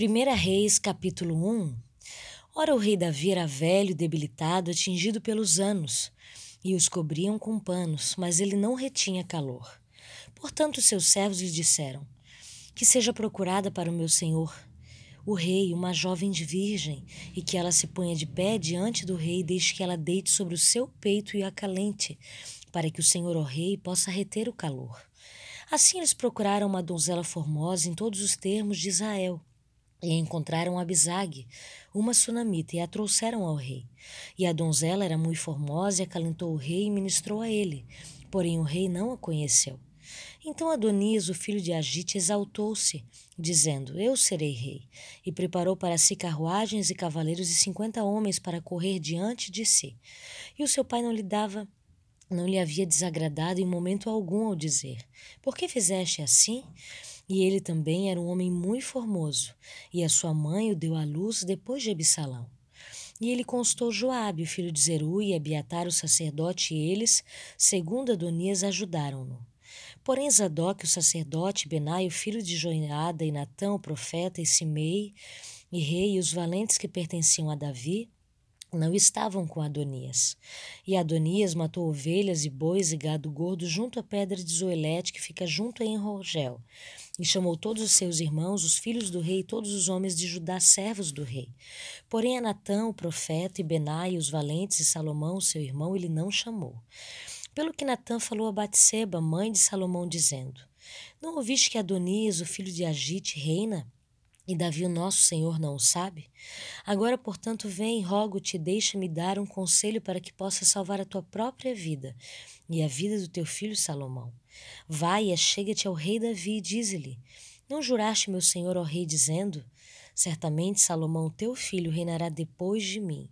1 Reis, capítulo 1. Ora, o rei Davi era velho, debilitado, atingido pelos anos, e os cobriam com panos, mas ele não retinha calor. Portanto, seus servos lhe disseram: que seja procurada para o meu senhor, o rei, uma jovem virgem, e que ela se ponha de pé diante do rei, desde que ela deite sobre o seu peito e a acalente, para que o senhor, o rei, possa reter o calor. Assim eles procuraram uma donzela formosa em todos os termos de Israel, e encontraram Abisague, uma sunamita, e a trouxeram ao rei. E a donzela era muito formosa, e acalentou o rei e ministrou a ele, porém o rei não a conheceu. Então Adonias, o filho de Agite, exaltou-se, dizendo: eu serei rei, e preparou para si carruagens e cavaleiros e 50 homens para correr diante de si. E o seu pai não lhe havia desagradado em momento algum ao dizer: por que fizeste assim? E ele também era um homem muito formoso, e a sua mãe o deu à luz depois de Absalão. E ele constou Joabe, o filho de Zeruí, e Abiatar, o sacerdote, e eles, segundo Adonias, ajudaram-no. Porém Zadoque, o sacerdote, Benaia, o filho de Joiada, e Natã, o profeta, e Simei, e rei, e os valentes que pertenciam a Davi, não estavam com Adonias. E Adonias matou ovelhas e bois e gado gordo junto à pedra de Zoelete, que fica junto a Enrogel, e chamou todos os seus irmãos, os filhos do rei, e todos os homens de Judá, servos do rei. Porém a Natã, o profeta, e Benaia, os valentes, e Salomão, seu irmão, ele não chamou. Pelo que Natã falou a Batseba, mãe de Salomão, dizendo: não ouviste que Adonias, o filho de Agite, reina? E Davi, o nosso senhor, não o sabe? Agora, portanto, vem, rogo-te, deixa-me dar um conselho para que possa salvar a tua própria vida e a vida do teu filho Salomão. Vai e achega-te ao rei Davi e dize-lhe: não juraste, meu senhor, ao rei, dizendo: certamente Salomão, teu filho, reinará depois de mim,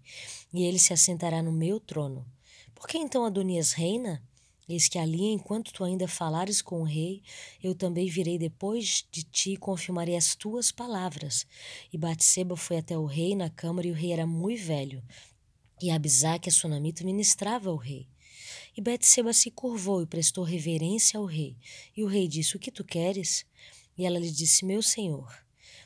e ele se assentará no meu trono. Por que então Adonias reina? Eis que ali, enquanto tu ainda falares com o rei, eu também virei depois de ti e confirmarei as tuas palavras. E Batseba foi até o rei na câmara, e o rei era muito velho, e Abisague, a sunamita, ministrava ao rei. E Batseba se curvou e prestou reverência ao rei. E o rei disse: o que tu queres? E ela lhe disse: meu senhor,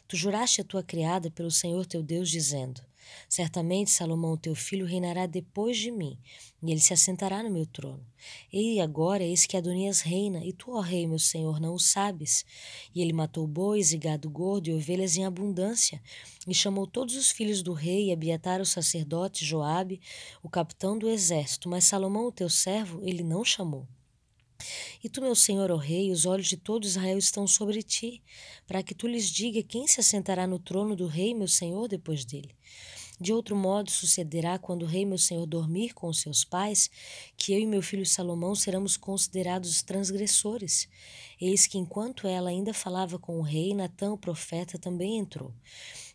tu juraste a tua criada pelo Senhor teu Deus, dizendo: certamente Salomão, teu filho, reinará depois de mim, e ele se assentará no meu trono. E agora eis que Adonias reina, e tu, ó rei, meu senhor, não o sabes. E ele matou bois e gado gordo e ovelhas em abundância, e chamou todos os filhos do rei, e Abiatar, o sacerdote, Joabe, o capitão do exército, mas Salomão, o teu servo, ele não chamou. E tu, meu senhor, ó rei, os olhos de todo Israel estão sobre ti, para que tu lhes diga quem se assentará no trono do rei, meu senhor, depois dele. De outro modo, sucederá quando o rei, meu senhor, dormir com os seus pais, que eu e meu filho Salomão seremos considerados transgressores. Eis que, enquanto ela ainda falava com o rei, Natã, o profeta, também entrou.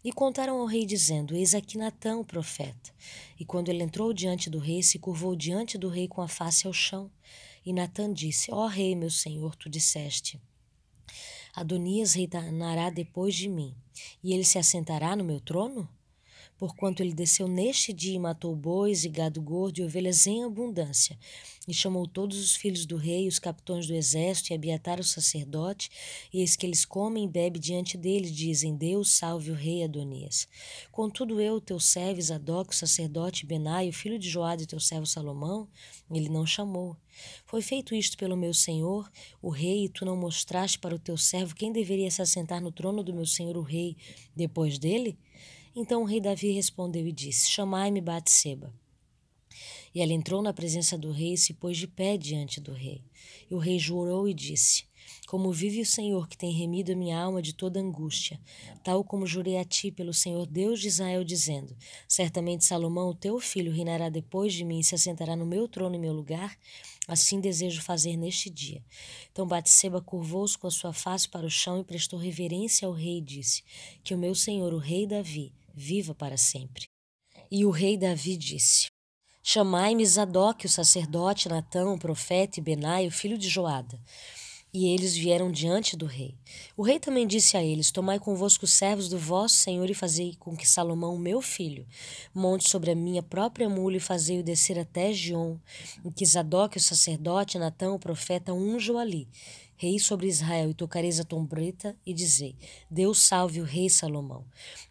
E contaram ao rei, dizendo: eis aqui Natã, o profeta. E quando ele entrou diante do rei, se curvou diante do rei com a face ao chão. E Natã disse: ó rei, meu senhor, tu disseste: Adonias reinará depois de mim, e ele se assentará no meu trono? Porquanto ele desceu neste dia e matou bois e gado gordo e ovelhas em abundância, e chamou todos os filhos do rei, os capitões do exército, e Abiatar o sacerdote, e eis que eles comem e bebem diante dele, dizem: Deus salve o rei Adonias. Contudo eu, teu servo Zadoque, o sacerdote, Benai, o filho de Joabe, e teu servo Salomão, ele não chamou. Foi feito isto pelo meu senhor, o rei, e tu não mostraste para o teu servo quem deveria se assentar no trono do meu senhor, o rei, depois dele? Então o rei Davi respondeu e disse: chamai-me Batseba. E ela entrou na presença do rei e se pôs de pé diante do rei. E o rei jurou e disse: como vive o Senhor, que tem remido a minha alma de toda angústia, tal como jurei a ti pelo Senhor Deus de Israel, dizendo: certamente Salomão, o teu filho, reinará depois de mim e se assentará no meu trono em meu lugar, assim desejo fazer neste dia. Então Batseba curvou-se com a sua face para o chão e prestou reverência ao rei e disse: que o meu senhor, o rei Davi, viva para sempre. E o rei Davi disse: chamai-me Zadoque, o sacerdote, Natã, o profeta, e Benai, o filho de Joada. E eles vieram diante do rei. O rei também disse a eles: tomai convosco os servos do vosso senhor, e fazei com que Salomão, meu filho, monte sobre a minha própria mula, e fazei-o descer até Gion, em que Zadoque, o sacerdote, Natã, o profeta, unjam ali. rei sobre Israel, e tocareis a trombeta e dizei: Deus salve o rei Salomão.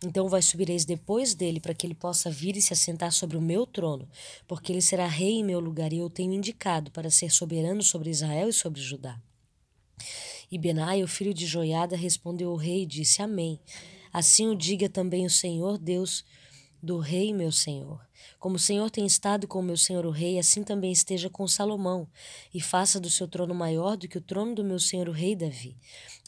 Então vai subireis depois dele, para que ele possa vir e se assentar sobre o meu trono, porque ele será rei em meu lugar, e eu o tenho indicado para ser soberano sobre Israel e sobre Judá. E Benaia, o filho de Joiada, respondeu ao rei e disse: Amém. Assim o diga também o Senhor, Deus do rei meu senhor. Como o Senhor tem estado com o meu senhor o rei, assim também esteja com Salomão, e faça do seu trono maior do que o trono do meu senhor o rei Davi.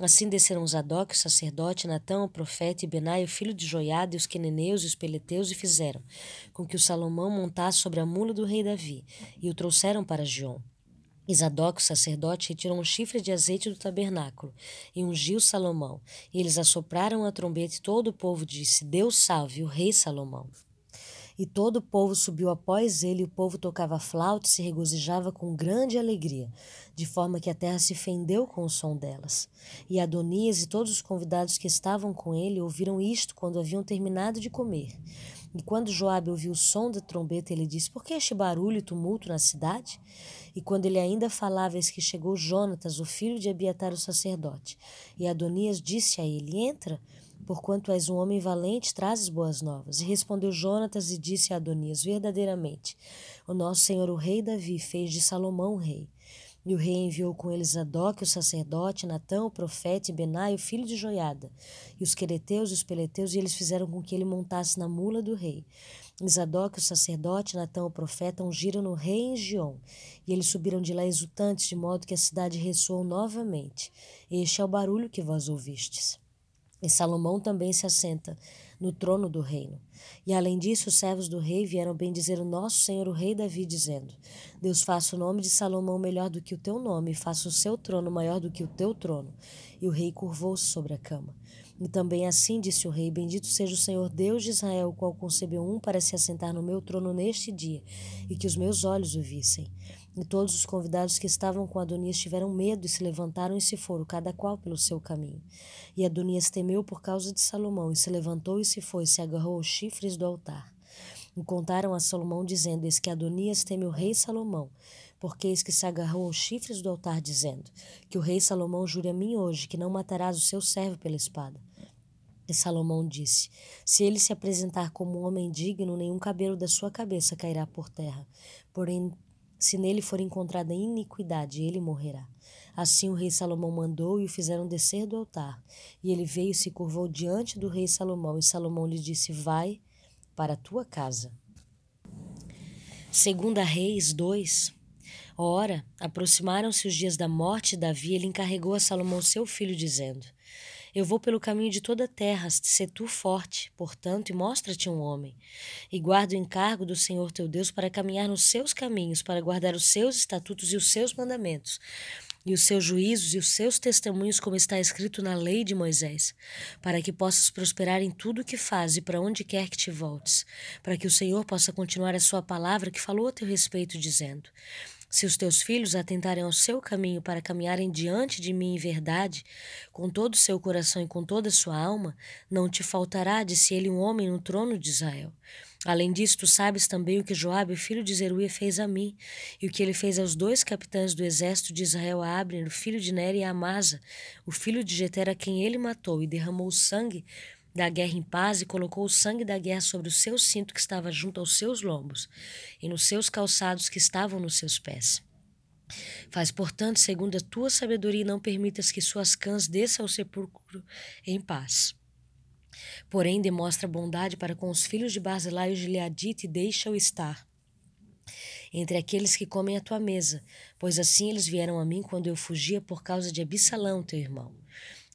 Assim desceram Zadoque, o sacerdote, Natã, o profeta, e Benaia, o filho de Joiada, e os queneneus e os peleteus, e fizeram com que o Salomão montasse sobre a mula do rei Davi, e o trouxeram para Giom. E Zadoque, o sacerdote, retirou um chifre de azeite do tabernáculo e ungiu Salomão. E eles assopraram a trombeta, e todo o povo disse: Deus salve o rei Salomão. E todo o povo subiu após ele, e o povo tocava flauta e se regozijava com grande alegria, de forma que a terra se fendeu com o som delas. E Adonias e todos os convidados que estavam com ele ouviram isto quando haviam terminado de comer. E quando Joabe ouviu o som da trombeta, ele disse: Por que este barulho e tumulto na cidade? E quando ele ainda falava, eis que chegou Jonatas, o filho de Abiatar, o sacerdote. E Adonias disse a ele: Entra, porquanto és um homem valente, trazes boas novas. E respondeu Jonatas e disse a Adonias: Verdadeiramente, o nosso senhor o rei Davi fez de Salomão rei. E o rei enviou com eles Zadoque, o sacerdote, Natã, o profeta, e Benaia, o filho de Joiada, e os quereteus e os peleteus, e eles fizeram com que ele montasse na mula do rei. E Zadoque, o sacerdote, Natã, o profeta, ungiram no rei em Giom, e eles subiram de lá exultantes, de modo que a cidade ressoou novamente. Este é o barulho que vós ouvistes. E Salomão também se assenta no trono do reino. E além disso, os servos do rei vieram bendizer o nosso senhor o rei Davi, dizendo: Deus faça o nome de Salomão melhor do que o teu nome, e faça o seu trono maior do que o teu trono. E o rei curvou-se sobre a cama. E também assim disse o rei: Bendito seja o Senhor Deus de Israel, o qual concebeu um para se assentar no meu trono neste dia, e que os meus olhos o vissem. E todos os convidados que estavam com Adonias tiveram medo e se levantaram e se foram, cada qual pelo seu caminho. E Adonias temeu por causa de Salomão, e se levantou e se foi, e se agarrou aos chifres do altar. E contaram a Salomão, dizendo: Eis que Adonias teme o rei Salomão, porque eis que se agarrou aos chifres do altar, dizendo: Que o rei Salomão jure a mim hoje, que não matarás o seu servo pela espada. E Salomão disse: Se ele se apresentar como um homem digno, nenhum cabelo da sua cabeça cairá por terra. Porém, se nele for encontrada iniquidade, ele morrerá. Assim o rei Salomão mandou, e o fizeram descer do altar. E ele veio e se curvou diante do rei Salomão, e Salomão lhe disse: Vai para a tua casa. 2 Reis 2. Ora, aproximaram-se os dias da morte de Davi, ele encarregou a Salomão seu filho, dizendo: Eu vou pelo caminho de toda a terra, se tu forte, portanto, e mostra-te um homem. E guarda o encargo do Senhor teu Deus para caminhar nos seus caminhos, para guardar os seus estatutos e os seus mandamentos, e os seus juízos e os seus testemunhos, como está escrito na lei de Moisés, para que possas prosperar em tudo o que fazes e para onde quer que te voltes, para que o Senhor possa continuar a sua palavra que falou a teu respeito, dizendo: Se os teus filhos atentarem ao seu caminho para caminharem diante de mim em verdade, com todo o seu coração e com toda a sua alma, não te faltará disse ele um homem no trono de Israel. Além disso, tu sabes também o que Joabe, o filho de Zeruí, fez a mim, e o que ele fez aos 2 capitães do exército de Israel, a Abner, o filho de Neri, e a Amasa, o filho de Jetera, a quem ele matou, e derramou o sangue da guerra em paz, e colocou o sangue da guerra sobre o seu cinto que estava junto aos seus lombos, e nos seus calçados que estavam nos seus pés. Faz, portanto, segundo a tua sabedoria, e não permitas que suas cãs desçam ao sepulcro em paz. Porém, demonstra bondade para com os filhos de Barzilai e o Gileadita, e deixa-o estar entre aqueles que comem a tua mesa, pois assim eles vieram a mim quando eu fugia por causa de Absalão, teu irmão.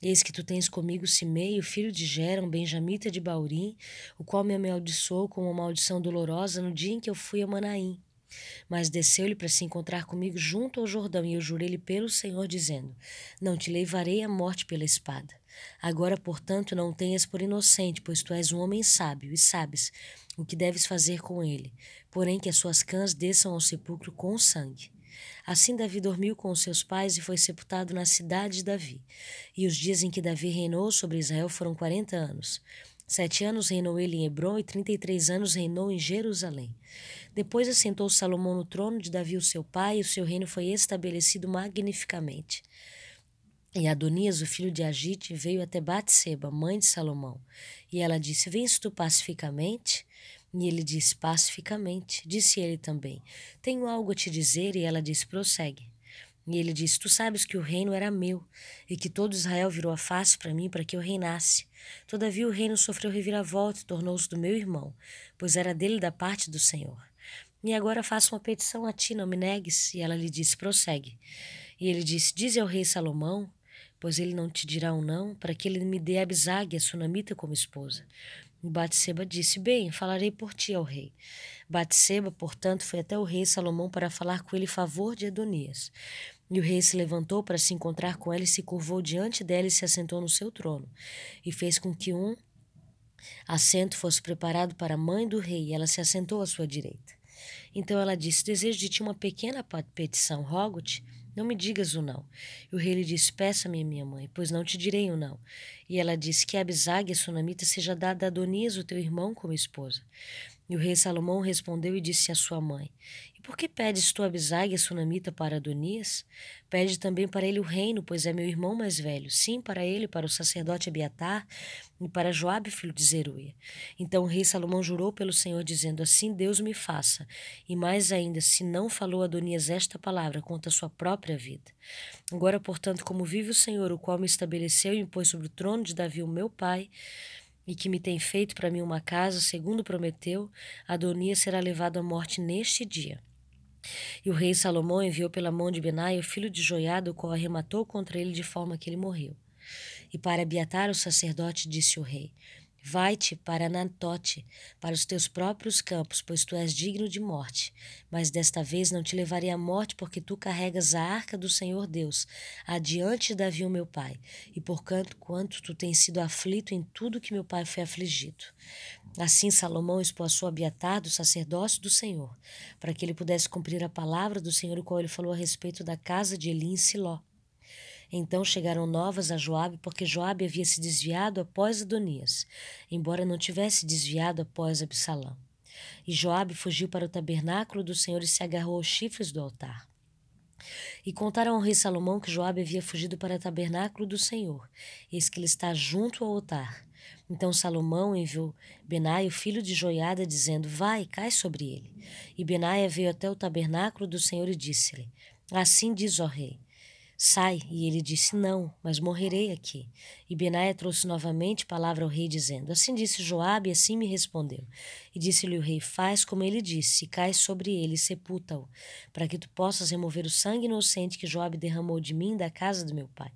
Eis que tu tens comigo Simei, o filho de Gera, um benjamita de Baurim, o qual me amaldiçoou com uma maldição dolorosa no dia em que eu fui a Manaim. Mas desceu-lhe para se encontrar comigo junto ao Jordão, e eu jurei-lhe pelo Senhor, dizendo: Não te levarei à morte pela espada. Agora, portanto, não tenhas por inocente, pois tu és um homem sábio, e sabes o que deves fazer com ele. Porém, que as suas cãs desçam ao sepulcro com sangue. Assim Davi dormiu com os seus pais e foi sepultado na cidade de Davi. E os dias em que Davi reinou sobre Israel foram 40 anos. 7 anos reinou ele em Hebrom, e 33 anos reinou em Jerusalém. Depois assentou Salomão no trono de Davi, o seu pai, e o seu reino foi estabelecido magnificamente. E Adonias, o filho de Agite, veio até Batseba, mãe de Salomão. E ela disse, vens tu pacificamente? E ele disse, pacificamente. Disse ele também, tenho algo a te dizer. E ela disse, prossegue. E ele disse, tu sabes que o reino era meu, e que todo Israel virou a face para mim, para que eu reinasse. Todavia o reino sofreu reviravolta e tornou-se do meu irmão, pois era dele da parte do Senhor. E agora faço uma petição a ti, não me negues. E ela lhe disse, prossegue. E ele disse, dize ao rei Salomão, pois ele não te dirá um não, para que ele me dê Abisague, a sunamita, como esposa. E Batseba disse, bem, falarei por ti ao rei. Batseba, portanto, foi até o rei Salomão para falar com ele em favor de Adonias. E o rei se levantou para se encontrar com ela e se curvou diante dela e se assentou no seu trono. E fez com que um assento fosse preparado para a mãe do rei, e ela se assentou à sua direita. Então ela disse, desejo de ti uma pequena petição, rogo-te, não me digas o não. E o rei lhe disse, peça-me, minha mãe, pois não te direi o não. E ela disse, que Abisague, a sunamita, seja dada a Adonias, o teu irmão, como esposa. E o rei Salomão respondeu e disse à sua mãe, e por que pedes tu Abisague, a sunamita, para Adonias? Pede também para ele o reino, pois é meu irmão mais velho. Sim, para ele, para o sacerdote Abiatar e para Joabe, filho de Zeruí. Então o rei Salomão jurou pelo Senhor, dizendo, assim Deus me faça. E mais ainda, se não falou Adonias esta palavra, conta a sua própria vida. Agora, portanto, como vive o Senhor, o qual me estabeleceu e impôs sobre o trono de Davi, o meu pai, e que me tem feito para mim uma casa, segundo prometeu, Adonias será levado à morte neste dia. E o rei Salomão enviou pela mão de Benaia, o filho de Joiada, o qual arrematou contra ele de forma que ele morreu. E para Abiatar, o sacerdote, disse o rei, vai-te para Natote, para os teus próprios campos, pois tu és digno de morte. Mas desta vez não te levarei à morte, porque tu carregas a arca do Senhor Deus, adiante de Davi, o meu pai, e porquanto tu tens sido aflito em tudo que meu pai foi afligido. Assim Salomão expulsou Abiatar do sacerdócio do Senhor, para que ele pudesse cumprir a palavra do Senhor, o qual ele falou a respeito da casa de Eli em Siló. Então chegaram novas a Joabe, porque Joabe havia se desviado após Adonias, embora não tivesse desviado após Absalão. E Joabe fugiu para o tabernáculo do Senhor e se agarrou aos chifres do altar. E contaram ao rei Salomão que Joabe havia fugido para o tabernáculo do Senhor, eis que ele está junto ao altar. Então Salomão enviou Benaia, o filho de Joiada, dizendo, vai, cai sobre ele. E Benaia veio até o tabernáculo do Senhor e disse-lhe, assim diz, ó rei, sai. E ele disse, não, mas morrerei aqui. E Benaia trouxe novamente palavra ao rei, dizendo, assim disse Joabe, e assim me respondeu. E disse-lhe o rei, faz como ele disse, e cai sobre ele e sepulta-o, para que tu possas remover o sangue inocente que Joabe derramou de mim da casa do meu pai.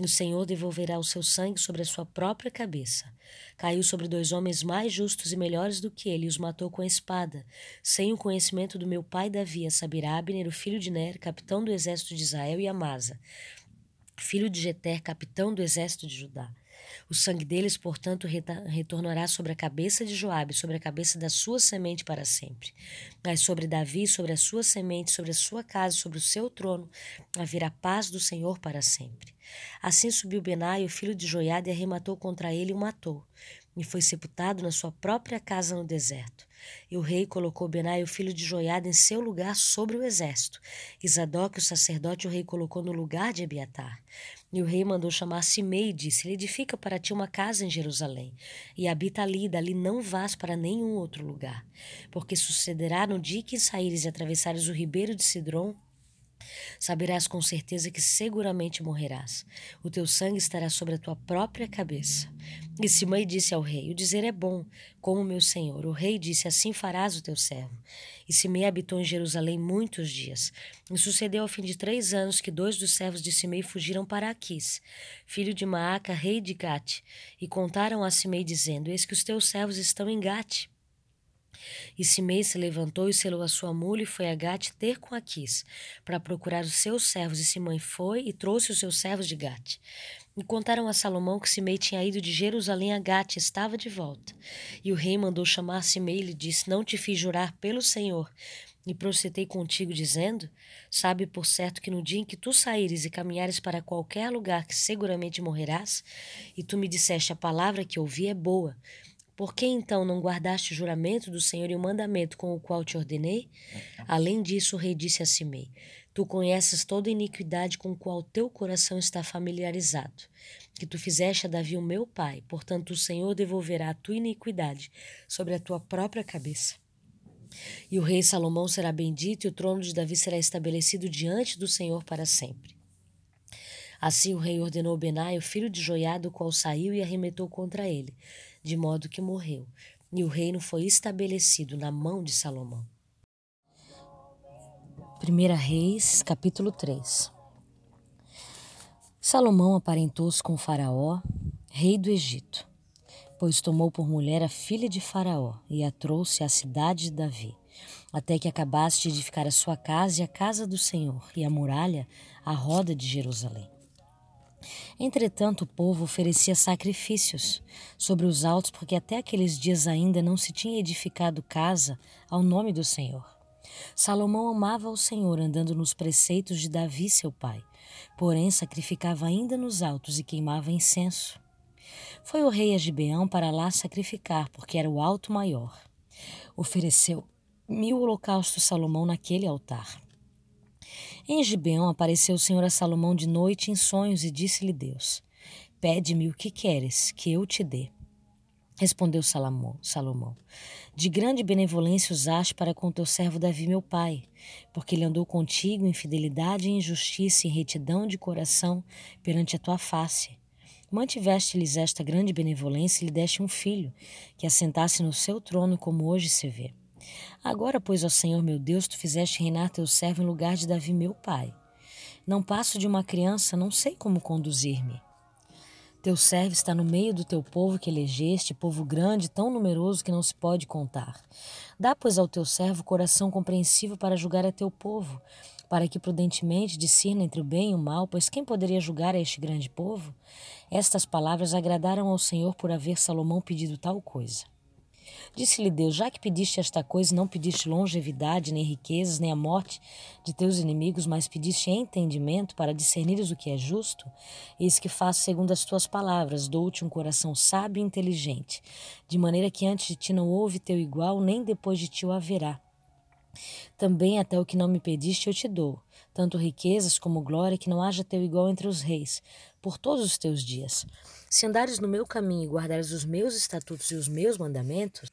E o Senhor devolverá o seu sangue sobre a sua própria cabeça. Caiu sobre dois homens mais justos e melhores do que ele, e os matou com a espada, sem o conhecimento do meu pai Davi, a saber, Abner, o filho de Ner, capitão do exército de Israel, e Amasa, filho de Jeter, capitão do exército de Judá. O sangue deles, portanto, retornará sobre a cabeça de Joabe, sobre a cabeça da sua semente para sempre. Mas sobre Davi, sobre a sua semente, sobre a sua casa, sobre o seu trono, haverá paz do Senhor para sempre. Assim subiu Benaia, o filho de Joiada, e arrematou contra ele e o matou. E foi sepultado na sua própria casa no deserto. E o rei colocou Benaia, o filho de Joiada, em seu lugar sobre o exército. E Zadoque, o sacerdote, o rei colocou no lugar de Abiatar. E o rei mandou chamar Simei e disse, ele edifica para ti uma casa em Jerusalém, e habita ali, dali não vás para nenhum outro lugar. Porque sucederá no dia que saíres e atravessares o ribeiro de Cidrom, saberás com certeza que seguramente morrerás. O teu sangue estará sobre a tua própria cabeça. E Simei disse ao rei, o dizer é bom, como meu senhor. O rei disse, assim farás o teu servo. E Simei habitou em Jerusalém muitos dias. E sucedeu ao fim de 3 anos que 2 dos servos de Simei fugiram para Aquis, filho de Maaca, rei de Gate, e contaram a Simei, dizendo, eis que os teus servos estão em Gate. E Simei se levantou e selou a sua mula e foi a Gate ter com Aquis, para procurar os seus servos. E Simei foi e trouxe os seus servos de Gate. E contaram a Salomão que Simei tinha ido de Jerusalém a Gate e estava de volta. E o rei mandou chamar Simei e lhe disse, não te fiz jurar pelo Senhor, e procitei contigo, dizendo, sabe por certo que no dia em que tu saíres e caminhares para qualquer lugar, que seguramente morrerás, e tu me disseste, a palavra que ouvi é boa. Por que então não guardaste o juramento do Senhor e o mandamento com o qual te ordenei? Além disso, o rei disse a Simei, Tu conheces toda a iniquidade com qual teu coração está familiarizado, que tu fizeste a Davi o meu pai, portanto o Senhor devolverá a tua iniquidade sobre a tua própria cabeça. E o rei Salomão será bendito e o trono de Davi será estabelecido diante do Senhor para sempre. Assim o rei ordenou Benaia, o filho de Joiada, o qual saiu e arremetou contra ele, de modo que morreu. E o reino foi estabelecido na mão de Salomão. 1 Reis, capítulo 3. Salomão aparentou-se com Faraó, rei do Egito, pois tomou por mulher a filha de Faraó e a trouxe à cidade de Davi, até que acabasse de edificar a sua casa e a casa do Senhor, e a muralha, a roda de Jerusalém. Entretanto, o povo oferecia sacrifícios sobre os altos, porque até aqueles dias ainda não se tinha edificado casa ao nome do Senhor. Salomão amava o Senhor, andando nos preceitos de Davi, seu pai, porém sacrificava ainda nos altos e queimava incenso. Foi o rei a Gibeão para lá sacrificar, porque era o alto maior. Ofereceu 1000 holocaustos Salomão naquele altar. Em Gibeão apareceu o Senhor a Salomão de noite em sonhos e disse-lhe Deus: Pede-me o que queres, que eu te dê. Respondeu Salomão: De grande benevolência usaste para com teu servo Davi meu pai, porque ele andou contigo em fidelidade e em justiça e em retidão de coração perante a tua face. Mantiveste-lhes esta grande benevolência e lhe deste um filho, que assentasse no seu trono como hoje se vê. Agora, pois, ó Senhor meu Deus, tu fizeste reinar teu servo em lugar de Davi meu pai. Não passo de uma criança, não sei como conduzir-me. Teu servo está no meio do teu povo que elegeste, povo grande, tão numeroso que não se pode contar. Dá, pois, ao teu servo coração compreensivo para julgar a teu povo, para que prudentemente discirna entre o bem e o mal, pois quem poderia julgar a este grande povo? Estas palavras agradaram ao Senhor por haver Salomão pedido tal coisa. Disse-lhe Deus: Já que pediste esta coisa, não pediste longevidade, nem riquezas, nem a morte de teus inimigos, mas pediste entendimento para discernires o que é justo, eis que faço segundo as tuas palavras, dou-te um coração sábio e inteligente, de maneira que antes de ti não houve teu igual, nem depois de ti o haverá. Também até o que não me pediste eu te dou, tanto riquezas como glória, que não haja teu igual entre os reis, por todos os teus dias. Se andares no meu caminho e guardares os meus estatutos e os meus mandamentos,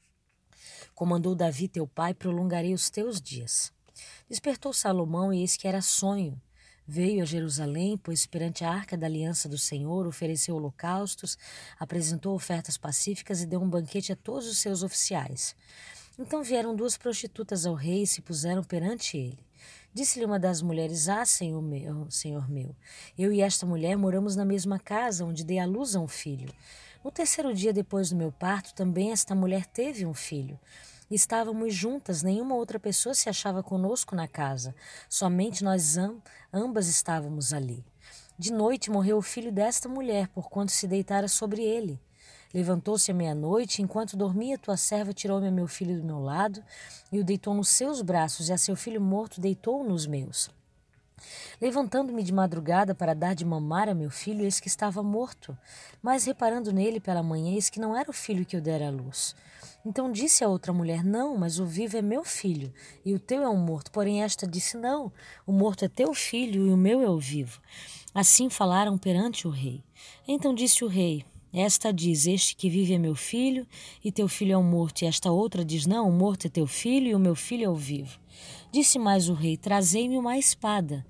como mandou Davi teu pai, prolongarei os teus dias. Despertou Salomão e eis que era sonho. Veio a Jerusalém, pois perante a arca da aliança do Senhor, ofereceu holocaustos, apresentou ofertas pacíficas e deu um banquete a todos os seus oficiais. Então vieram 2 prostitutas ao rei e se puseram perante ele. Disse-lhe uma das mulheres: Ah, Senhor meu, eu e esta mulher moramos na mesma casa, onde dei à luz a um filho. No 3º dia depois do meu parto, também esta mulher teve um filho. Estávamos juntas, nenhuma outra pessoa se achava conosco na casa, somente nós ambas estávamos ali. De noite morreu o filho desta mulher, porquanto se deitara sobre ele. Levantou-se à meia-noite, enquanto dormia tua serva tirou-me a meu filho do meu lado e o deitou nos seus braços, e a seu filho morto deitou-o nos meus. Levantando-me de madrugada para dar de mamar a meu filho, eis que estava morto, mas reparando nele pela manhã, eis que não era o filho que eu dera à luz. Então disse a outra mulher: Não, mas o vivo é meu filho, e o teu é o morto. Porém esta disse: Não, o morto é teu filho, e o meu é o vivo. Assim falaram perante o rei. Então disse o rei: Esta diz: Este que vive é meu filho, e teu filho é o morto. E esta outra diz: Não, o morto é teu filho, e o meu filho é o vivo. Disse mais o rei: Trazei-me uma espada.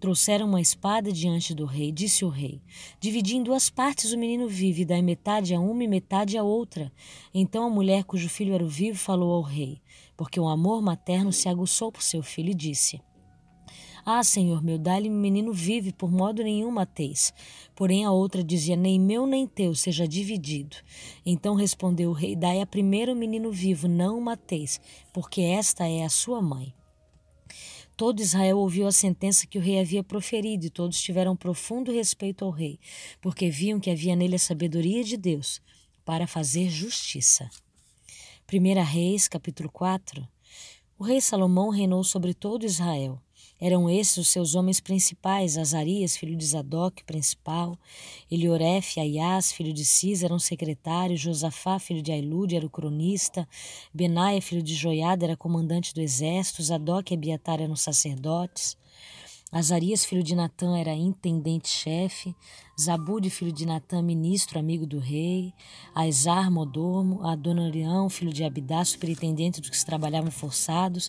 Trouxeram uma espada diante do rei. Disse o rei: Dividi em 2 partes o menino vivo, e dai metade a uma e metade a outra. Então a mulher cujo filho era o vivo falou ao rei, porque o amor materno se aguçou por seu filho, e disse: Ah, Senhor meu, dá-lhe menino vive, por modo nenhum mateis. Porém a outra dizia: Nem meu nem teu seja dividido. Então respondeu o rei: Dai a primeiro o menino vivo, não o mateis, porque esta é a sua mãe. Todo Israel ouviu a sentença que o rei havia proferido, e todos tiveram profundo respeito ao rei, porque viam que havia nele a sabedoria de Deus para fazer justiça. 1 Reis, capítulo 4. O rei Salomão reinou sobre todo Israel. Eram esses os seus homens principais: Azarias, filho de Zadoque, principal; Elioref, Aiás, filho de Cis, era um secretário; Josafá, filho de Ailude, era o cronista; Benaia, filho de Joiada, era comandante do exército; Zadoque e Abiatar eram sacerdotes; Azarias, filho de Natã, era intendente-chefe, Zabude, filho de Natã, ministro, amigo do rei, Aizar, Modormo, Adonarião, filho de Abidá, superintendente dos que trabalhavam forçados,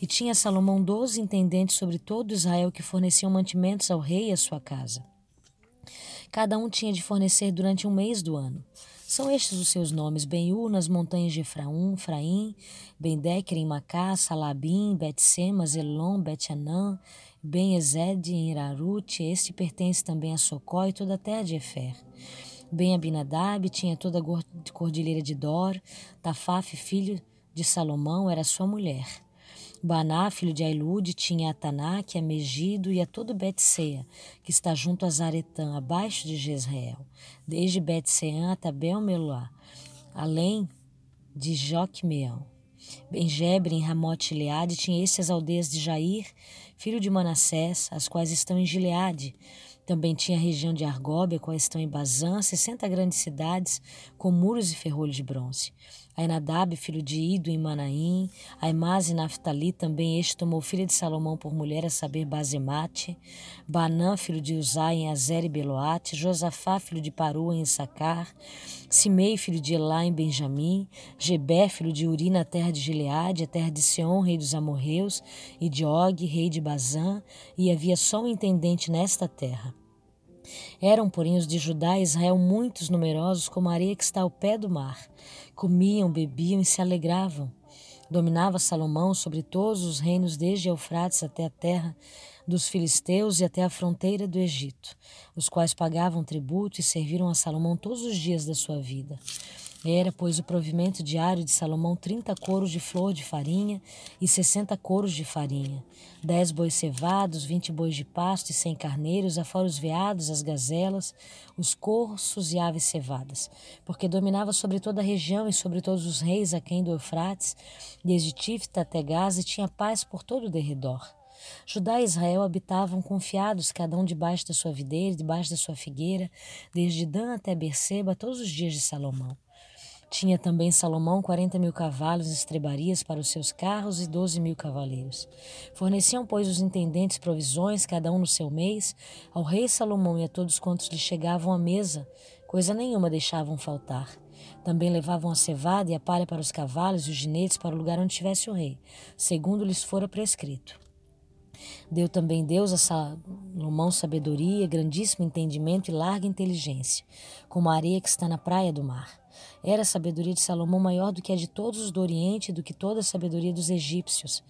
e tinha Salomão 12 intendentes sobre todo Israel que forneciam mantimentos ao rei e à sua casa. Cada um tinha de fornecer durante um mês do ano. São estes os seus nomes: Ben-Ur, nas montanhas de Efraim, Ben-Deker, em Macá, Salabim, Bet-Sema, Zelon, Bet-Anã, Ben-Ezed, em Irarute. Este pertence também a Socó e toda a terra de Efer. Ben-Abinadab tinha toda a cordilheira de Dor. Tafaf, filho de Salomão, era sua mulher. Baná, filho de Ailude, tinha a Tanak, a Megido e a todo Betseia, que está junto a Zaretã, abaixo de Jezreel, desde Betseã até Belmelá, além de Joquemeão. Benjebre, em Ramote Gileade, tinha estas aldeias de Jair, filho de Manassés, as quais estão em Gileade. Também tinha a região de Argóbia, quais estão em Bazã, 60 grandes cidades, com muros e ferrolhos de bronze. Ainadab, filho de Ido, em Manaim, Aimás e Naftali, também este tomou filha de Salomão por mulher, a saber, Basemate, Banã, filho de Uzai, em Azer e Beloate, Josafá, filho de Parua, em Issacar, Simei, filho de Elá, em Benjamim, Gebé, filho de Uri, na terra de Gileade, a terra de Seom, rei dos amorreus, e de Og, rei de Bazã, e havia só um intendente nesta terra. Eram, porém, os de Judá e Israel muitos numerosos, como a areia que está ao pé do mar. Comiam, bebiam e se alegravam. Dominava Salomão sobre todos os reinos, desde Eufrates até a terra dos filisteus e até a fronteira do Egito, os quais pagavam tributo e serviram a Salomão todos os dias da sua vida. Era, pois, o provimento diário de Salomão 30 coros de flor de farinha e 60 coros de farinha, 10 bois cevados, 20 bois de pasto e 100 carneiros, afora os veados, as gazelas, os corços e aves cevadas, porque dominava sobre toda a região e sobre todos os reis aquém do Eufrates, desde Tifta até Gaza, e tinha paz por todo o derredor. Judá e Israel habitavam confiados, cada um debaixo da sua videira e debaixo da sua figueira, desde Dan até Berseba, todos os dias de Salomão. Tinha também Salomão 40.000 cavalos e estrebarias para os seus carros e 12.000 cavaleiros. Forneciam, pois, os intendentes provisões, cada um no seu mês, ao rei Salomão e a todos quantos lhe chegavam à mesa, coisa nenhuma deixavam faltar. Também levavam a cevada e a palha para os cavalos e os jinetes para o lugar onde estivesse o rei, segundo lhes fora prescrito. Deu também Deus a Salomão sabedoria, grandíssimo entendimento e larga inteligência, como a areia que está na praia do mar. Era a sabedoria de Salomão maior do que a de todos os do Oriente e do que toda a sabedoria dos egípcios.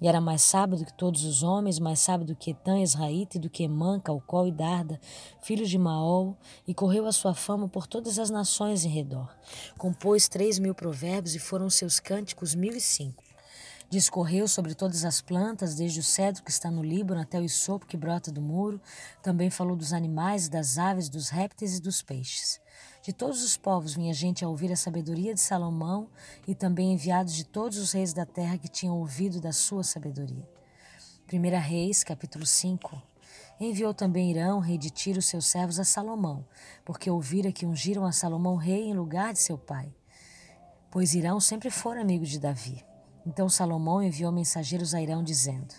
E era mais sábio do que todos os homens, mais sábio do que Etã, Ezraíta, e do que Emã, Calcol e Darda, filhos de Maol, e correu a sua fama por todas as nações em redor. Compôs 3.000 provérbios e foram seus cânticos 1.005. Discorreu sobre todas as plantas, desde o cedro que está no Líbano até o isopo que brota do muro. Também falou dos animais, das aves, dos répteis e dos peixes. De todos os povos vinha gente a ouvir a sabedoria de Salomão, e também enviados de todos os reis da terra que tinham ouvido da sua sabedoria. 1 Reis, capítulo 5. Enviou também Hirão, rei de Tiro, seus servos a Salomão, porque ouvira que ungiram a Salomão rei em lugar de seu pai, pois Hirão sempre fora amigo de Davi. Então Salomão enviou mensageiros a Hirão, dizendo: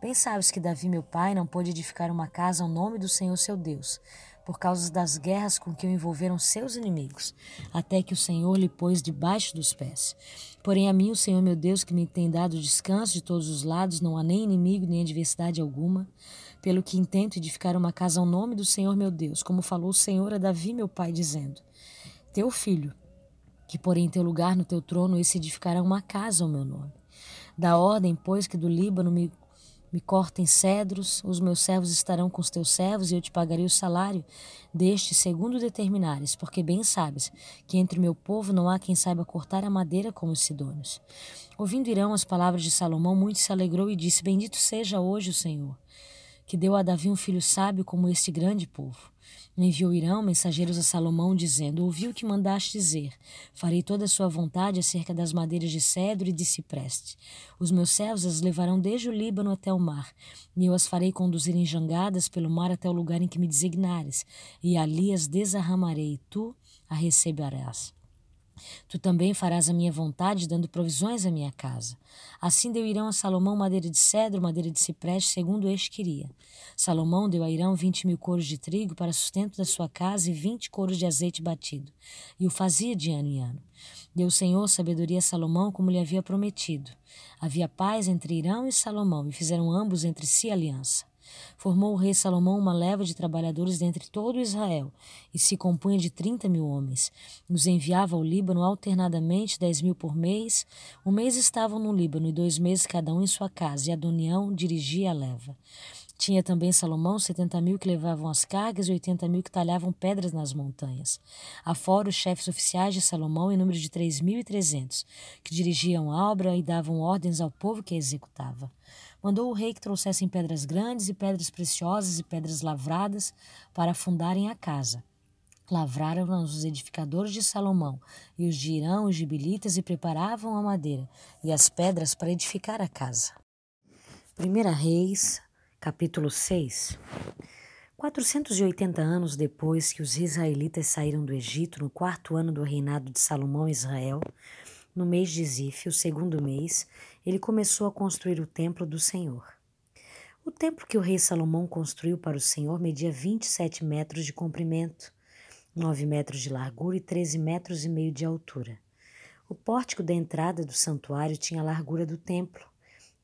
Bem sabes que Davi, meu pai, não pôde edificar uma casa ao nome do Senhor seu Deus, por causa das guerras com que o envolveram seus inimigos, até que o Senhor lhe pôs debaixo dos pés. Porém a mim, o Senhor meu Deus, que me tem dado descanso de todos os lados, não há nem inimigo nem adversidade alguma, pelo que intento edificar uma casa ao nome do Senhor meu Deus, como falou o Senhor a Davi, meu pai, dizendo: Teu filho, que porém teu lugar no teu trono, esse edificará uma casa ao meu nome. Da ordem, pois, que do Líbano me cortem cedros, os meus servos estarão com os teus servos, e eu te pagarei o salário deste segundo determinares, porque bem sabes que entre o meu povo não há quem saiba cortar a madeira como os sidônios. Ouvindo Hirão as palavras de Salomão, muito se alegrou e disse: Bendito seja hoje o Senhor, que deu a Davi um filho sábio como este grande povo. Enviou Hirão mensageiros a Salomão, dizendo: Ouvi o que mandaste dizer, farei toda a sua vontade acerca das madeiras de cedro e de cipreste. Os meus servos as levarão desde o Líbano até o mar, e eu as farei conduzir em jangadas pelo mar até o lugar em que me designares, e ali as desarramarei, e tu a receberás. Tu também farás a minha vontade, dando provisões à minha casa. Assim deu Hirão a Salomão madeira de cedro, madeira de cipreste, segundo este queria. Salomão deu a Hirão 20.000 coros de trigo para sustento da sua casa e 20 coros de azeite batido, e o fazia de ano em ano. Deu o Senhor sabedoria a Salomão, como lhe havia prometido. Havia paz entre Hirão e Salomão, e fizeram ambos entre si aliança. Formou o rei Salomão uma leva de trabalhadores dentre todo Israel, e se compunha de 30.000 homens. Os enviava ao Líbano alternadamente 10.000 por mês. Um mês estavam no Líbano, e 2 meses cada um em sua casa, e Adonião dirigia a leva. Tinha também Salomão 70.000 que levavam as cargas e 80.000 que talhavam pedras nas montanhas. Afora os chefes oficiais de Salomão em número de 3.300, que dirigiam a obra e davam ordens ao povo que a executava. Mandou o rei que trouxessem pedras grandes e pedras preciosas e pedras lavradas para afundarem a casa. Lavraram-nas os edificadores de Salomão, e os de Hirão, os gibeonitas, e preparavam a madeira e as pedras para edificar a casa. 1 Reis... Capítulo 6. 480 anos depois que os israelitas saíram do Egito, no 4º ano do reinado de Salomão em Israel, no mês de Zif, o 2º mês, ele começou a construir o templo do Senhor. O templo que o rei Salomão construiu para o Senhor media 27 metros de comprimento, 9 metros de largura e 13 metros e meio de altura. O pórtico da entrada do santuário tinha a largura do templo,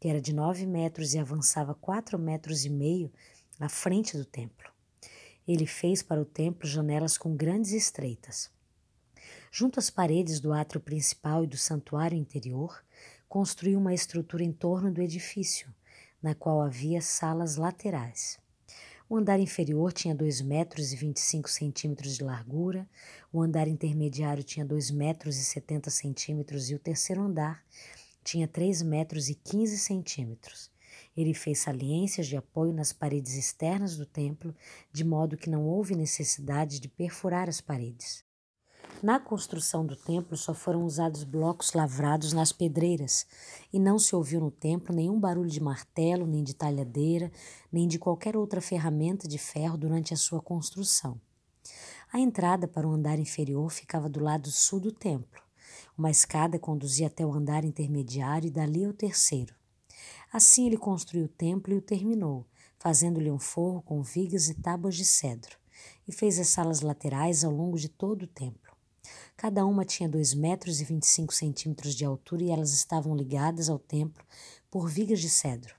que era de 9 metros e avançava 4,5 metros à frente do templo. Ele fez para o templo janelas com grandes estreitas. Junto às paredes do átrio principal e do santuário interior, construiu uma estrutura em torno do edifício, na qual havia salas laterais. O andar inferior tinha 2,25 metros de largura, o andar intermediário tinha 2,70 metros e o terceiro andar tinha 3,15 metros. Ele fez saliências de apoio nas paredes externas do templo, de modo que não houve necessidade de perfurar as paredes. Na construção do templo só foram usados blocos lavrados nas pedreiras, e não se ouviu no templo nenhum barulho de martelo, nem de talhadeira, nem de qualquer outra ferramenta de ferro durante a sua construção. A entrada para o andar inferior ficava do lado sul do templo. Uma escada conduzia até o andar intermediário e dali ao terceiro. Assim ele construiu o templo e o terminou, fazendo-lhe um forro com vigas e tábuas de cedro, e fez as salas laterais ao longo de todo o templo. Cada uma tinha 2,25 metros de altura e elas estavam ligadas ao templo por vigas de cedro.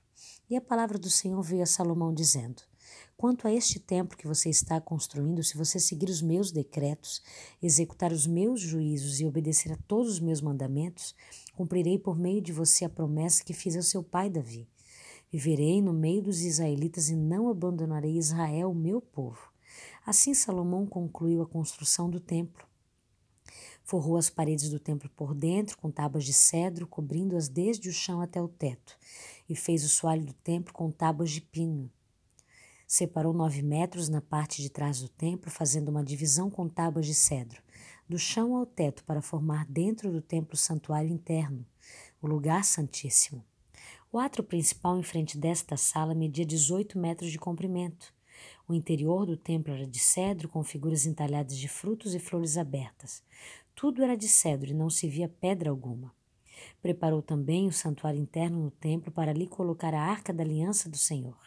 E a palavra do Senhor veio a Salomão dizendo: quanto a este templo que você está construindo, se você seguir os meus decretos, executar os meus juízos e obedecer a todos os meus mandamentos, cumprirei por meio de você a promessa que fiz ao seu pai Davi. Viverei no meio dos israelitas e não abandonarei Israel, meu povo. Assim Salomão concluiu a construção do templo. Forrou as paredes do templo por dentro com tábuas de cedro, cobrindo-as desde o chão até o teto, e fez o soalho do templo com tábuas de pinho. Separou 9 metros na parte de trás do templo, fazendo uma divisão com tábuas de cedro, do chão ao teto, para formar dentro do templo o santuário interno, o lugar santíssimo. O átrio principal em frente desta sala media 18 metros de comprimento. O interior do templo era de cedro, com figuras entalhadas de frutos e flores abertas. Tudo era de cedro e não se via pedra alguma. Preparou também o santuário interno no templo para ali colocar a arca da aliança do Senhor.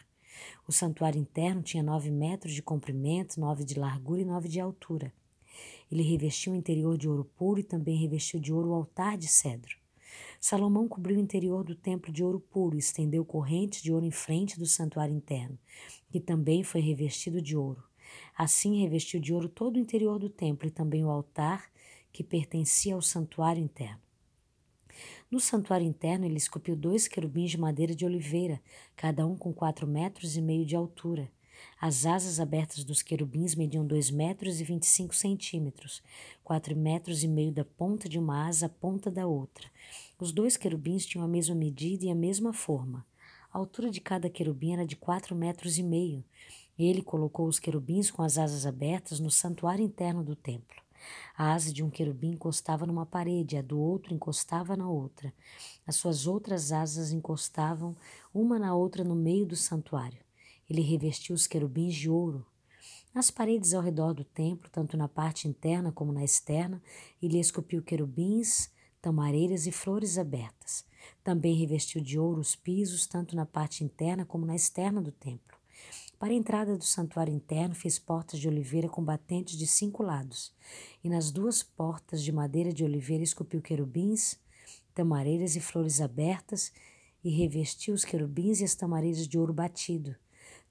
O santuário interno tinha 9 metros de comprimento, 9 de largura e 9 de altura. Ele revestiu o interior de ouro puro e também revestiu de ouro o altar de cedro. Salomão cobriu o interior do templo de ouro puro e estendeu correntes de ouro em frente do santuário interno, que também foi revestido de ouro. Assim revestiu de ouro todo o interior do templo e também o altar que pertencia ao santuário interno. No santuário interno ele esculpiu 2 querubins de madeira de oliveira, cada um com 4,5 metros de altura. As asas abertas dos querubins mediam 2,25 metros, 4,5 metros da ponta de uma asa à ponta da outra. Os 2 querubins tinham a mesma medida e a mesma forma. A altura de cada querubim era de 4,5 metros. Ele colocou os querubins com as asas abertas no santuário interno do templo. A asa de um querubim encostava numa parede, a do outro encostava na outra. As suas outras asas encostavam uma na outra no meio do santuário. Ele revestiu os querubins de ouro. Nas paredes ao redor do templo, tanto na parte interna como na externa, ele esculpiu querubins, tamareiras e flores abertas. Também revestiu de ouro os pisos, tanto na parte interna como na externa do templo. Para a entrada do santuário interno, fez portas de oliveira com batentes de 5 lados, e nas 2 portas de madeira de oliveira esculpiu querubins, tamareiras e flores abertas, e revestiu os querubins e as tamareiras de ouro batido.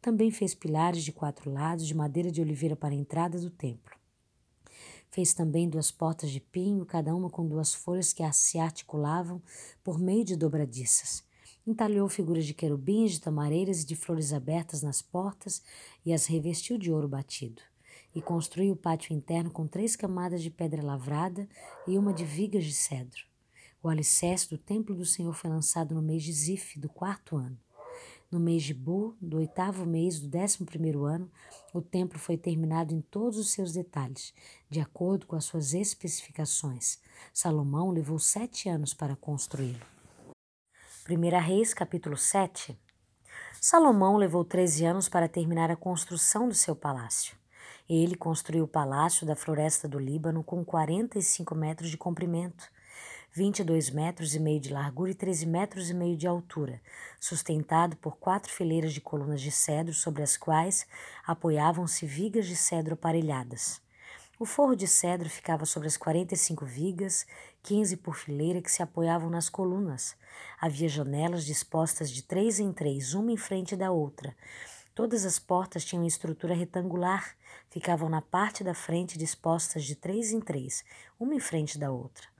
Também fez pilares de 4 lados de madeira de oliveira para a entrada do templo. Fez também 2 portas de pinho, cada uma com 2 folhas que se articulavam por meio de dobradiças. Entalhou figuras de querubins, de tamareiras e de flores abertas nas portas e as revestiu de ouro batido. E construiu o pátio interno com 3 camadas de pedra lavrada e uma de vigas de cedro. O alicerce do templo do Senhor foi lançado no mês de Zif, do 4º ano. No mês de Bu, do 8º mês do 11º ano, o templo foi terminado em todos os seus detalhes, de acordo com as suas especificações. Salomão levou 7 anos para construí-lo. 1 Reis, capítulo 7. Salomão levou 13 anos para terminar a construção do seu palácio. Ele construiu o palácio da floresta do Líbano com 45 metros de comprimento, 22 metros e meio de largura e 13 metros e meio de altura, sustentado por 4 fileiras de colunas de cedro sobre as quais apoiavam-se vigas de cedro aparelhadas. O forro de cedro ficava sobre as 45 vigas, 15 por fileira, que se apoiavam nas colunas. Havia janelas dispostas de 3 em 3, uma em frente da outra. Todas as portas tinham estrutura retangular, ficavam na parte da frente dispostas de 3 em 3, uma em frente da outra.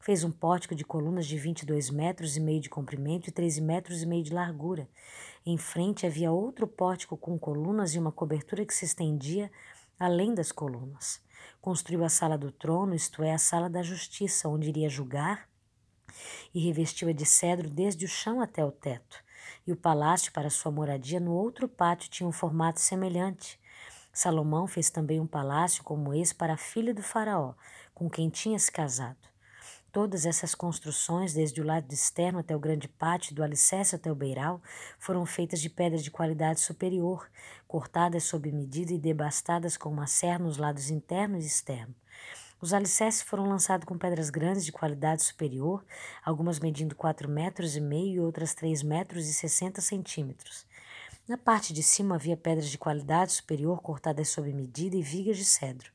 Fez um pórtico de colunas de 22 metros e meio de comprimento e 13 metros e meio de largura. Em frente havia outro pórtico com colunas e uma cobertura que se estendia além das colunas. Construiu a sala do trono, isto é, a sala da justiça, onde iria julgar, e revestiu-a de cedro desde o chão até o teto. E o palácio para sua moradia no outro pátio tinha um formato semelhante. Salomão fez também um palácio como esse para a filha do faraó, com quem tinha se casado. Todas essas construções, desde o lado externo até o grande pátio, do alicerce até o beiral, foram feitas de pedra de qualidade superior, cortadas sob medida e debastadas com uma serra nos lados interno e externo. Os alicerces foram lançados com pedras grandes de qualidade superior, algumas medindo 4 metros e meio e outras 3 metros e 60 centímetros. Na parte de cima havia pedras de qualidade superior cortadas sob medida e vigas de cedro.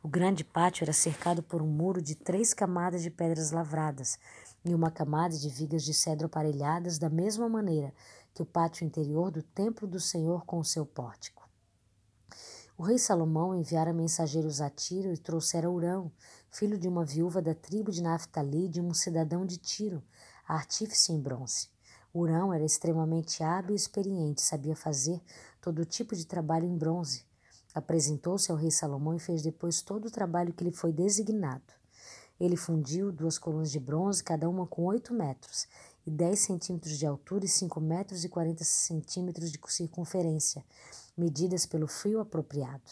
O grande pátio era cercado por um muro de 3 camadas de pedras lavradas e uma camada de vigas de cedro aparelhadas da mesma maneira que o pátio interior do templo do Senhor com o seu pórtico. O rei Salomão enviara mensageiros a Tiro e trouxera Urão, filho de uma viúva da tribo de Naftali e de um cidadão de Tiro, artífice em bronze. Urão era extremamente hábil e experiente, sabia fazer todo tipo de trabalho em bronze. Apresentou-se ao rei Salomão e fez depois todo o trabalho que lhe foi designado. Ele fundiu 2 colunas de bronze, cada uma com 8 metros e 10 centímetros de altura e 5 metros e 40 centímetros de circunferência, medidas pelo fio apropriado.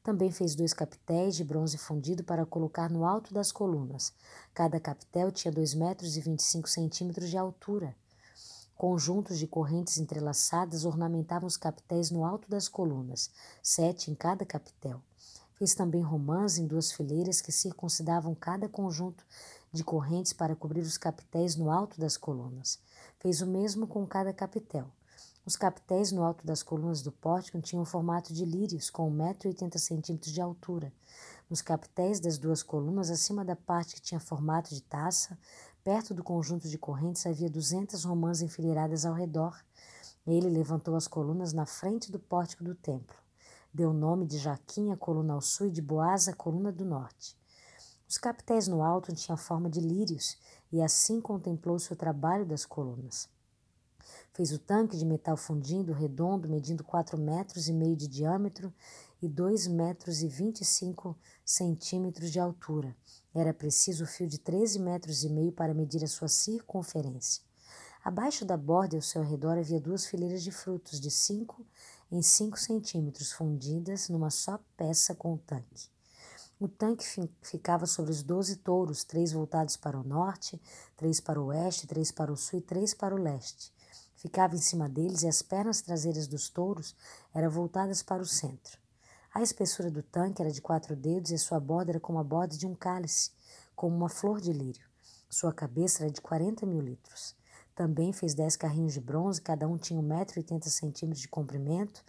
Também fez 2 capitéis de bronze fundido para colocar no alto das colunas. Cada capitel tinha 2 metros e 25 centímetros de altura. Conjuntos de correntes entrelaçadas ornamentavam os capitéis no alto das colunas, 7 em cada capitel. Fez também romãs em 2 fileiras que circuncidavam cada conjunto de correntes para cobrir os capitéis no alto das colunas. Fez o mesmo com cada capitel. Os capitéis no alto das colunas do pórtico tinham o formato de lírios, com 1,80 m de altura. Nos capitéis das 2 colunas, acima da parte que tinha formato de taça, perto do conjunto de correntes havia 200 romãs enfileiradas ao redor. Ele levantou as colunas na frente do pórtico do templo. Deu o nome de Jaquim, a coluna ao sul, e de Baasa, a coluna do norte. Os capitéis no alto tinham forma de lírios, e assim contemplou-se o trabalho das colunas. Fez o tanque de metal fundido, redondo, medindo 4 metros e meio de diâmetro e 2 metros e 25 centímetros de altura. Era preciso o fio de 13 metros e meio para medir a sua circunferência. Abaixo da borda e ao seu redor havia 2 fileiras de frutos de 5 em 5 centímetros, fundidas numa só peça com o tanque. O tanque ficava sobre os 12 touros, 3 voltados para o norte, 3 para o oeste, 3 para o sul e 3 para o leste. Ficava em cima deles e as pernas traseiras dos touros eram voltadas para o centro. A espessura do tanque era de 4 dedos e a sua borda era como a borda de um cálice, como uma flor de lírio. Sua cabeça era de 40.000 litros. Também fez 10 carrinhos de bronze, cada um tinha 1,80 m de comprimento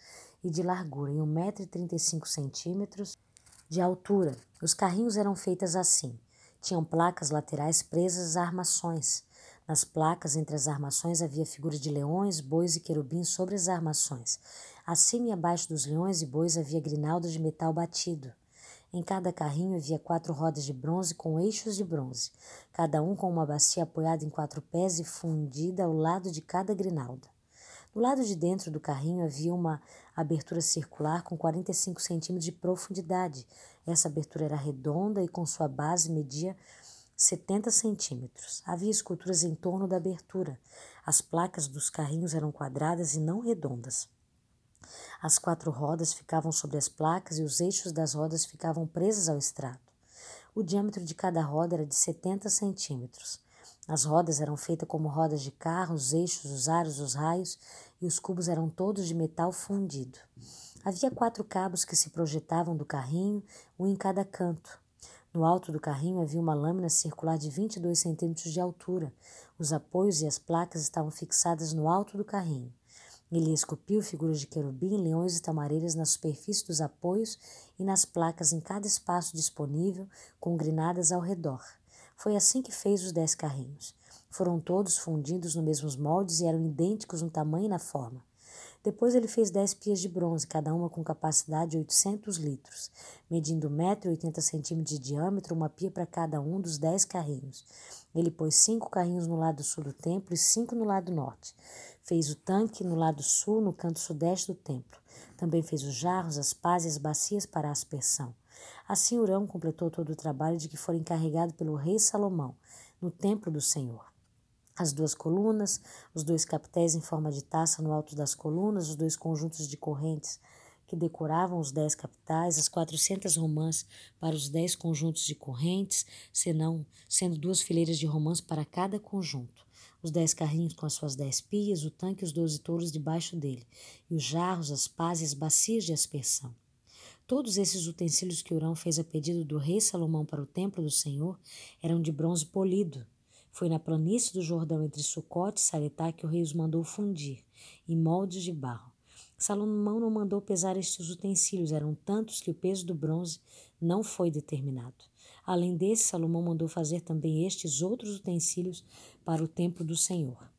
e de largura, e 1,35 m de altura. Os carrinhos eram feitos assim. Tinham placas laterais presas a armações. Nas placas, entre as armações, havia figuras de leões, bois e querubins sobre as armações. Acima e abaixo dos leões e bois havia grinaldas de metal batido. Em cada carrinho havia 4 rodas de bronze com eixos de bronze, cada um com uma bacia apoiada em 4 pés e fundida ao lado de cada grinalda. Do lado de dentro do carrinho havia uma abertura circular com 45 cm de profundidade. Essa abertura era redonda e com sua base media 70 cm. Havia esculturas em torno da abertura. As placas dos carrinhos eram quadradas e não redondas. As 4 rodas ficavam sobre as placas e os eixos das rodas ficavam presos ao estrado. O diâmetro de cada roda era de 70 cm. As rodas eram feitas como rodas de carro, os eixos, os aros, os raios e os cubos eram todos de metal fundido. Havia 4 cabos que se projetavam do carrinho, um em cada canto. No alto do carrinho havia uma lâmina circular de 22 centímetros de altura. Os apoios e as placas estavam fixadas no alto do carrinho. Ele esculpiu figuras de querubim, leões e tamareiras na superfície dos apoios e nas placas em cada espaço disponível, com grinadas ao redor. Foi assim que fez os 10 carrinhos. Foram todos fundidos nos mesmos moldes e eram idênticos no tamanho e na forma. Depois ele fez 10 pias de bronze, cada uma com capacidade de 800 litros, medindo 1,80 m de diâmetro, uma pia para cada um dos 10 carrinhos. Ele pôs 5 carrinhos no lado sul do templo e 5 no lado norte. Fez o tanque no lado sul, no canto sudeste do templo. Também fez os jarros, as pás e as bacias para a aspersão. Assim Urão completou todo o trabalho de que foi encarregado pelo rei Salomão, no templo do Senhor. As 2 colunas, os 2 capitéis em forma de taça no alto das colunas, os 2 conjuntos de correntes que decoravam os 10 capitais, as 400 romãs para os 10 conjuntos de correntes, sendo 2 fileiras de romãs para cada conjunto, os 10 carrinhos com as suas 10 pias, o tanque e os 12 touros debaixo dele, e os jarros, as pás e as bacias de aspersão. Todos esses utensílios que Urão fez a pedido do rei Salomão para o templo do Senhor eram de bronze polido. Foi na planície do Jordão, entre Sucote e Saretá, que o rei os mandou fundir, em moldes de barro. Salomão não mandou pesar estes utensílios, eram tantos que o peso do bronze não foi determinado. Além desse, Salomão mandou fazer também estes outros utensílios para o templo do Senhor: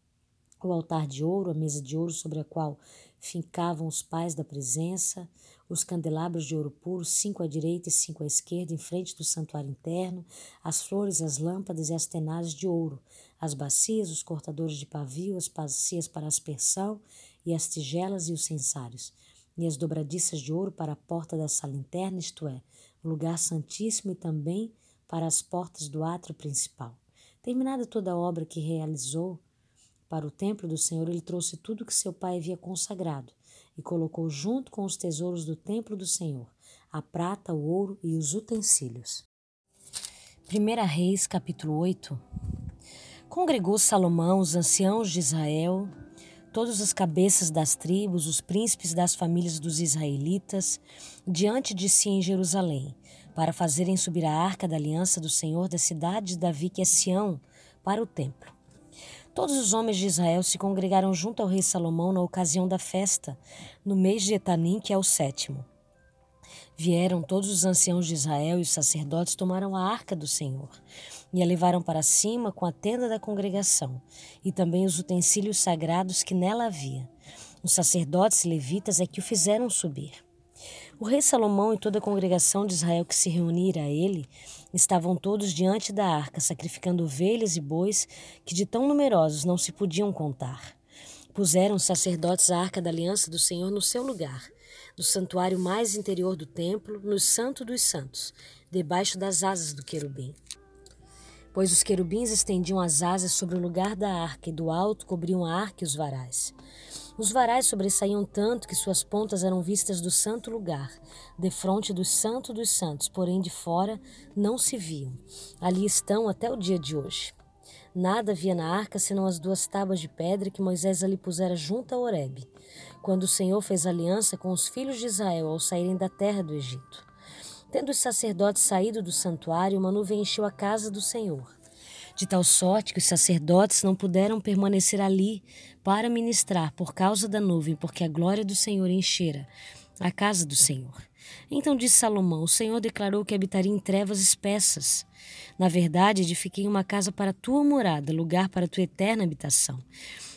o altar de ouro, a mesa de ouro sobre a qual fincavam os pais da presença, os candelabros de ouro puro, 5 à direita e 5 à esquerda, em frente do santuário interno, as flores, as lâmpadas e as tenazes de ouro, as bacias, os cortadores de pavio, as bacias para aspersão e as tigelas e os censários, e as dobradiças de ouro para a porta da sala interna, isto é, o lugar santíssimo, e também para as portas do átrio principal. Terminada toda a obra que realizou para o templo do Senhor, ele trouxe tudo que seu pai havia consagrado e colocou junto com os tesouros do templo do Senhor, a prata, o ouro e os utensílios. 1 Reis, capítulo 8. Congregou Salomão os anciãos de Israel, todas as cabeças das tribos, os príncipes das famílias dos israelitas, diante de si em Jerusalém, para fazerem subir a arca da aliança do Senhor da cidade de Davi, que é Sião, para o templo. Todos os homens de Israel se congregaram junto ao rei Salomão na ocasião da festa, no mês de Etanim, que é o 7º. Vieram todos os anciãos de Israel e os sacerdotes tomaram a arca do Senhor e a levaram para cima com a tenda da congregação e também os utensílios sagrados que nela havia. Os sacerdotes levitas é que o fizeram subir. O rei Salomão e toda a congregação de Israel que se reunira a ele estavam todos diante da arca, sacrificando ovelhas e bois que de tão numerosos não se podiam contar. Puseram os sacerdotes a arca da aliança do Senhor no seu lugar, no santuário mais interior do templo, no Santo dos Santos, debaixo das asas do querubim. Pois os querubins estendiam as asas sobre o lugar da arca e do alto cobriam a arca e os varais. Os varais sobressaíam tanto que suas pontas eram vistas do santo lugar, defronte do Santo dos Santos, porém de fora não se viam. Ali estão até o dia de hoje. Nada havia na arca senão as duas tábuas de pedra que Moisés ali pusera junto a Horebe, quando o Senhor fez aliança com os filhos de Israel ao saírem da terra do Egito. Tendo os sacerdotes saído do santuário, uma nuvem encheu a casa do Senhor, de tal sorte que os sacerdotes não puderam permanecer ali para ministrar por causa da nuvem, porque a glória do Senhor enchera a casa do Senhor. Então disse Salomão: o Senhor declarou que habitaria em trevas espessas. Na verdade, edifiquei uma casa para a tua morada, lugar para a tua eterna habitação.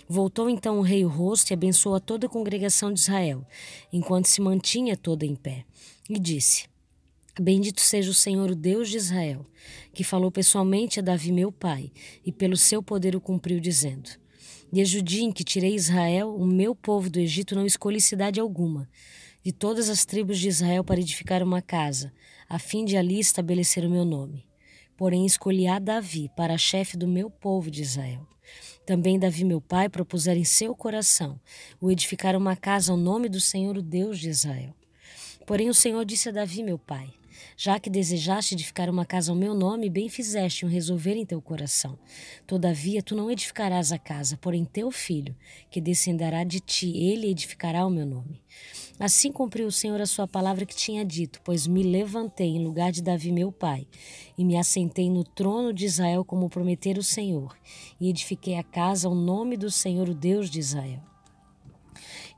Voltou então o rei o rosto e abençoou a toda a congregação de Israel, enquanto se mantinha toda em pé. E disse: bendito seja o Senhor, o Deus de Israel, que falou pessoalmente a Davi meu pai, e pelo seu poder o cumpriu, dizendo: desde o dia em que tirei Israel, o meu povo do Egito, não escolhi cidade alguma de todas as tribos de Israel para edificar uma casa, a fim de ali estabelecer o meu nome. Porém, escolhi a Davi para chefe do meu povo de Israel. Também Davi, meu pai, propusera em seu coração o edificar uma casa ao nome do Senhor, o Deus de Israel. Porém, o Senhor disse a Davi, meu pai: já que desejaste edificar uma casa ao meu nome, bem fizeste em resolver em teu coração. Todavia, tu não edificarás a casa, porém teu filho, que descenderá de ti, ele edificará o meu nome. Assim cumpriu o Senhor a sua palavra que tinha dito, pois me levantei em lugar de Davi meu pai, e me assentei no trono de Israel como prometera o Senhor, e edifiquei a casa ao nome do Senhor, o Deus de Israel.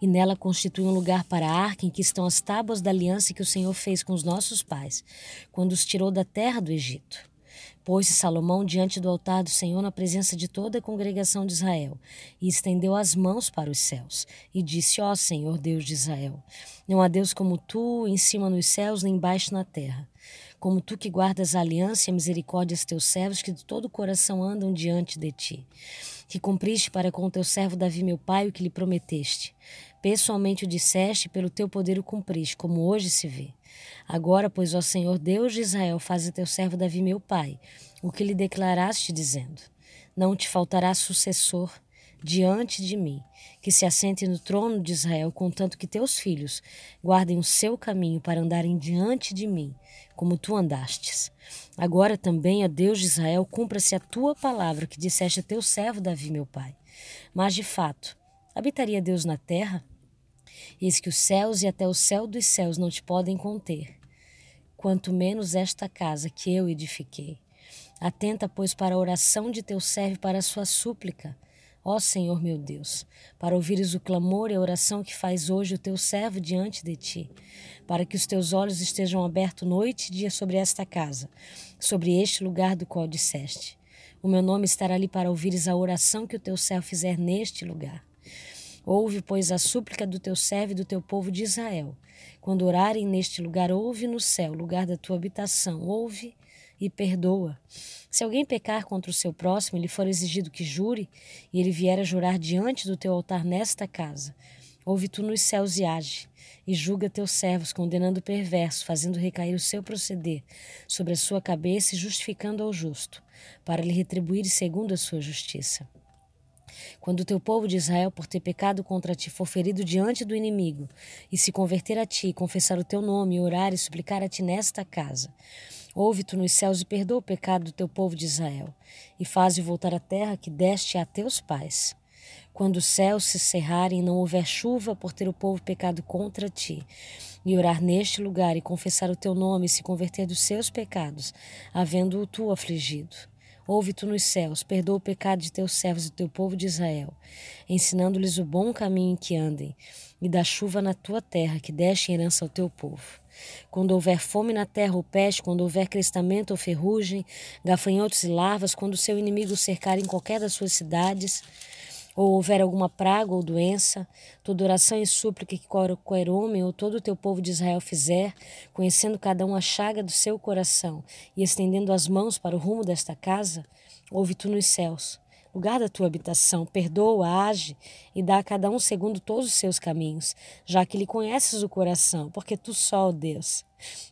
E nela constitui um lugar para a arca em que estão as tábuas da aliança que o Senhor fez com os nossos pais, quando os tirou da terra do Egito. Pôs-se Salomão diante do altar do Senhor na presença de toda a congregação de Israel, e estendeu as mãos para os céus, e disse: ó Senhor, Deus de Israel, não há Deus como tu, em cima nos céus, nem embaixo na terra. Como tu que guardas a aliança e a misericórdia aos teus servos, que de todo o coração andam diante de ti, que cumpriste para com o teu servo Davi meu pai o que lhe prometeste. Pessoalmente o disseste, pelo teu poder o cumpriste, como hoje se vê. Agora, pois, ó Senhor, Deus de Israel, faze teu servo Davi meu pai o que lhe declaraste, dizendo: não te faltará sucessor diante de mim, que se assente no trono de Israel, contanto que teus filhos guardem o seu caminho para andarem diante de mim, como tu andastes. Agora também, ó Deus de Israel, cumpra-se a tua palavra que disseste a teu servo Davi meu pai. Mas de fato, habitaria Deus na terra? Eis que os céus e até o céu dos céus não te podem conter, quanto menos esta casa que eu edifiquei. Atenta, pois, para a oração de teu servo e para a sua súplica, ó Senhor meu Deus, para ouvires o clamor e a oração que faz hoje o teu servo diante de ti, para que os teus olhos estejam abertos noite e dia sobre esta casa, sobre este lugar do qual disseste: o meu nome estará ali, para ouvires a oração que o teu servo fizer neste lugar. Ouve, pois, a súplica do teu servo e do teu povo de Israel. Quando orarem neste lugar, ouve no céu, lugar da tua habitação, ouve e perdoa. Se alguém pecar contra o seu próximo, lhe for exigido que jure, e ele vier a jurar diante do teu altar nesta casa, ouve tu nos céus e age, e julga teus servos, condenando o perverso, fazendo recair o seu proceder sobre a sua cabeça e justificando ao justo, para lhe retribuir segundo a sua justiça. Quando o teu povo de Israel, por ter pecado contra ti, for ferido diante do inimigo, e se converter a ti, confessar o teu nome, orar e suplicar a ti nesta casa, ouve tu nos céus e perdoa o pecado do teu povo de Israel, e faze voltar à terra que deste a teus pais. Quando os céus se cerrarem e não houver chuva, por ter o povo pecado contra ti, e orar neste lugar, e confessar o teu nome, e se converter dos seus pecados, havendo-o tu afligido, ouve tu nos céus, perdoa o pecado de teus servos e do teu povo de Israel, ensinando-lhes o bom caminho em que andem, e dá chuva na tua terra, que deste herança ao teu povo. Quando houver fome na terra ou peste, quando houver crestamento ou ferrugem, gafanhotos e larvas, quando o seu inimigo o cercar em qualquer das suas cidades, ou houver alguma praga ou doença, toda oração e súplica que qualquer homem ou todo o teu povo de Israel fizer, conhecendo cada um a chaga do seu coração e estendendo as mãos para o rumo desta casa, ouve tu nos céus, lugar da tua habitação, perdoa, age e dá a cada um segundo todos os seus caminhos, já que lhe conheces o coração, porque tu só, ó Deus,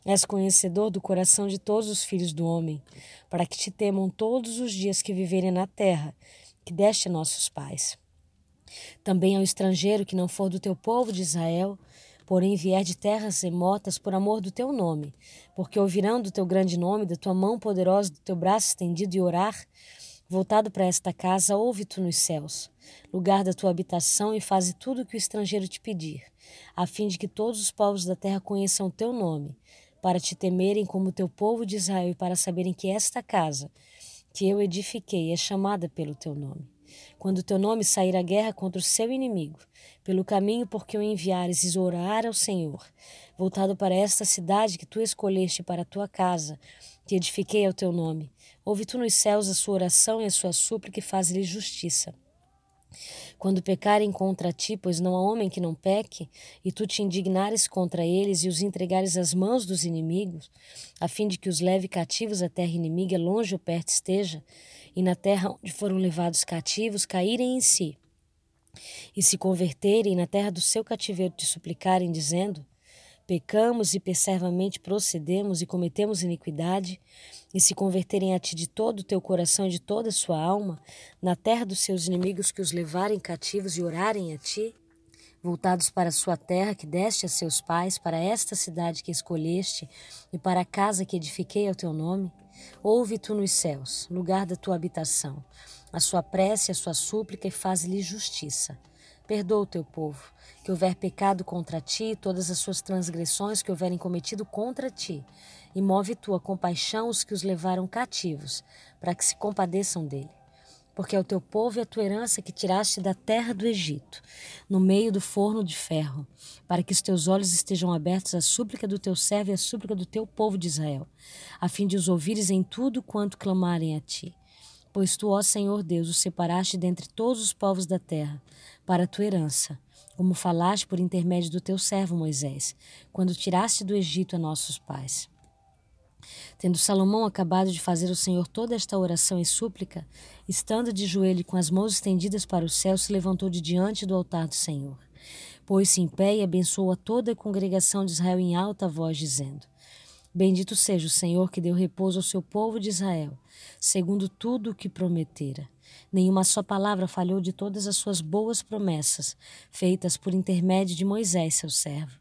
és conhecedor do coração de todos os filhos do homem, para que te temam todos os dias que viverem na terra, que deste a nossos pais. Também ao estrangeiro que não for do teu povo de Israel, porém vier de terras remotas por amor do teu nome, porque ouvirão do teu grande nome, da tua mão poderosa, do teu braço estendido e orar, Voltado para esta casa, ouve tu nos céus, lugar da tua habitação, e faze tudo o que o estrangeiro te pedir, a fim de que todos os povos da terra conheçam o teu nome, para te temerem como o teu povo de Israel, e para saberem que esta casa que eu edifiquei é chamada pelo teu nome. Quando o teu nome sair à guerra contra o seu inimigo, pelo caminho por que o enviares, e orar ao Senhor, voltado para esta cidade que tu escolheste para a tua casa, que edifiquei ao teu nome, ouve tu nos céus a sua oração e a sua súplica, e faz-lhe justiça. Quando pecarem contra ti, pois não há homem que não peque, e tu te indignares contra eles e os entregares às mãos dos inimigos, a fim de que os leve cativos à terra inimiga, longe ou perto esteja, e na terra onde foram levados cativos caírem em si, e se converterem na terra do seu cativeiro, te suplicarem, dizendo: pecamos e perversamente procedemos e cometemos iniquidade, e se converterem a ti de todo o teu coração e de toda a sua alma, na terra dos seus inimigos que os levarem cativos, e orarem a ti, voltados para a sua terra que deste a seus pais, para esta cidade que escolheste e para a casa que edifiquei ao teu nome, ouve tu nos céus, lugar da tua habitação, a sua prece, a sua súplica, e faz-lhe justiça. Perdoa o teu povo, que houver pecado contra ti, e todas as suas transgressões que houverem cometido contra ti, e move tua compaixão os que os levaram cativos, para que se compadeçam dele. Porque é o teu povo e a tua herança que tiraste da terra do Egito, no meio do forno de ferro, para que os teus olhos estejam abertos à súplica do teu servo e à súplica do teu povo de Israel, a fim de os ouvires em tudo quanto clamarem a ti. Pois tu, ó Senhor Deus, os separaste dentre todos os povos da terra, para a tua herança, como falaste por intermédio do teu servo Moisés, quando tiraste do Egito a nossos pais. Tendo Salomão acabado de fazer ao Senhor toda esta oração e súplica, estando de joelho com as mãos estendidas para o céu, se levantou de diante do altar do Senhor. Pôs-se em pé e abençoou a toda a congregação de Israel em alta voz, dizendo: bendito seja o Senhor, que deu repouso ao seu povo de Israel, segundo tudo o que prometera. Nenhuma só palavra falhou de todas as suas boas promessas, feitas por intermédio de Moisés, seu servo.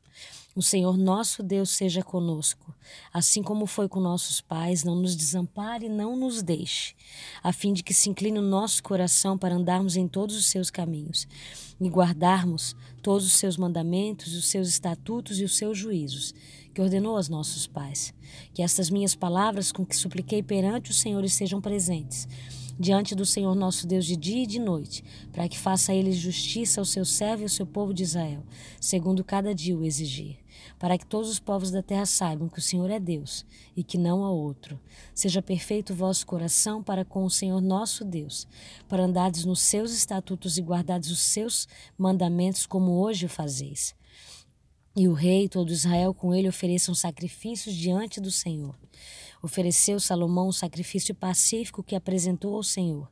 O Senhor nosso Deus seja conosco, assim como foi com nossos pais, não nos desampare e não nos deixe, a fim de que se incline o nosso coração para andarmos em todos os seus caminhos, e guardarmos todos os seus mandamentos, os seus estatutos e os seus juízos, que ordenou aos nossos pais. Que estas minhas palavras com que supliquei perante o Senhor estejam presentes diante do Senhor nosso Deus de dia e de noite, para que faça a ele justiça ao seu servo e ao seu povo de Israel, segundo cada dia o exigir, para que todos os povos da terra saibam que o Senhor é Deus e que não há outro. Seja perfeito o vosso coração para com o Senhor nosso Deus, para andardes nos seus estatutos e guardardes os seus mandamentos, como hoje o fazeis. E o rei e todo Israel com ele ofereçam sacrifícios diante do Senhor. Ofereceu Salomão um sacrifício pacífico que apresentou ao Senhor,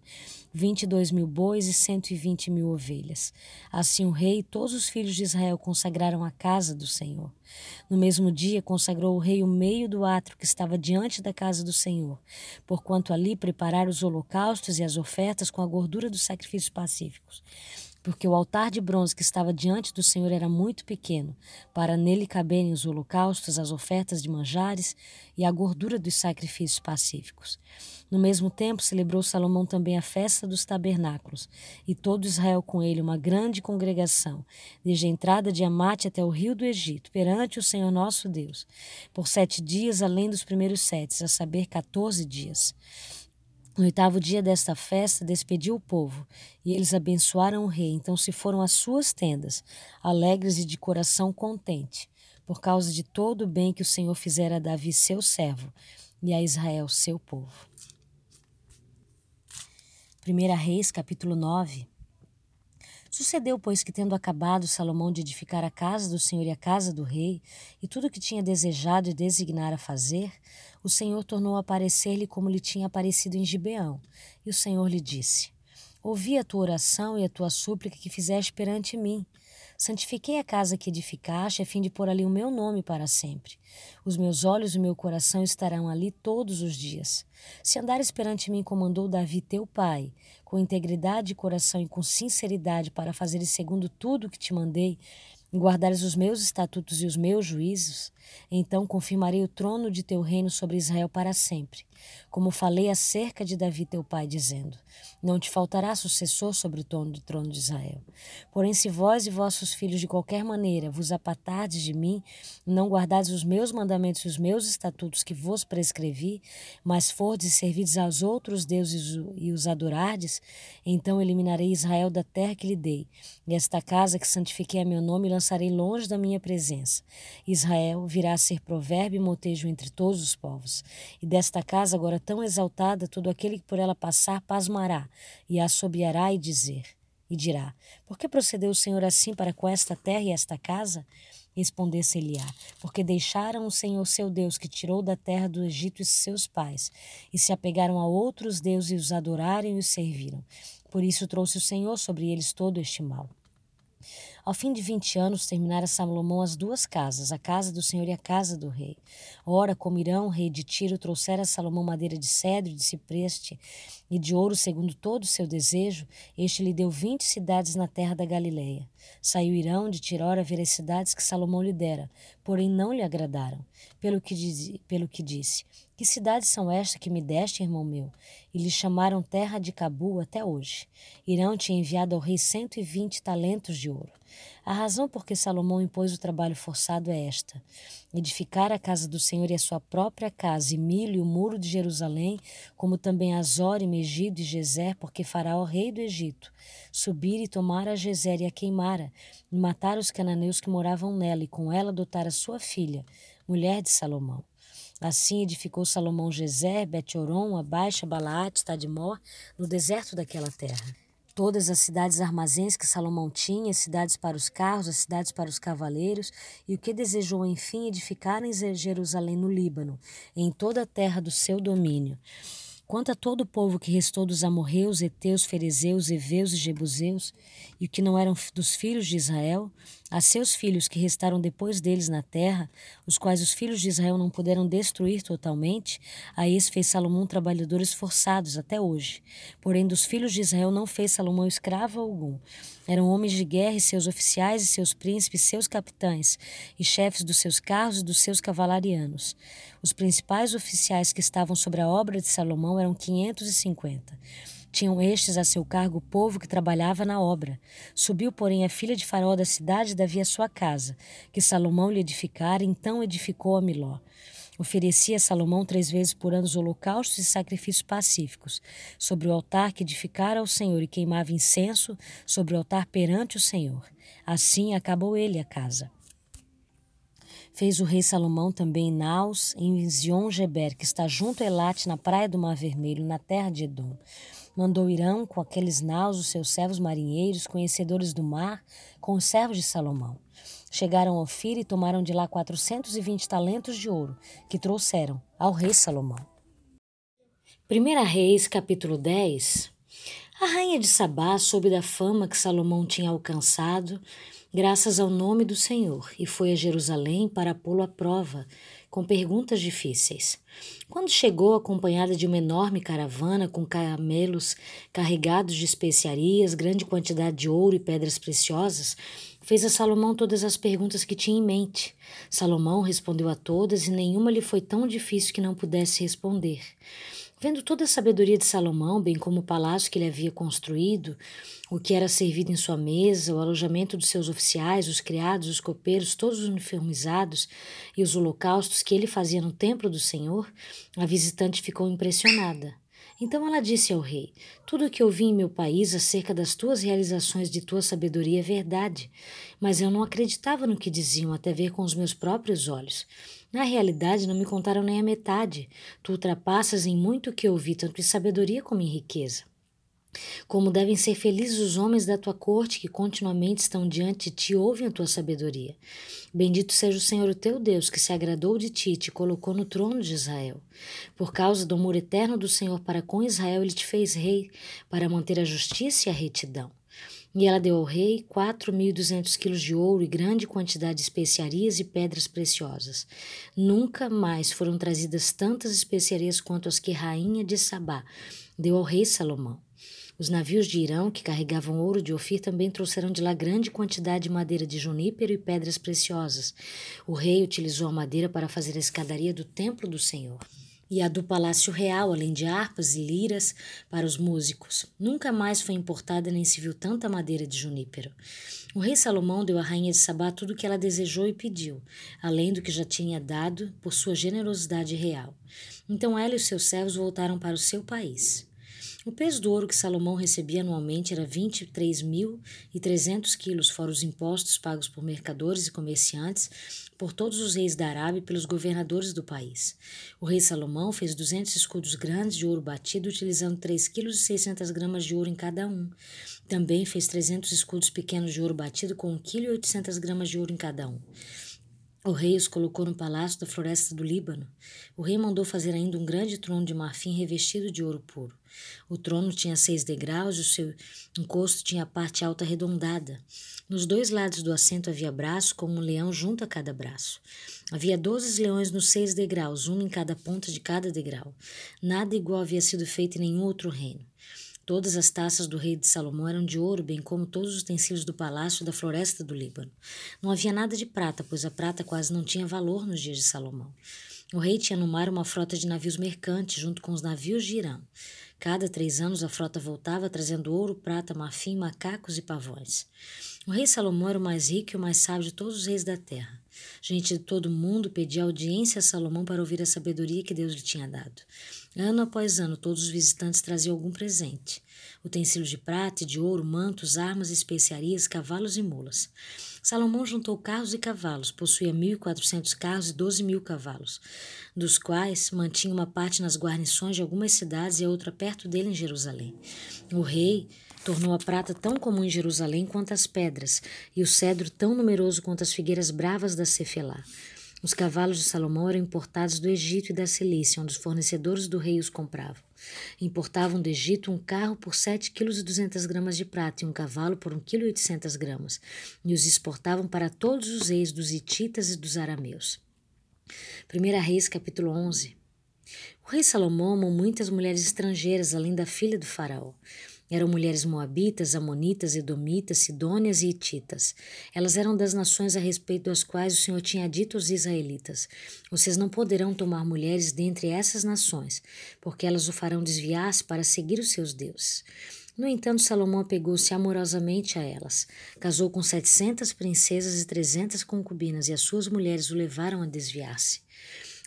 22.000 bois e 120.000 ovelhas. Assim o rei e todos os filhos de Israel consagraram a casa do Senhor. No mesmo dia consagrou o rei o meio do átrio que estava diante da casa do Senhor, porquanto ali prepararam os holocaustos e as ofertas com a gordura dos sacrifícios pacíficos. Porque o altar de bronze que estava diante do Senhor era muito pequeno, para nele caberem os holocaustos, as ofertas de manjares e a gordura dos sacrifícios pacíficos. No mesmo tempo celebrou Salomão também a festa dos tabernáculos, e todo Israel com ele, uma grande congregação, desde a entrada de Amate até o rio do Egito, perante o Senhor nosso Deus, por 7 dias além dos primeiros 7, a saber 14 dias. No 8º dia desta festa, despediu o povo, e eles abençoaram o rei. Então se foram às suas tendas, alegres e de coração contente, por causa de todo o bem que o Senhor fizera a Davi, seu servo, e a Israel, seu povo. 1 Reis, capítulo 9. Sucedeu, pois, que tendo acabado Salomão de edificar a casa do Senhor e a casa do rei, e tudo o que tinha desejado e designara fazer, o Senhor tornou a aparecer-lhe como lhe tinha aparecido em Gibeão. E o Senhor lhe disse: ouvi a tua oração e a tua súplica que fizeste perante mim. Santifiquei a casa que edificaste, a fim de pôr ali o meu nome para sempre. Os meus olhos e o meu coração estarão ali todos os dias. Se andares perante mim como andou Davi teu pai, com integridade de coração e com sinceridade, para fazeres segundo tudo o que te mandei, e guardares os meus estatutos e os meus juízos, então confirmarei o trono de teu reino sobre Israel para sempre, como falei acerca de Davi teu pai, dizendo, não te faltará sucessor sobre o trono de Israel. Porém, se vós e vossos filhos de qualquer maneira vos apartardes de mim, não guardardes os meus mandamentos e os meus estatutos que vos prescrevi, mas fordes e servides aos outros deuses e os adorardes, então eliminarei Israel da terra que lhe dei, e esta casa que santifiquei a meu nome lançarei longe da minha presença. Israel virá a ser provérbio e motejo entre todos os povos, e desta casa agora tão exaltada, todo aquele que por ela passar pasmará, e assobiará e dirá, por que procedeu o Senhor assim para com esta terra e esta casa? Responder-se-lhe-á, porque deixaram o Senhor seu Deus, que tirou da terra do Egito e seus pais, e se apegaram a outros deuses e os adoraram e os serviram. Por isso trouxe o Senhor sobre eles todo este mal. Ao fim de 20 anos terminara Salomão as duas casas, a casa do Senhor e a casa do rei. Ora, como Hirão, rei de Tiro, trouxera a Salomão madeira de cedro, de cipreste e de ouro segundo todo o seu desejo, este lhe deu 20 cidades na terra da Galileia. Saiu Hirão de Tiro a ver as cidades que Salomão lhe dera, porém não lhe agradaram, pelo que disse, que cidades são estas que me deste, irmão meu? E lhe chamaram terra de Cabu até hoje. Hirão tinha enviado ao rei 120 talentos de ouro. A razão por que Salomão impôs o trabalho forçado é esta: edificar a casa do Senhor e a sua própria casa, e Milho e o muro de Jerusalém, como também Azor e Megido e Gezer, porque Faraó, rei do Egito, subir e tomar a Gezer e a queimara, e matar os cananeus que moravam nela, e com ela adotar a sua filha, mulher de Salomão. Assim edificou Salomão Gezer, Bet-Horon, a Baixa, Balaate, Tadmor, no deserto daquela terra. Todas as cidades armazéns que Salomão tinha, as cidades para os carros, as cidades para os cavaleiros, e o que desejou, enfim, edificar em Jerusalém no Líbano, em toda a terra do seu domínio. Quanto a todo o povo que restou dos amorreus, heteus, ferezeus, heveus e jebuseus, e o que não eram dos filhos de Israel, a seus filhos que restaram depois deles na terra, os quais os filhos de Israel não puderam destruir totalmente, a esses fez Salomão trabalhadores forçados até hoje. Porém, dos filhos de Israel não fez Salomão escravo algum. Eram homens de guerra, e seus oficiais, e seus príncipes, e seus capitães, e chefes dos seus carros e dos seus cavalarianos. Os principais oficiais que estavam sobre a obra de Salomão eram 550. Tinham estes a seu cargo o povo que trabalhava na obra. Subiu, porém, a filha de Faraó da cidade Davi à sua casa, que Salomão lhe edificara, então edificou a Miló. Oferecia Salomão 3 vezes por ano os holocaustos e sacrifícios pacíficos, sobre o altar que edificara ao Senhor, e queimava incenso sobre o altar perante o Senhor. Assim acabou ele a casa. Fez o rei Salomão também Naus, em Zion-Geber, que está junto a Elate, na praia do Mar Vermelho, na terra de Edom. Mandou Hirão com aqueles naus, os seus servos marinheiros, conhecedores do mar, com os servos de Salomão. Chegaram ao Ofir e tomaram de lá 420 talentos de ouro, que trouxeram ao rei Salomão. 1 Reis, capítulo 10. A rainha de Sabá soube da fama que Salomão tinha alcançado, graças ao nome do Senhor, e foi a Jerusalém para pô-lo à prova, com perguntas difíceis. Quando chegou, acompanhada de uma enorme caravana, com camelos carregados de especiarias, grande quantidade de ouro e pedras preciosas, fez a Salomão todas as perguntas que tinha em mente. Salomão respondeu a todas, e nenhuma lhe foi tão difícil que não pudesse responder. Vendo toda a sabedoria de Salomão, bem como o palácio que ele havia construído, o que era servido em sua mesa, o alojamento dos seus oficiais, os criados, os copeiros, todos uniformizados, e os holocaustos que ele fazia no templo do Senhor, a visitante ficou impressionada. Então ela disse ao rei, tudo o que eu vi em meu país acerca das tuas realizações de tua sabedoria é verdade, mas eu não acreditava no que diziam até ver com os meus próprios olhos. Na realidade, não me contaram nem a metade. Tu ultrapassas em muito o que eu vi, tanto em sabedoria como em riqueza. Como devem ser felizes os homens da tua corte, que continuamente estão diante de ti e ouvem a tua sabedoria. Bendito seja o Senhor, o teu Deus, que se agradou de ti e te colocou no trono de Israel. Por causa do amor eterno do Senhor para com Israel, ele te fez rei, para manter a justiça e a retidão. E ela deu ao rei 4.200 quilos de ouro e grande quantidade de especiarias e pedras preciosas. Nunca mais foram trazidas tantas especiarias quanto as que a rainha de Sabá deu ao rei Salomão. Os navios de Hirão, que carregavam ouro de Ofir, também trouxeram de lá grande quantidade de madeira de junípero e pedras preciosas. O rei utilizou a madeira para fazer a escadaria do templo do Senhor. e a do Palácio Real, além de harpas e liras para os músicos. Nunca mais foi importada nem se viu tanta madeira de junípero. O rei Salomão deu à rainha de Sabá tudo o que ela desejou e pediu, além do que já tinha dado por sua generosidade real. Então ela e os seus servos voltaram para o seu país. O peso do ouro que Salomão recebia anualmente era 23.300 quilos, fora os impostos pagos por mercadores e comerciantes, por todos os reis da Arábia e pelos governadores do país. O rei Salomão fez 200 escudos grandes de ouro batido, utilizando 3,6 kg de ouro em cada um. Também fez 300 escudos pequenos de ouro batido, com 1,8 kg de ouro em cada um. O rei os colocou no palácio da floresta do Líbano. O rei mandou fazer ainda um grande trono de marfim revestido de ouro puro. O trono tinha 6 degraus e o seu encosto tinha a parte alta arredondada. Nos 2 lados do assento havia braço, como um leão junto a cada braço. Havia 12 leões nos 6 degraus, um em cada ponta de cada degrau. Nada igual havia sido feito em nenhum outro reino. Todas as taças do rei de Salomão eram de ouro, bem como todos os utensílios do palácio da floresta do Líbano. Não havia nada de prata, pois a prata quase não tinha valor nos dias de Salomão. O rei tinha no mar uma frota de navios mercantes, junto com os navios de Hirão. Cada 3 anos a frota voltava, trazendo ouro, prata, marfim, macacos e pavões. O rei Salomão era o mais rico e o mais sábio de todos os reis da terra. Gente de todo mundo pedia audiência a Salomão para ouvir a sabedoria que Deus lhe tinha dado. Ano após ano, todos os visitantes traziam algum presente. Utensílios de prata e de ouro, mantos, armas, especiarias, cavalos e mulas. Salomão juntou carros e cavalos, possuía 1.400 carros e 12.000 cavalos, dos quais mantinha uma parte nas guarnições de algumas cidades e a outra perto dele em Jerusalém. O rei tornou a prata tão comum em Jerusalém quanto as pedras, e o cedro tão numeroso quanto as figueiras bravas da Cefelá. Os cavalos de Salomão eram importados do Egito e da Cilícia, onde os fornecedores do rei os compravam. Importavam do Egito um carro por 7,2 kg de prata e um cavalo por 1,8 kg, e os exportavam para todos os reis dos Hititas e dos Arameus. 1 Reis, capítulo 11. O rei Salomão amou muitas mulheres estrangeiras, além da filha do faraó. Eram mulheres moabitas, amonitas, edomitas, sidônias e hititas. Elas eram das nações a respeito das quais o Senhor tinha dito aos israelitas: vocês não poderão tomar mulheres dentre essas nações, porque elas o farão desviar-se para seguir os seus deuses. No entanto, Salomão apegou-se amorosamente a elas. Casou com 700 princesas e 300 concubinas, e as suas mulheres o levaram a desviar-se.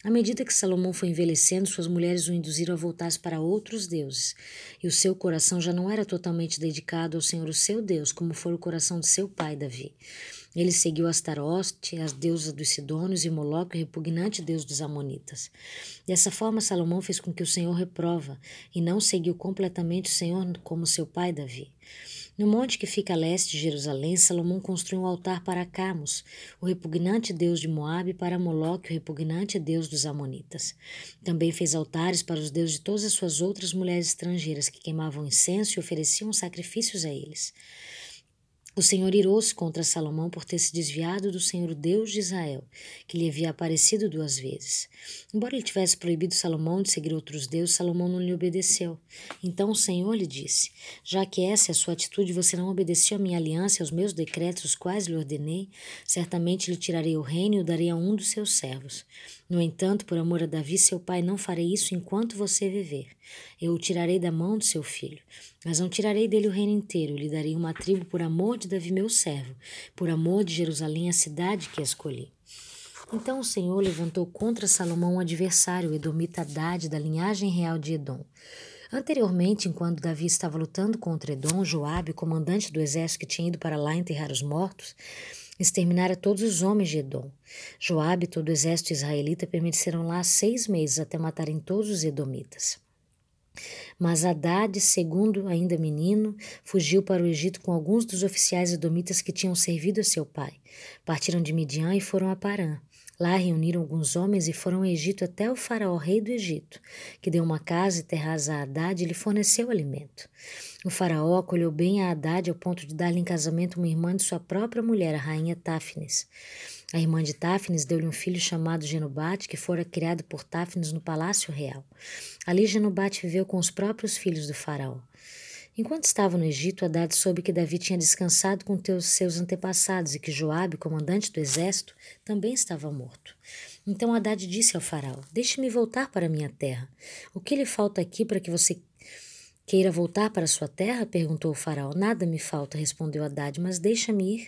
À medida que Salomão foi envelhecendo, suas mulheres o induziram a voltar-se para outros deuses, e o seu coração já não era totalmente dedicado ao Senhor, o seu Deus, como foi o coração de seu pai Davi. Ele seguiu Astarote, as deusas dos Sidônios, e Moloque, o repugnante deus dos Amonitas. Dessa forma, Salomão fez com que o Senhor reprova, e não seguiu completamente o Senhor como seu pai Davi. No monte que fica a leste de Jerusalém, Salomão construiu um altar para Camus, o repugnante deus de Moabe, e para Moloque, o repugnante deus dos Amonitas. Também fez altares para os deuses de todas as suas outras mulheres estrangeiras, que queimavam incenso e ofereciam sacrifícios a eles. O Senhor irou-se contra Salomão por ter se desviado do Senhor, Deus de Israel, que lhe havia aparecido 2 vezes. Embora ele tivesse proibido Salomão de seguir outros deuses, Salomão não lhe obedeceu. Então o Senhor lhe disse: já que essa é a sua atitude, você não obedeceu a minha aliança e aos meus decretos, os quais lhe ordenei, certamente lhe tirarei o reino e o darei a um dos seus servos. No entanto, por amor a Davi, seu pai, não farei isso enquanto você viver. Eu o tirarei da mão do seu filho, mas não tirarei dele o reino inteiro. Eu lhe darei uma tribo por amor de Davi, meu servo, por amor de Jerusalém, a cidade que escolhi. Então o Senhor levantou contra Salomão um adversário, o edomita Haddad, da linhagem real de Edom. Anteriormente, enquanto Davi estava lutando contra Edom, Joabe, comandante do exército que tinha ido para lá enterrar os mortos, exterminara todos os homens de Edom. Joabe e todo o exército israelita permaneceram lá 6 meses, até matarem todos os edomitas. Mas Haddad, segundo ainda menino, fugiu para o Egito com alguns dos oficiais edomitas que tinham servido a seu pai. Partiram de Midian e foram a Parã. Lá reuniram alguns homens e foram ao Egito até o faraó, rei do Egito, que deu uma casa e terras a Haddad e lhe forneceu alimento. O faraó acolheu bem a Haddad ao ponto de dar-lhe em casamento uma irmã de sua própria mulher, a rainha Táfnis. A irmã de Táfnis deu-lhe um filho chamado Genubate, que fora criado por Táfnis no Palácio Real. Ali Genubate viveu com os próprios filhos do faraó. Enquanto estava no Egito, Haddad soube que Davi tinha descansado com seus antepassados e que Joabe, comandante do exército, também estava morto. Então Hadad disse ao faraó: deixe-me voltar para a minha terra. O que lhe falta aqui para que você queira voltar para a sua terra? Perguntou o faraó. Nada me falta, respondeu Hadad, mas deixa-me ir.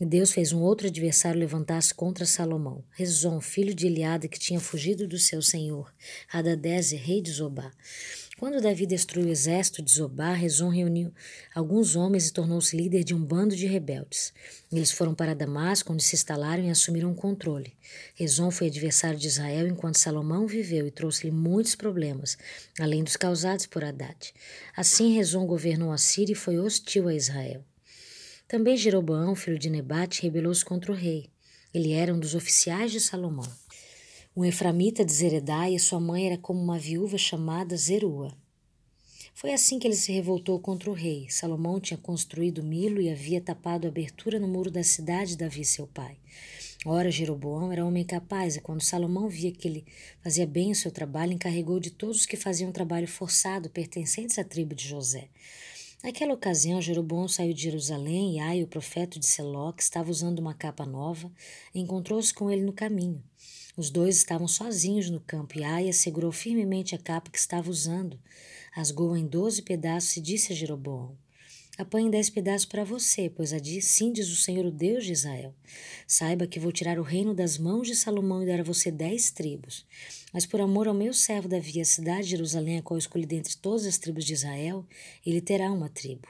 Deus fez um outro adversário levantar-se contra Salomão, Rezom, filho de Eliada, que tinha fugido do seu senhor, Hadadezer, rei de Zobá. Quando Davi destruiu o exército de Zobá, Rezom reuniu alguns homens e tornou-se líder de um bando de rebeldes. Eles foram para Damasco, onde se instalaram e assumiram o controle. Rezom foi adversário de Israel enquanto Salomão viveu e trouxe-lhe muitos problemas, além dos causados por Hadad. Assim, Rezom governou a Síria e foi hostil a Israel. Também Jeroboão, filho de Nebate, rebelou-se contra o rei. Ele era um dos oficiais de Salomão, um eframita de Zeredá, e sua mãe era como uma viúva chamada Zerua. Foi assim que ele se revoltou contra o rei. Salomão tinha construído Milo e havia tapado a abertura no muro da cidade de Davi, seu pai. Ora, Jeroboão era homem capaz, e quando Salomão via que ele fazia bem o seu trabalho, encarregou de todos os que faziam trabalho forçado, pertencentes à tribo de José. Naquela ocasião, Jeroboão saiu de Jerusalém e Ai, o profeta de Seló, que estava usando uma capa nova, encontrou-se com ele no caminho. Os dois estavam sozinhos no campo e Ai segurou firmemente a capa que estava usando, rasgou-a em 12 pedaços e disse a Jeroboão: apanhe 10 pedaços para você, pois assim diz o Senhor, o Deus de Israel. Saiba que vou tirar o reino das mãos de Salomão e dar a você 10 tribos. Mas por amor ao meu servo Davi, a cidade de Jerusalém, a qual escolhi dentre todas as tribos de Israel, ele terá uma tribo.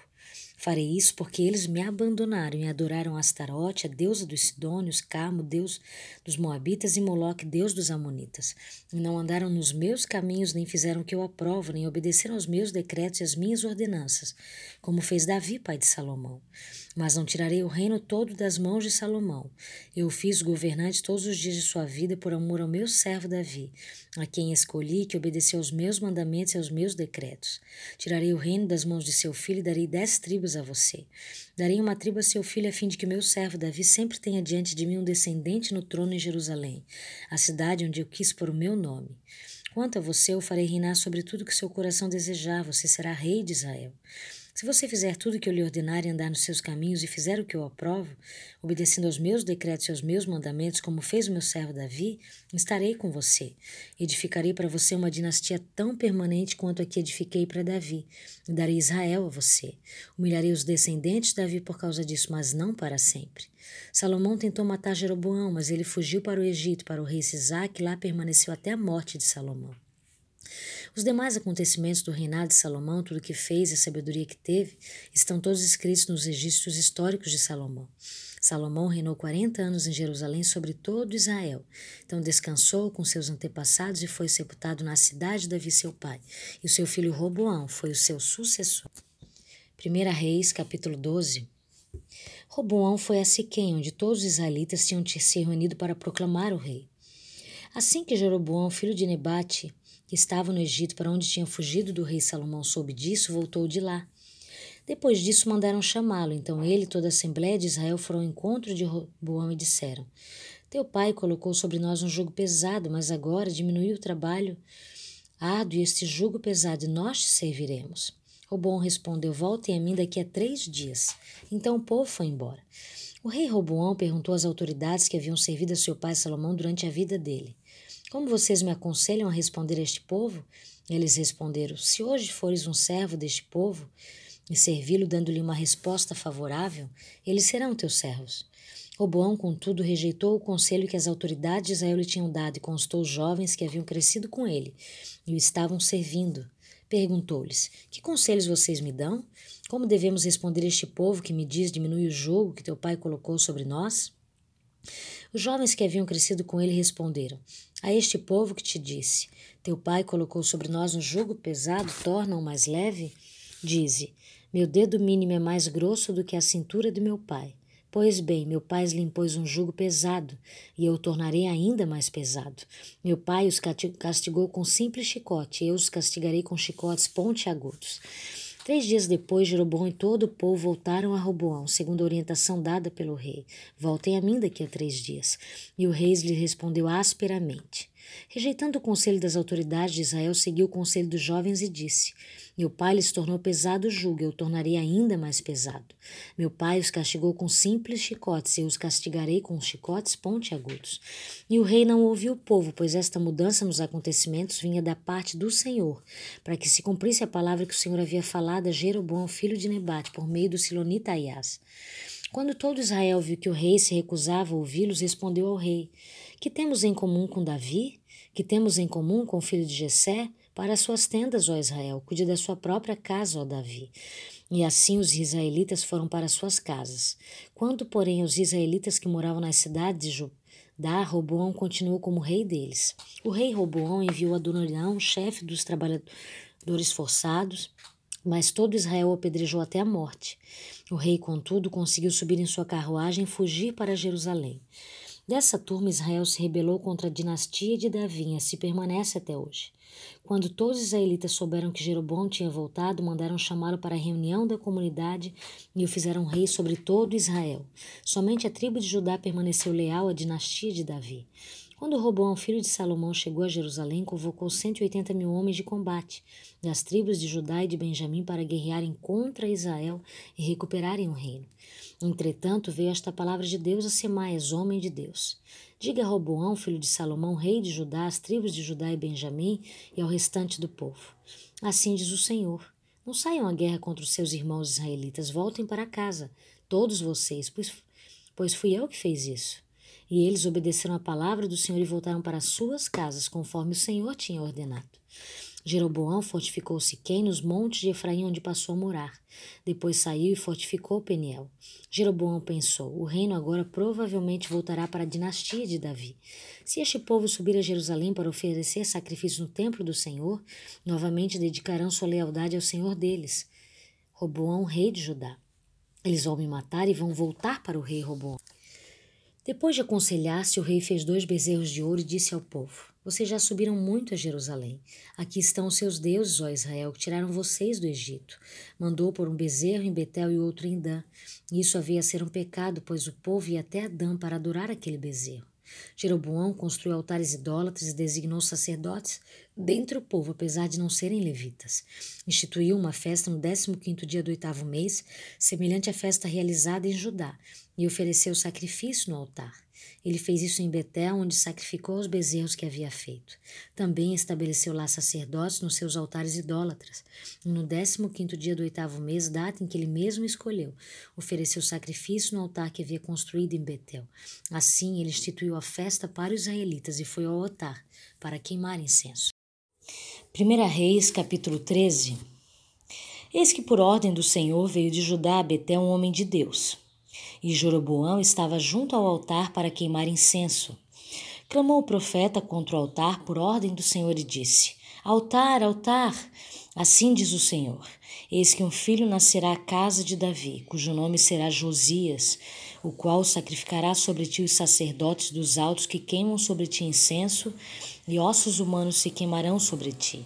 Farei isso porque eles me abandonaram e adoraram Astarote, a deusa dos Sidônios, Carmo, deus dos Moabitas, e Moloque, deus dos Amonitas. E não andaram nos meus caminhos, nem fizeram o que eu aprovo, nem obedeceram aos meus decretos e às minhas ordenanças, como fez Davi, pai de Salomão. Mas não tirarei o reino todo das mãos de Salomão. Eu o fiz governante todos os dias de sua vida por amor ao meu servo Davi, a quem escolhi, que obedeceu aos meus mandamentos e aos meus decretos. Tirarei o reino das mãos de seu filho e darei 10 tribos a você. Darei uma tribo a seu filho a fim de que meu servo Davi sempre tenha diante de mim um descendente no trono em Jerusalém, a cidade onde eu quis pôr o meu nome. Quanto a você, eu farei reinar sobre tudo que seu coração desejar. Você será rei de Israel. Se você fizer tudo o que eu lhe ordenar e andar nos seus caminhos e fizer o que eu aprovo, obedecendo aos meus decretos e aos meus mandamentos, como fez o meu servo Davi, estarei com você. Edificarei para você uma dinastia tão permanente quanto a que edifiquei para Davi, e darei Israel a você. Humilharei os descendentes de Davi por causa disso, mas não para sempre. Salomão tentou matar Jeroboão, mas ele fugiu para o Egito, para o rei Sizá, que lá permaneceu até a morte de Salomão. Os demais acontecimentos do reinado de Salomão, tudo o que fez e a sabedoria que teve, estão todos escritos nos registros históricos de Salomão. Salomão reinou 40 anos em Jerusalém sobre todo Israel. Então descansou com seus antepassados e foi sepultado na cidade de Davi, seu pai. E o seu filho Roboão foi o seu sucessor. 1 Reis, capítulo 12. Roboão foi a Siquém, onde todos os israelitas tinham se reunido para proclamar o rei. Assim que Jeroboão, filho de Nebate, que estava no Egito, para onde tinha fugido do rei Salomão, soube disso, voltou de lá. Depois disso mandaram chamá-lo. Então ele e toda a assembléia de Israel foram ao encontro de Roboão e disseram: teu pai colocou sobre nós um jugo pesado, mas agora diminuiu o trabalho árduo e este jugo pesado, e nós te serviremos. Roboão respondeu: voltem a mim daqui a 3 dias. Então o povo foi embora. O rei Roboão perguntou às autoridades que haviam servido a seu pai Salomão durante a vida dele: como vocês me aconselham a responder a este povo? Eles responderam: se hoje fores um servo deste povo e servi-lo dando-lhe uma resposta favorável, eles serão teus servos. Roboão, contudo, rejeitou o conselho que as autoridades de Israel lhe tinham dado e consultou os jovens que haviam crescido com ele e o estavam servindo. Perguntou-lhes: que conselhos vocês me dão? Como devemos responder a este povo que me diz: diminui o jugo que teu pai colocou sobre nós? Os jovens que haviam crescido com ele responderam: a este povo que te disse: teu pai colocou sobre nós um jugo pesado, torna-o mais leve, dize: meu dedo mínimo é mais grosso do que a cintura de meu pai. Pois bem, meu pai lhe impôs um jugo pesado, e eu o tornarei ainda mais pesado. Meu pai os castigou com simples chicote, e eu os castigarei com chicotes pontiagudos. 3 dias depois, Jeroboão e todo o povo voltaram a Roboão, segundo a orientação dada pelo rei: voltem a mim daqui a 3 dias. E o rei lhe respondeu asperamente: Rejeitando o conselho das autoridades de Israel, seguiu o conselho dos jovens e disse: Meu pai lhes tornou pesado o jugo, eu o tornarei ainda mais pesado. Meu pai os castigou com simples chicotes, eu os castigarei com chicotes pontiagudos. E o rei não ouviu o povo, pois esta mudança nos acontecimentos vinha da parte do Senhor, para que se cumprisse a palavra que o Senhor havia falado a Jeroboão, filho de Nebate, por meio do silonita Aiás. Quando todo Israel viu que o rei se recusava a ouvi-los, respondeu ao rei: Que temos em comum com Davi? Que temos em comum com o filho de Jessé? Para as suas tendas, ó Israel, cuide da sua própria casa, ó Davi. E assim os israelitas foram para as suas casas. Quando, porém, os israelitas que moravam nas cidades de Judá, Roboão continuou como rei deles. O rei Roboão enviou Adonias, chefe dos trabalhadores forçados, mas todo Israel apedrejou até a morte. O rei, contudo, conseguiu subir em sua carruagem e fugir para Jerusalém. Dessa turma, Israel se rebelou contra a dinastia de Davi, se permanece até hoje. Quando todos os israelitas souberam que Jeroboão tinha voltado, mandaram chamá-lo para a reunião da comunidade e o fizeram rei sobre todo Israel. Somente a tribo de Judá permaneceu leal à dinastia de Davi. Quando Roboão, filho de Salomão, chegou a Jerusalém, convocou 180.000 homens de combate das tribos de Judá e de Benjamim para guerrearem contra Israel e recuperarem o reino. Entretanto, veio esta palavra de Deus a Semaias, homem de Deus. Diga a Roboão, filho de Salomão, rei de Judá, às tribos de Judá e Benjamim e ao restante do povo. Assim diz o Senhor: Não saiam à guerra contra os seus irmãos israelitas, voltem para casa, todos vocês, pois fui eu que fiz isso. E eles obedeceram a palavra do Senhor e voltaram para suas casas, conforme o Senhor tinha ordenado. Jeroboão fortificou Siquém nos montes de Efraim, onde passou a morar. Depois saiu e fortificou Peniel. Jeroboão pensou: o reino agora provavelmente voltará para a dinastia de Davi. Se este povo subir a Jerusalém para oferecer sacrifício no templo do Senhor, novamente dedicarão sua lealdade ao Senhor deles, Roboão, rei de Judá. Eles vão me matar e vão voltar para o rei Roboão. Depois de aconselhar-se, o rei fez 2 bezerros de ouro e disse ao povo: Vocês já subiram muito a Jerusalém. Aqui estão os seus deuses, ó Israel, que tiraram vocês do Egito. Mandou por um bezerro em Betel e outro em Dan. Isso havia de ser um pecado, pois o povo ia até Dan para adorar aquele bezerro. Jeroboão construiu altares idólatras e designou sacerdotes dentre o povo, apesar de não serem levitas. Instituiu uma festa no 15º dia do 8º mês, semelhante à festa realizada em Judá, e ofereceu sacrifício no altar. Ele fez isso em Betel, onde sacrificou os bezerros que havia feito. Também estabeleceu lá sacerdotes nos seus altares idólatras. E no 15º dia do 8º mês, data em que ele mesmo escolheu, ofereceu sacrifício no altar que havia construído em Betel. Assim, ele instituiu a festa para os israelitas e foi ao altar para queimar incenso. 1 Reis, capítulo 13. Eis que por ordem do Senhor veio de Judá a Betel um homem de Deus. E Jeroboão estava junto ao altar para queimar incenso. Clamou o profeta contra o altar por ordem do Senhor e disse: Altar, altar! Assim diz o Senhor: Eis que um filho nascerá à casa de Davi, cujo nome será Josias, o qual sacrificará sobre ti os sacerdotes dos altos que queimam sobre ti incenso, e ossos humanos se queimarão sobre ti.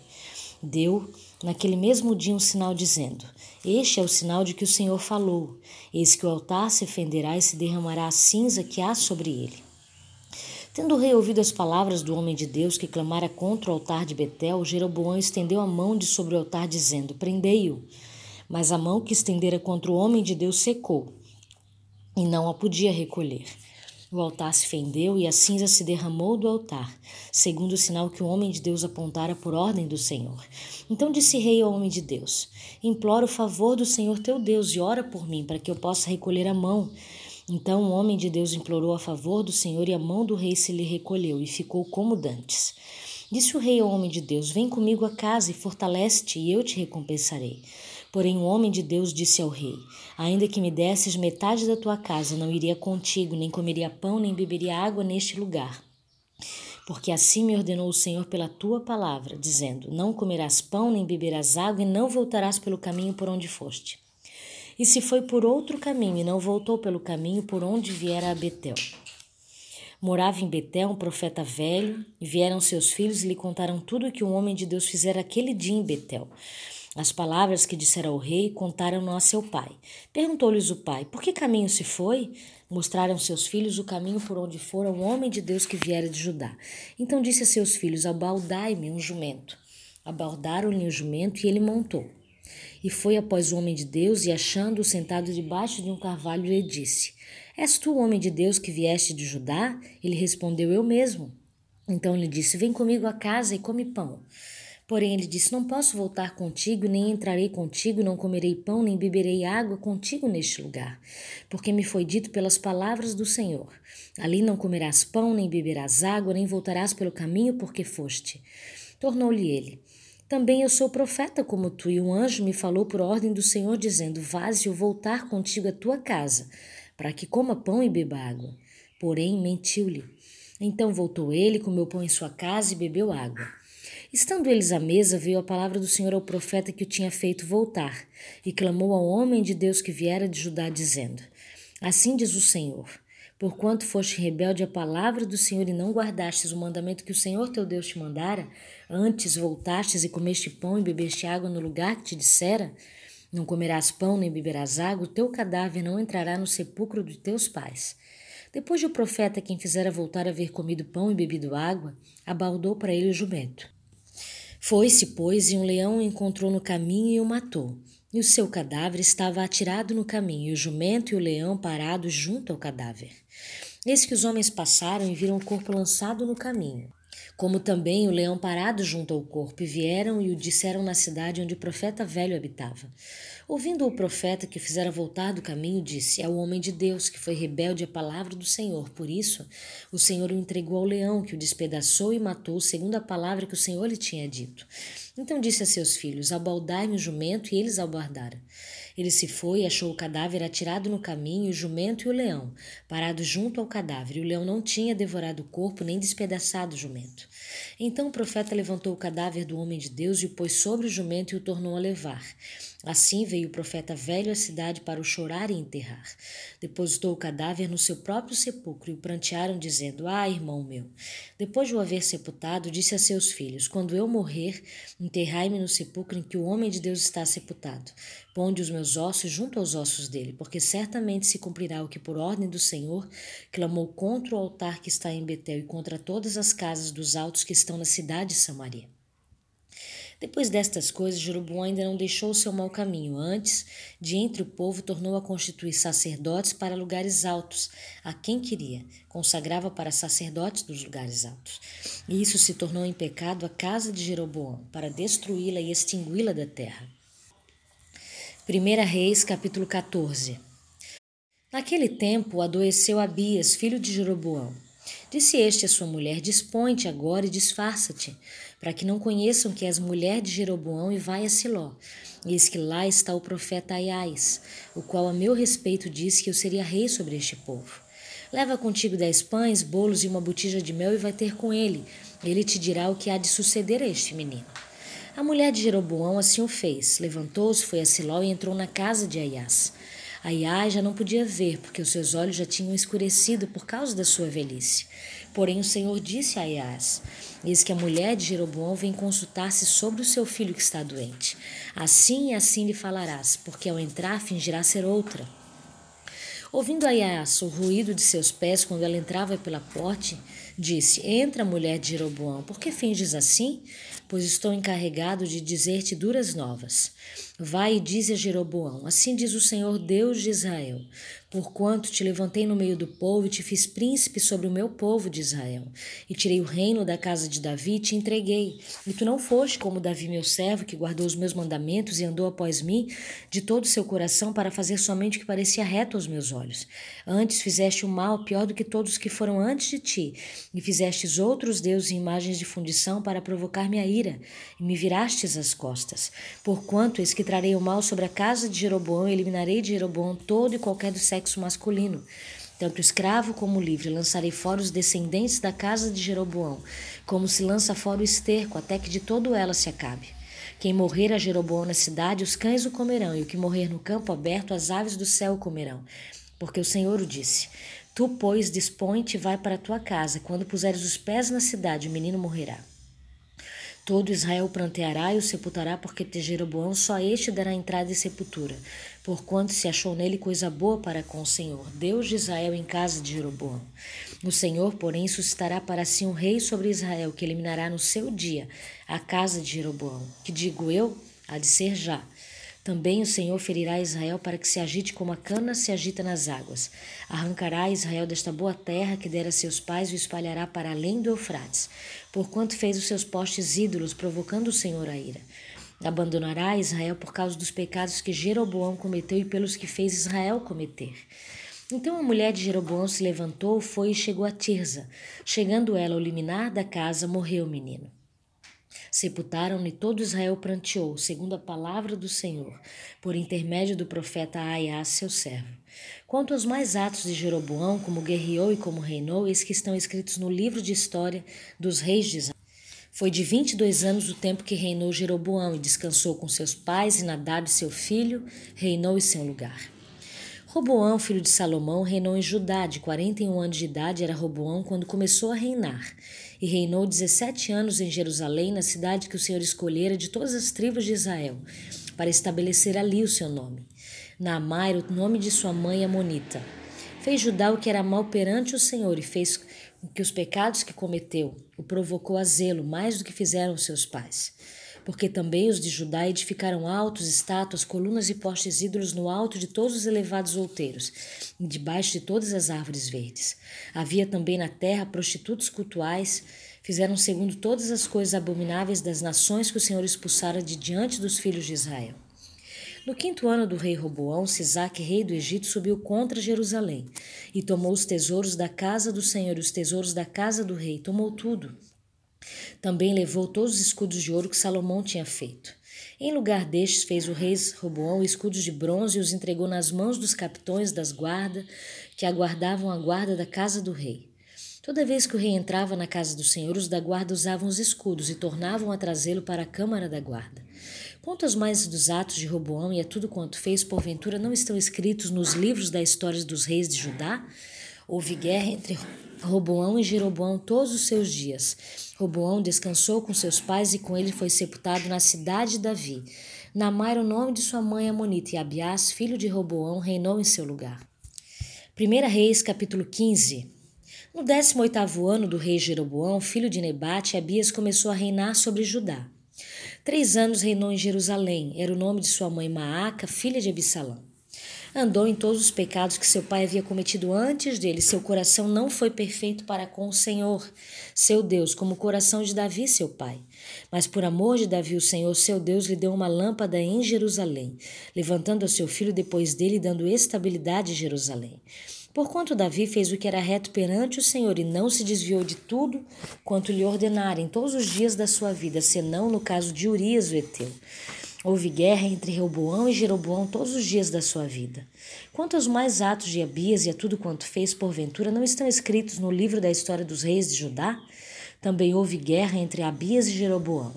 Deu naquele mesmo dia um sinal dizendo: Este é o sinal de que o Senhor falou. Eis que o altar se fenderá e se derramará a cinza que há sobre ele. Tendo o rei ouvido as palavras do homem de Deus que clamara contra o altar de Betel, Jeroboão estendeu a mão de sobre o altar dizendo: Prendei-o. Mas a mão que estendera contra o homem de Deus secou e não a podia recolher. O altar se fendeu e a cinza se derramou do altar, segundo o sinal que o homem de Deus apontara por ordem do Senhor. Então disse rei ao homem de Deus: Imploro o favor do Senhor teu Deus e ora por mim, para que eu possa recolher a mão. Então o homem de Deus implorou a favor do Senhor e a mão do rei se lhe recolheu e ficou como dantes. Disse o rei ao homem de Deus: Vem comigo a casa e fortalece-te e eu te recompensarei. Porém o homem de Deus disse ao rei: Ainda que me desses metade da tua casa, não iria contigo, nem comeria pão, nem beberia água neste lugar. Porque assim me ordenou o Senhor pela tua palavra, dizendo: Não comerás pão, nem beberás água, e não voltarás pelo caminho por onde foste. E se foi por outro caminho, e não voltou pelo caminho por onde viera a Betel. Morava em Betel um profeta velho, e vieram seus filhos e lhe contaram tudo o que o homem de Deus fizera aquele dia em Betel. As palavras que dissera ao rei contaram-no a seu pai. Perguntou-lhes o pai, por que caminho se foi? Mostraram seus filhos o caminho por onde fora o homem de Deus que viera de Judá. Então disse a seus filhos, abaldai-me um jumento. Abaldaram-lhe o jumento e ele montou. E foi após o homem de Deus e achando-o sentado debaixo de um carvalho, lhe disse, és tu o homem de Deus que vieste de Judá? Ele respondeu, eu mesmo. Então lhe disse, vem comigo à casa e come pão. Porém ele disse, não posso voltar contigo, nem entrarei contigo, não comerei pão, nem beberei água contigo neste lugar. Porque me foi dito pelas palavras do Senhor, ali não comerás pão, nem beberás água, nem voltarás pelo caminho porque foste. Tornou-lhe ele, também eu sou profeta como tu, e um anjo me falou por ordem do Senhor, dizendo, vás eu voltar contigo à tua casa, para que coma pão e beba água. Porém mentiu-lhe. Então voltou ele, comeu pão em sua casa e bebeu água. Estando eles à mesa, veio a palavra do Senhor ao profeta que o tinha feito voltar, e clamou ao homem de Deus que viera de Judá, dizendo, assim diz o Senhor, porquanto foste rebelde à palavra do Senhor e não guardastes o mandamento que o Senhor teu Deus te mandara, antes voltastes e comeste pão e bebeste água no lugar que te dissera, não comerás pão nem beberás água, o teu cadáver não entrará no sepulcro de teus pais. Depois de o profeta quem fizera voltar a haver comido pão e bebido água, abaldou para ele o jumento. Foi-se, pois, e um leão o encontrou no caminho e o matou. E o seu cadáver estava atirado no caminho, e o jumento e o leão parados junto ao cadáver. Eis que os homens passaram e viram o corpo lançado no caminho, como também o leão parado junto ao corpo, e vieram e o disseram na cidade onde o profeta velho habitava. Ouvindo o profeta que o fizera voltar do caminho, disse, é o homem de Deus que foi rebelde à palavra do Senhor. Por isso, o Senhor o entregou ao leão, que o despedaçou e matou, segundo a palavra que o Senhor lhe tinha dito. Então disse a seus filhos, abaldai-me o jumento, e eles abaldaram. Ele se foi e achou o cadáver atirado no caminho, o jumento e o leão, parados junto ao cadáver, e o leão não tinha devorado o corpo nem despedaçado o jumento. Então o profeta levantou o cadáver do homem de Deus e o pôs sobre o jumento e o tornou a levar. Assim veio o profeta velho à cidade para o chorar e enterrar. Depositou o cadáver no seu próprio sepulcro e o prantearam, dizendo, ah, irmão meu! Depois de o haver sepultado, disse a seus filhos, quando eu morrer, enterrai-me no sepulcro em que o homem de Deus está sepultado. Ponde os meus ossos junto aos ossos dele, porque certamente se cumprirá o que por ordem do Senhor clamou contra o altar que está em Betel e contra todas as casas dos altos que estão na cidade de Samaria. Depois destas coisas, Jeroboão ainda não deixou o seu mau caminho. Antes, de entre o povo, tornou a constituir sacerdotes para lugares altos, a quem queria, consagrava para sacerdotes dos lugares altos. E isso se tornou em pecado a casa de Jeroboão, para destruí-la e extingui-la da terra. 1 Reis, capítulo 14. Naquele tempo, adoeceu Abias, filho de Jeroboão. Disse este à sua mulher, dispõe-te agora e disfarça-te, para que não conheçam que és mulher de Jeroboão, e vai a Siló. Eis que lá está o profeta Aiás, o qual a meu respeito disse que eu seria rei sobre este povo. Leva contigo 10 pães, bolos e uma botija de mel e vai ter com ele. Ele te dirá o que há de suceder a este menino. A mulher de Jeroboão assim o fez. Levantou-se, foi a Siló e entrou na casa de Aiás. Aiás já não podia ver, porque os seus olhos já tinham escurecido por causa da sua velhice. Porém o Senhor disse a Aiás, eis que a mulher de Jeroboão vem consultar-se sobre o seu filho que está doente. Assim e assim lhe falarás, porque ao entrar fingirá ser outra. Ouvindo Aiás o ruído de seus pés quando ela entrava pela porta, disse, entra mulher de Jeroboão, por que finges assim? Pois estou encarregado de dizer-te duras novas. Vai e dize a Jeroboão, assim diz o Senhor Deus de Israel, porquanto te levantei no meio do povo e te fiz príncipe sobre o meu povo de Israel, e tirei o reino da casa de Davi e te entreguei, e tu não foste como Davi meu servo, que guardou os meus mandamentos e andou após mim de todo o seu coração para fazer somente o que parecia reto aos meus olhos. Antes fizeste o mal pior do que todos os que foram antes de ti, e fizestes outros deuses e imagens de fundição para provocar-me a ira, e me virastes as costas. Porquanto, eis que trarei o mal sobre a casa de Jeroboão, e eliminarei de Jeroboão todo e qualquer do sexo masculino, tanto escravo como livre, lançarei fora os descendentes da casa de Jeroboão, como se lança fora o esterco, até que de todo ela se acabe. Quem morrer a Jeroboão na cidade, os cães o comerão, e o que morrer no campo aberto, as aves do céu o comerão. Porque o Senhor o disse, tu, pois, dispõe-te e vai para a tua casa. Quando puseres os pés na cidade, o menino morrerá. Todo Israel pranteará e o sepultará, porque de Jeroboão só este dará entrada e sepultura, porquanto se achou nele coisa boa para com o Senhor, Deus de Israel, em casa de Jeroboão. O Senhor, porém, suscitará para si um rei sobre Israel, que eliminará no seu dia a casa de Jeroboão, que, digo eu, há de ser já. Também o Senhor ferirá Israel para que se agite como a cana se agita nas águas. Arrancará Israel desta boa terra que dera a seus pais e o espalhará para além do Eufrates, porquanto fez os seus postes ídolos, provocando o Senhor a ira. Abandonará Israel por causa dos pecados que Jeroboão cometeu e pelos que fez Israel cometer. Então a mulher de Jeroboão se levantou, foi e chegou a Tirza. Chegando ela ao liminar da casa, morreu o menino. Sepultaram-no e todo Israel pranteou, segundo a palavra do Senhor, por intermédio do profeta Aiás, seu servo. Quanto aos mais atos de Jeroboão, como guerreou e como reinou, eis que estão escritos no livro de história dos reis de Israel. Foi de 22 anos o tempo que reinou Jeroboão, e descansou com seus pais, e Nadab, seu filho, reinou em seu lugar. Roboão, filho de Salomão, reinou em Judá. De 41 anos de idade era Roboão quando começou a reinar, e reinou 17 anos em Jerusalém, na cidade que o Senhor escolhera de todas as tribos de Israel, para estabelecer ali o seu nome. Naamá era o nome de sua mãe, Amonita. Fez Judá o que era mal perante o Senhor, e fez que os pecados que cometeu o provocou a zelo, mais do que fizeram os seus pais. Porque também os de Judá edificaram altos, estátuas, colunas e postes ídolos no alto de todos os elevados outeiros, e debaixo de todas as árvores verdes. Havia também na terra prostitutos cultuais, fizeram segundo todas as coisas abomináveis das nações que o Senhor expulsara de diante dos filhos de Israel. No 5º ano do rei Roboão, Sisaque, rei do Egito, subiu contra Jerusalém, e tomou os tesouros da casa do Senhor e os tesouros da casa do rei, tomou tudo. Também levou todos os escudos de ouro que Salomão tinha feito. Em lugar destes fez o rei Roboão escudos de bronze e os entregou nas mãos dos capitões das guardas que aguardavam a guarda da casa do rei. Toda vez que o rei entrava na casa do Senhor, os da guarda usavam os escudos e tornavam a trazê-lo para a câmara da guarda. Quanto aos mais dos atos de Roboão e a tudo quanto fez, porventura não estão escritos nos livros da história dos reis de Judá? Houve guerra entre Roboão e Jeroboão todos os seus dias. Roboão descansou com seus pais e com ele foi sepultado na cidade de Davi. Naamá era o nome de sua mãe Amonita, e Abiás, filho de Roboão, reinou em seu lugar. 1 Reis, capítulo 15. No 18º ano do rei Jeroboão, filho de Nebate, Abias começou a reinar sobre Judá. 3 anos reinou em Jerusalém. Era o nome de sua mãe Maaca, filha de Absalão. Andou em todos os pecados que seu pai havia cometido antes dele. Seu coração não foi perfeito para com o Senhor, seu Deus, como o coração de Davi, seu pai. Mas por amor de Davi, o Senhor, seu Deus, lhe deu uma lâmpada em Jerusalém, levantando a seu filho depois dele e dando estabilidade em Jerusalém. Porquanto Davi fez o que era reto perante o Senhor e não se desviou de tudo quanto lhe ordenara em todos os dias da sua vida, senão no caso de Urias, o Eteu. Houve guerra entre Roboão e Jeroboão todos os dias da sua vida. Quanto aos mais atos de Abias e a tudo quanto fez, porventura, não estão escritos no livro da história dos reis de Judá? Também houve guerra entre Abias e Jeroboão.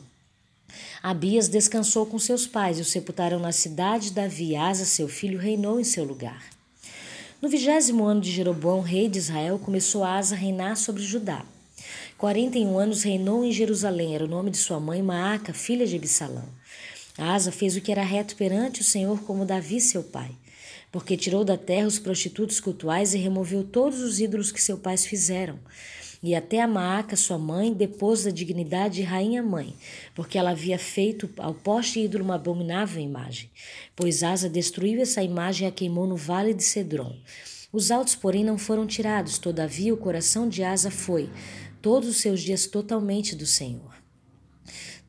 Abias descansou com seus pais e o sepultaram na cidade de Davi. Asa, seu filho, reinou em seu lugar. No 20º ano de Jeroboão, rei de Israel, começou Asa a reinar sobre Judá. 41 anos reinou em Jerusalém. Era o nome de sua mãe Maaca, filha de Absalão. Asa fez o que era reto perante o Senhor, como Davi, seu pai, porque tirou da terra os prostitutos cultuais e removeu todos os ídolos que seus pais fizeram. E até a Maaca, sua mãe, depôs da dignidade de rainha-mãe, porque ela havia feito ao poste ídolo uma abominável imagem. Pois Asa destruiu essa imagem e a queimou no vale de Cedron. Os altos, porém, não foram tirados. Todavia, o coração de Asa foi, todos os seus dias, totalmente do Senhor.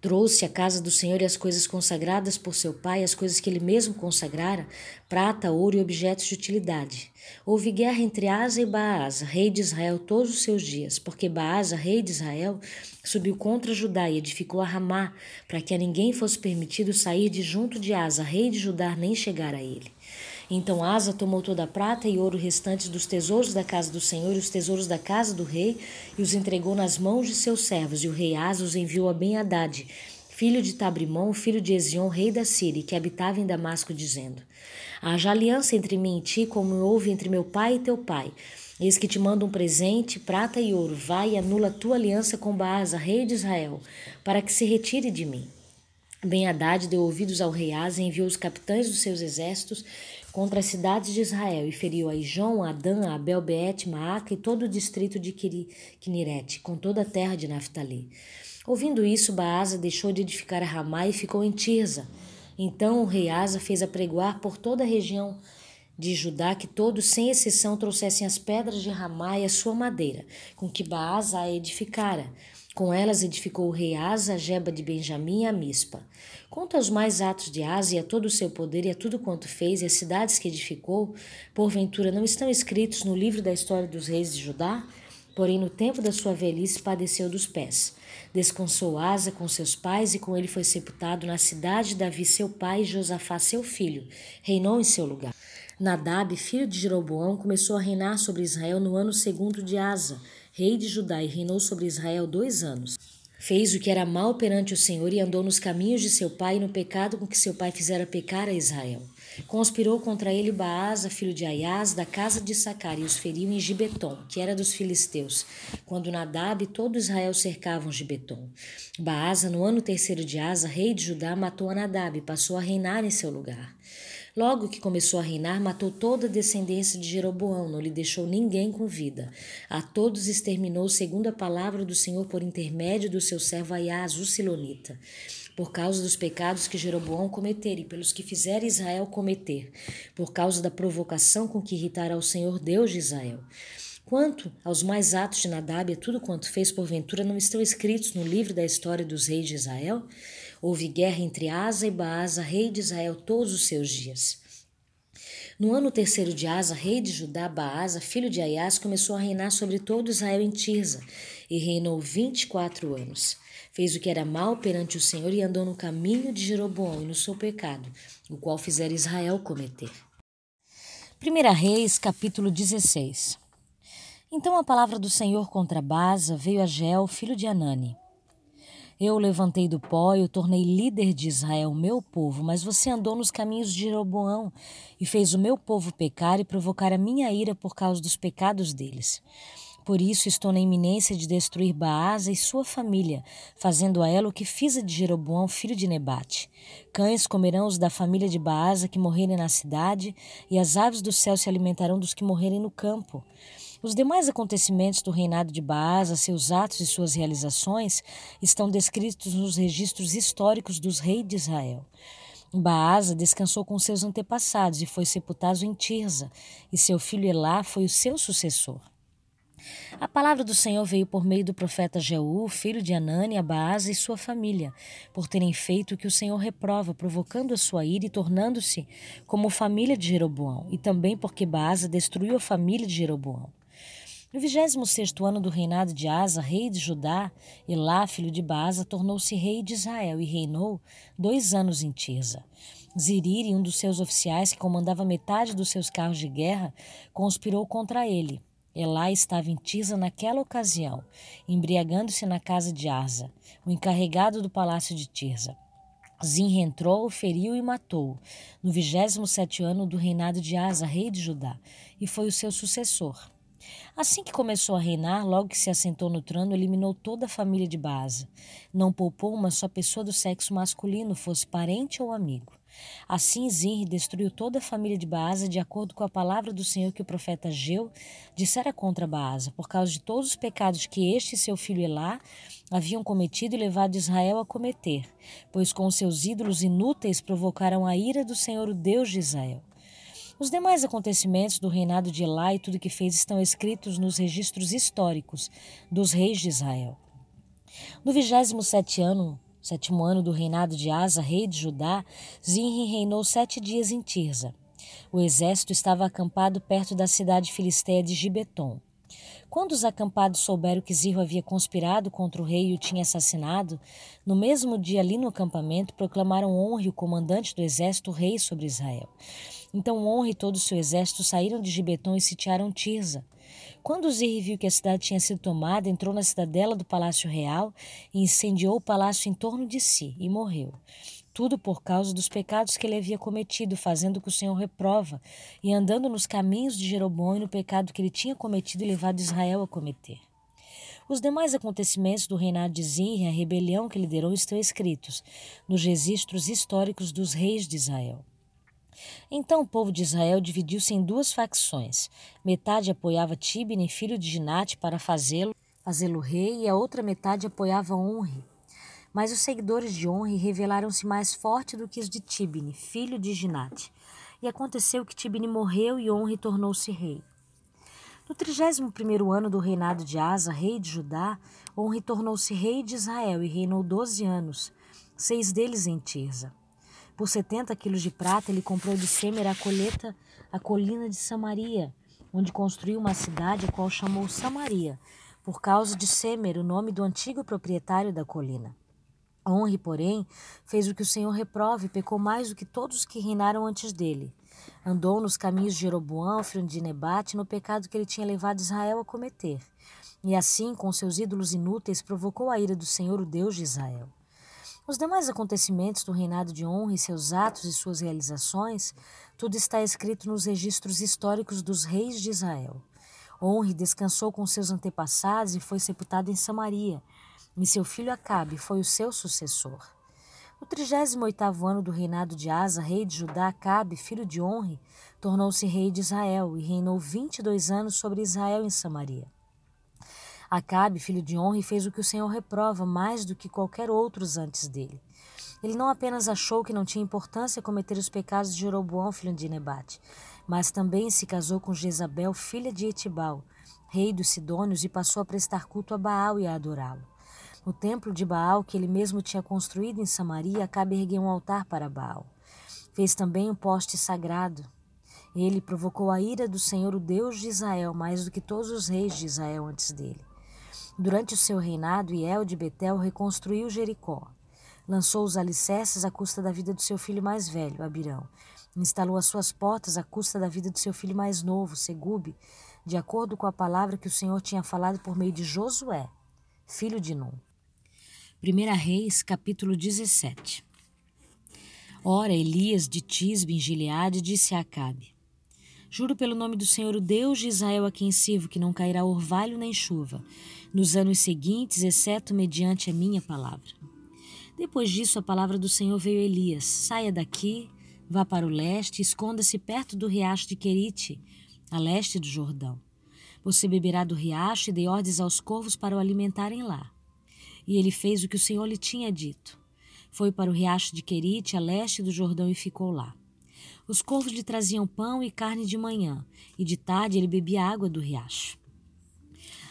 Trouxe a casa do Senhor e as coisas consagradas por seu pai, as coisas que ele mesmo consagrara, prata, ouro e objetos de utilidade. Houve guerra entre Asa e Baasa, rei de Israel, todos os seus dias, porque Baasa, rei de Israel, subiu contra Judá e edificou a Ramá, para que a ninguém fosse permitido sair de junto de Asa, rei de Judá, nem chegar a ele. Então Asa tomou toda a prata e ouro restantes dos tesouros da casa do Senhor e os tesouros da casa do rei e os entregou nas mãos de seus servos. E o rei Asa os enviou a Ben-Hadad, filho de Tabrimão, filho de Ezion, rei da Síria, que habitava em Damasco, dizendo: haja aliança entre mim e ti, como houve entre meu pai e teu pai, Eis que te mando um presente, prata e ouro. Vai e anula tua aliança com Baasa, rei de Israel, para que se retire de mim. Ben-Hadad deu ouvidos ao rei Asa e enviou os capitães dos seus exércitos contra as cidades de Israel e feriu a Ijon, Adã, Abel-Beete, Maaca e todo o distrito de Quinirete, com toda a terra de Naftali. Ouvindo isso, Baasa deixou de edificar Ramá e ficou em Tirza. Então o rei Asa fez apregoar por toda a região de Judá que todos, sem exceção, trouxessem as pedras de Ramá e a sua madeira, com que Baasa a edificara. Com elas edificou o rei Asa, a Geba de Benjamim e a Mispa. Quanto aos mais atos de Asa e a todo o seu poder e a tudo quanto fez e as cidades que edificou, porventura não estão escritos no livro da história dos reis de Judá? Porém, no tempo da sua velhice, padeceu dos pés. Descansou Asa com seus pais e com ele foi sepultado na cidade de Davi, seu pai, e Josafá, seu filho. Reinou em seu lugar. Nadab, filho de Jeroboão, começou a reinar sobre Israel no ano segundo de Asa, rei de Judá, e reinou sobre Israel 2 anos. Fez o que era mal perante o Senhor e andou nos caminhos de seu pai e no pecado com que seu pai fizera pecar a Israel. Conspirou contra ele Baasa, filho de Aiás, da casa de Sacar, e os feriu em Gibeton, que era dos filisteus, quando Nadab e todo Israel cercavam Gibeton. Baasa, no ano 3º de Asa, rei de Judá, matou a Nadab e passou a reinar em seu lugar. Logo que começou a reinar, matou toda a descendência de Jeroboão, não lhe deixou ninguém com vida. A todos exterminou, segundo a palavra do Senhor, por intermédio do seu servo Aiás, o Silonita, por causa dos pecados que Jeroboão cometer e pelos que fizer Israel cometer, por causa da provocação com que irritara ao Senhor Deus de Israel. Quanto aos mais atos de Nadab, a tudo quanto fez, porventura, não estão escritos no livro da história dos reis de Israel? Houve guerra entre Asa e Baasa, rei de Israel, todos os seus dias. No ano 3º de Asa, rei de Judá, Baasa, filho de Aiás, começou a reinar sobre todo Israel em Tirza, e reinou 24 anos. Fez o que era mal perante o Senhor e andou no caminho de Jeroboão e no seu pecado, o qual fizera Israel cometer. 1 Reis, capítulo 16. Então a palavra do Senhor contra Baasa veio a Jeel, filho de Hanani. Eu o levantei do pó e o tornei líder de Israel, meu povo, mas você andou nos caminhos de Jeroboão e fez o meu povo pecar e provocar a minha ira por causa dos pecados deles. Por isso estou na iminência de destruir Baasa e sua família, fazendo a ela o que fiz a de Jeroboão, filho de Nebate. Cães comerão os da família de Baasa que morrerem na cidade, e as aves do céu se alimentarão dos que morrerem no campo. Os demais acontecimentos do reinado de Baasa, seus atos e suas realizações, estão descritos nos registros históricos dos reis de Israel. Baasa descansou com seus antepassados e foi sepultado em Tirza, e seu filho Elá foi o seu sucessor. A palavra do Senhor veio por meio do profeta Jeú, filho de Hanani, a Baasa e sua família, por terem feito o que o Senhor reprova, provocando a sua ira e tornando-se como família de Jeroboão, e também porque Baasa destruiu a família de Jeroboão. No 26º ano do reinado de Asa, rei de Judá, Elá, filho de Baasa, tornou-se rei de Israel e reinou 2 anos em Tirza. Ziriri, um dos seus oficiais que comandava metade dos seus carros de guerra, conspirou contra ele. Elá estava em Tirza naquela ocasião, embriagando-se na casa de Asa, o encarregado do palácio de Tirza. Zimri entrou, feriu e matou-o, no 27º ano do reinado de Asa, rei de Judá, e foi o seu sucessor. Assim que começou a reinar, logo que se assentou no trono, eliminou toda a família de Baasa. Não poupou uma só pessoa do sexo masculino, fosse parente ou amigo. Assim Zimri destruiu toda a família de Baasa de acordo com a palavra do Senhor que o profeta Jeú dissera contra Baasa, por causa de todos os pecados que este e seu filho Elá haviam cometido e levado Israel a cometer, pois com seus ídolos inúteis provocaram a ira do Senhor, o Deus de Israel. Os demais acontecimentos do reinado de Elá e tudo o que fez estão escritos nos registros históricos dos reis de Israel. No 27º ano do reinado de Asa, rei de Judá, Zimri reinou 7 dias em Tirza. O exército estava acampado perto da cidade filisteia de Gibeton. Quando os acampados souberam que Zimri havia conspirado contra o rei e o tinha assassinado, no mesmo dia ali no acampamento proclamaram Onri, o comandante do exército, rei sobre Israel. Então Onri e todo o seu exército saíram de Gibeton e sitiaram Tirza. Quando Zimri viu que a cidade tinha sido tomada, entrou na cidadela do Palácio Real e incendiou o palácio em torno de si e morreu. tudo por causa dos pecados que ele havia cometido, fazendo o que o Senhor reprova, e andando nos caminhos de Jeroboão e no pecado que ele tinha cometido e levado Israel a cometer. Os demais acontecimentos do reinado de Zimri e a rebelião que liderou estão escritos nos registros históricos dos reis de Israel. Então o povo de Israel dividiu-se em duas facções. Metade apoiava Tibni, filho de Ginate, para fazê-lo rei, e a outra metade apoiava Onri. Mas os seguidores de Onri revelaram-se mais fortes do que os de Tibni, filho de Ginate. E aconteceu que Tibni morreu e Onri tornou-se rei. No 31º ano do reinado de Asa, rei de Judá, Onri tornou-se rei de Israel e reinou 12 anos, 6 deles em Tirza. Por 70 quilos de prata, ele comprou de Semer a colina de Samaria, onde construiu uma cidade, a qual chamou Samaria, por causa de Semer, o nome do antigo proprietário da colina. Onri, porém, fez o que o Senhor reprova e pecou mais do que todos os que reinaram antes dele. Andou nos caminhos de Jeroboão, filho de Nebate, no pecado que ele tinha levado Israel a cometer. E assim, com seus ídolos inúteis, provocou a ira do Senhor, o Deus de Israel. Os demais acontecimentos do reinado de Onri, seus atos e suas realizações, tudo está escrito nos registros históricos dos reis de Israel. Onri descansou com seus antepassados e foi sepultado em Samaria. E seu filho Acabe foi o seu sucessor. No 38º ano do reinado de Asa, rei de Judá, Acabe, filho de Onri, tornou-se rei de Israel e reinou 22 anos sobre Israel em Samaria. Acabe, filho de Onri, fez o que o Senhor reprova mais do que qualquer outros antes dele. Ele não apenas achou que não tinha importância cometer os pecados de Jeroboão, filho de Nebate, mas também se casou com Jezabel, filha de Etibal, rei dos Sidônios, e passou a prestar culto a Baal e a adorá-lo. No templo de Baal, que ele mesmo tinha construído em Samaria, Acabe ergueu um altar para Baal. Fez também um poste sagrado. Ele provocou a ira do Senhor, o Deus de Israel, mais do que todos os reis de Israel antes dele. Durante o seu reinado, Hiel de Betel reconstruiu Jericó. Lançou os alicerces à custa da vida do seu filho mais velho, Abirão. Instalou as suas portas à custa da vida do seu filho mais novo, Segube, de acordo com a palavra que o Senhor tinha falado por meio de Josué, filho de Num. 1 Reis, capítulo 17. Ora, Elias de Tisbe, em Gileade, disse a Acabe: Juro pelo nome do Senhor, o Deus de Israel, a quem sirvo, que não cairá orvalho nem chuva nos anos seguintes, exceto mediante a minha palavra. Depois disso, a palavra do Senhor veio a Elias: Saia daqui, vá para o leste, e esconda-se perto do riacho de Querite, a leste do Jordão. Você beberá do riacho e dê ordens aos corvos para o alimentarem lá. E ele fez o que o Senhor lhe tinha dito. Foi para o riacho de Querite, a leste do Jordão, e ficou lá. Os corvos lhe traziam pão e carne de manhã, e de tarde ele bebia água do riacho.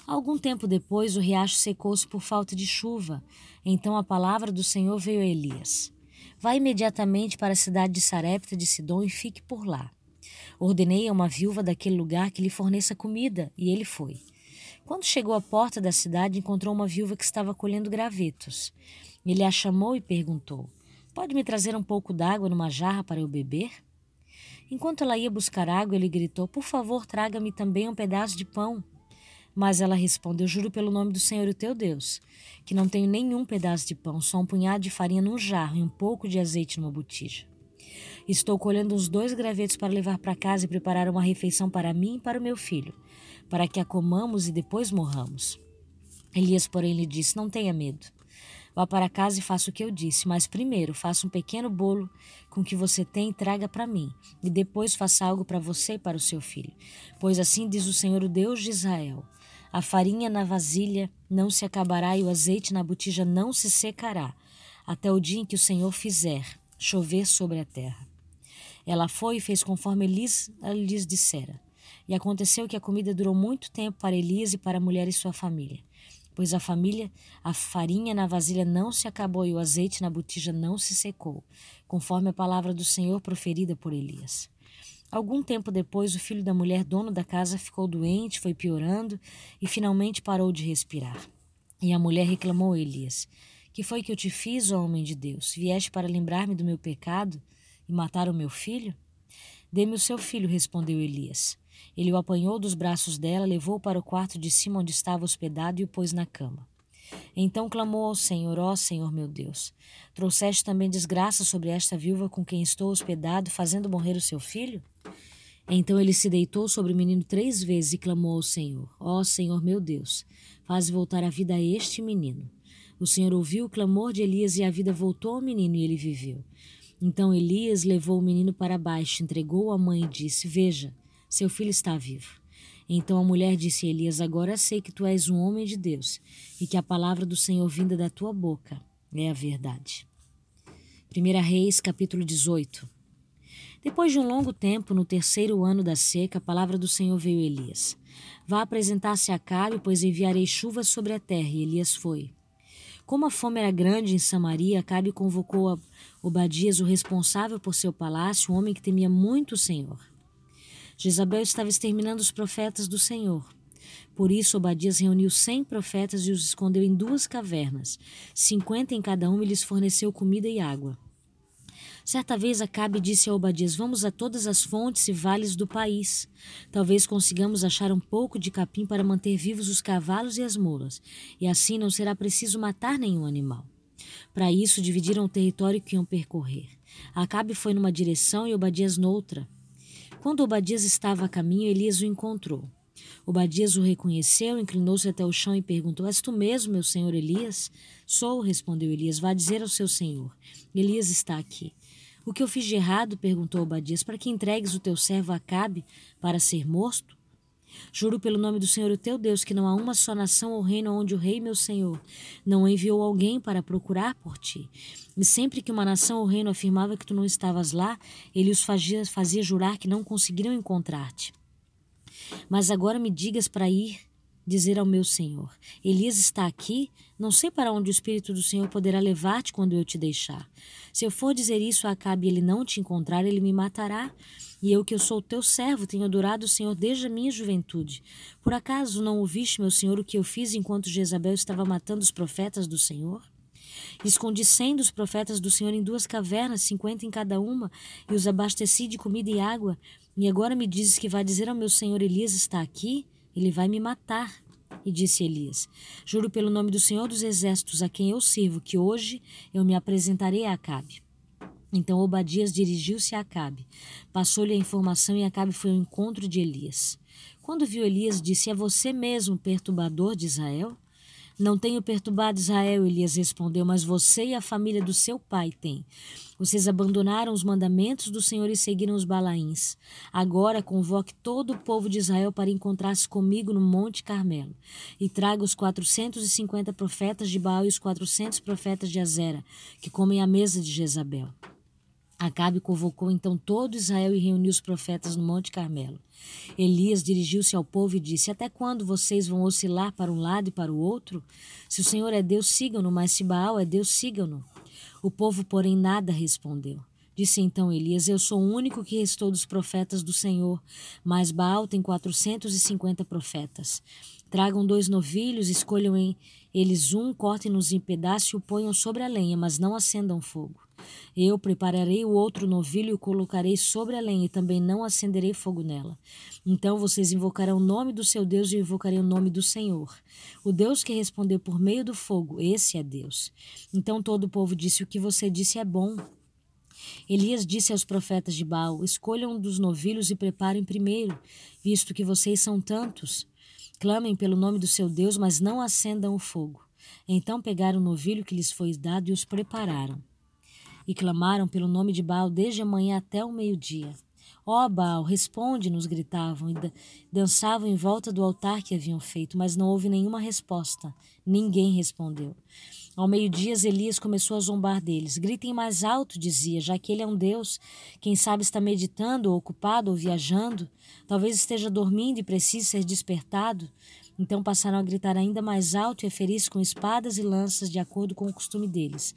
Algum tempo depois, o riacho secou-se por falta de chuva. Então a palavra do Senhor veio a Elias: Vá imediatamente para a cidade de Sarepta de Sidom e fique por lá. Ordenei a uma viúva daquele lugar que lhe forneça comida, e ele foi. Quando chegou à porta da cidade, encontrou uma viúva que estava colhendo gravetos. Ele a chamou e perguntou: Pode me trazer um pouco d'água numa jarra para eu beber? Enquanto ela ia buscar água, ele gritou: Por favor, traga-me também um pedaço de pão. Mas ela respondeu: Juro pelo nome do Senhor, o teu Deus, que não tenho nenhum pedaço de pão, só um punhado de farinha num jarro e um pouco de azeite numa botija. Estou colhendo uns 2 gravetos para levar para casa e preparar uma refeição para mim e para o meu filho, para que a comamos e depois morramos. Elias, porém, lhe disse: Não tenha medo. Vá para casa e faça o que eu disse, mas primeiro faça um pequeno bolo com o que você tem e traga para mim, e depois faça algo para você e para o seu filho. Pois assim diz o Senhor, o Deus de Israel: A farinha na vasilha não se acabará e o azeite na botija não se secará, até o dia em que o Senhor fizer chover sobre a terra. Ela foi e fez conforme Elias lhes dissera. E aconteceu que a comida durou muito tempo para Elias e para a mulher e sua família. Pois a farinha na vasilha não se acabou e o azeite na botija não se secou, conforme a palavra do Senhor proferida por Elias. Algum tempo depois, o filho da mulher, dono da casa, ficou doente, foi piorando e finalmente parou de respirar. E a mulher reclamou a Elias: Que foi que eu te fiz, ó homem de Deus? Vieste para lembrar-me do meu pecado e matar o meu filho? Dê-me o seu filho, respondeu Elias. Ele o apanhou dos braços dela, levou-o para o quarto de cima onde estava hospedado e o pôs na cama. Então clamou ao Senhor: ó Senhor meu Deus, trouxeste também desgraça sobre esta viúva com quem estou hospedado, fazendo morrer o seu filho? Então ele se deitou sobre o menino 3 vezes e clamou ao Senhor: ó Senhor meu Deus, faz voltar a vida a este menino. O Senhor ouviu o clamor de Elias e a vida voltou ao menino e ele viveu. Então Elias levou o menino para baixo, entregou-o à mãe e disse: veja, seu filho está vivo. Então a mulher disse a Elias: agora sei que tu és um homem de Deus e que a palavra do Senhor vinda da tua boca é a verdade. 1 Reis, capítulo 18. Depois de um longo tempo, no 3º ano da seca, a palavra do Senhor veio a Elias: vá apresentar-se a Acabe, pois enviarei chuvas sobre a terra. E Elias foi. Como a fome era grande em Samaria, Acabe convocou a Obadias, o responsável por seu palácio, um homem que temia muito o Senhor. Jezabel estava exterminando os profetas do Senhor. Por isso, Obadias reuniu 100 profetas e os escondeu em 2 cavernas, 50 em cada uma, e lhes forneceu comida e água. Certa vez, Acabe disse a Obadias: vamos a todas as fontes e vales do país. Talvez consigamos achar um pouco de capim para manter vivos os cavalos e as mulas, e assim não será preciso matar nenhum animal. Para isso, dividiram o território que iam percorrer. Acabe foi numa direção e Obadias noutra. Quando Obadias estava a caminho, Elias o encontrou. Obadias o reconheceu, inclinou-se até o chão e perguntou: és tu mesmo, meu senhor Elias? Sou, respondeu Elias. Vá dizer ao seu senhor: Elias está aqui. O que eu fiz de errado, perguntou Obadias, para que entregues o teu servo Acabe para ser morto? Juro pelo nome do Senhor, o teu Deus, que não há uma só nação ou reino onde o rei, meu Senhor, não enviou alguém para procurar por ti. E sempre que uma nação ou reino afirmava que tu não estavas lá, ele os fazia jurar que não conseguiriam encontrar-te. Mas agora me digas para ir dizer ao meu Senhor: Elias está aqui, não sei para onde o Espírito do Senhor poderá levar-te quando eu te deixar. Se eu for dizer isso a Acabe e ele não te encontrar, ele me matará. E eu, que eu sou teu servo, tenho adorado o Senhor desde a minha juventude. Por acaso não ouviste, meu Senhor, o que eu fiz enquanto Jezabel estava matando os profetas do Senhor? Escondi 100 dos profetas do Senhor em 2 cavernas, 50 em cada uma, e os abasteci de comida e água. E agora me dizes que vai dizer ao meu Senhor: Elias está aqui? Ele vai me matar. E disse Elias: juro pelo nome do Senhor dos Exércitos, a quem eu sirvo, que hoje eu me apresentarei a Acabe. Então Obadias dirigiu-se a Acabe, passou-lhe a informação e Acabe foi ao encontro de Elias. Quando viu Elias, disse: é você mesmo, perturbador de Israel? Não tenho perturbado Israel, Elias respondeu, mas você e a família do seu pai têm. Vocês abandonaram os mandamentos do Senhor e seguiram os Balaíns. Agora convoque todo o povo de Israel para encontrar-se comigo no Monte Carmelo. E traga os 450 profetas de Baal e os 400 profetas de Azera, que comem à mesa de Jezabel. Acabe convocou então todo Israel e reuniu os profetas no Monte Carmelo. Elias dirigiu-se ao povo e disse: até quando vocês vão oscilar para um lado e para o outro? Se o Senhor é Deus, sigam-no, mas se Baal é Deus, sigam-no. O povo, porém, nada respondeu. Disse então Elias: eu sou o único que restou dos profetas do Senhor, mas Baal tem 450 profetas. Tragam 2 novilhos, escolham eles um, cortem-nos em pedaço e o ponham sobre a lenha, mas não acendam fogo. Eu prepararei o outro novilho e o colocarei sobre a lenha, e também não acenderei fogo nela. Então vocês invocarão o nome do seu Deus e invocarei o nome do Senhor, o Deus que respondeu por meio do fogo. Esse é Deus. Então todo o povo disse: o que você disse é bom. Elias disse aos profetas de Baal: escolham dos novilhos e preparem primeiro, visto que vocês são tantos. Clamem pelo nome do seu Deus, mas não acendam o fogo. Então pegaram o novilho que lhes foi dado e os prepararam. E clamaram pelo nome de Baal desde a manhã até o meio-dia. Ó Baal, responde-nos, gritavam, e dançavam em volta do altar que haviam feito, mas não houve nenhuma resposta. Ninguém respondeu. Ao meio-dia, Elias começou a zombar deles. Gritem mais alto, dizia, já que ele é um Deus. Quem sabe está meditando, ou ocupado, ou viajando. Talvez esteja dormindo e precise ser despertado. Então passaram a gritar ainda mais alto e a ferir-se com espadas e lanças, de acordo com o costume deles,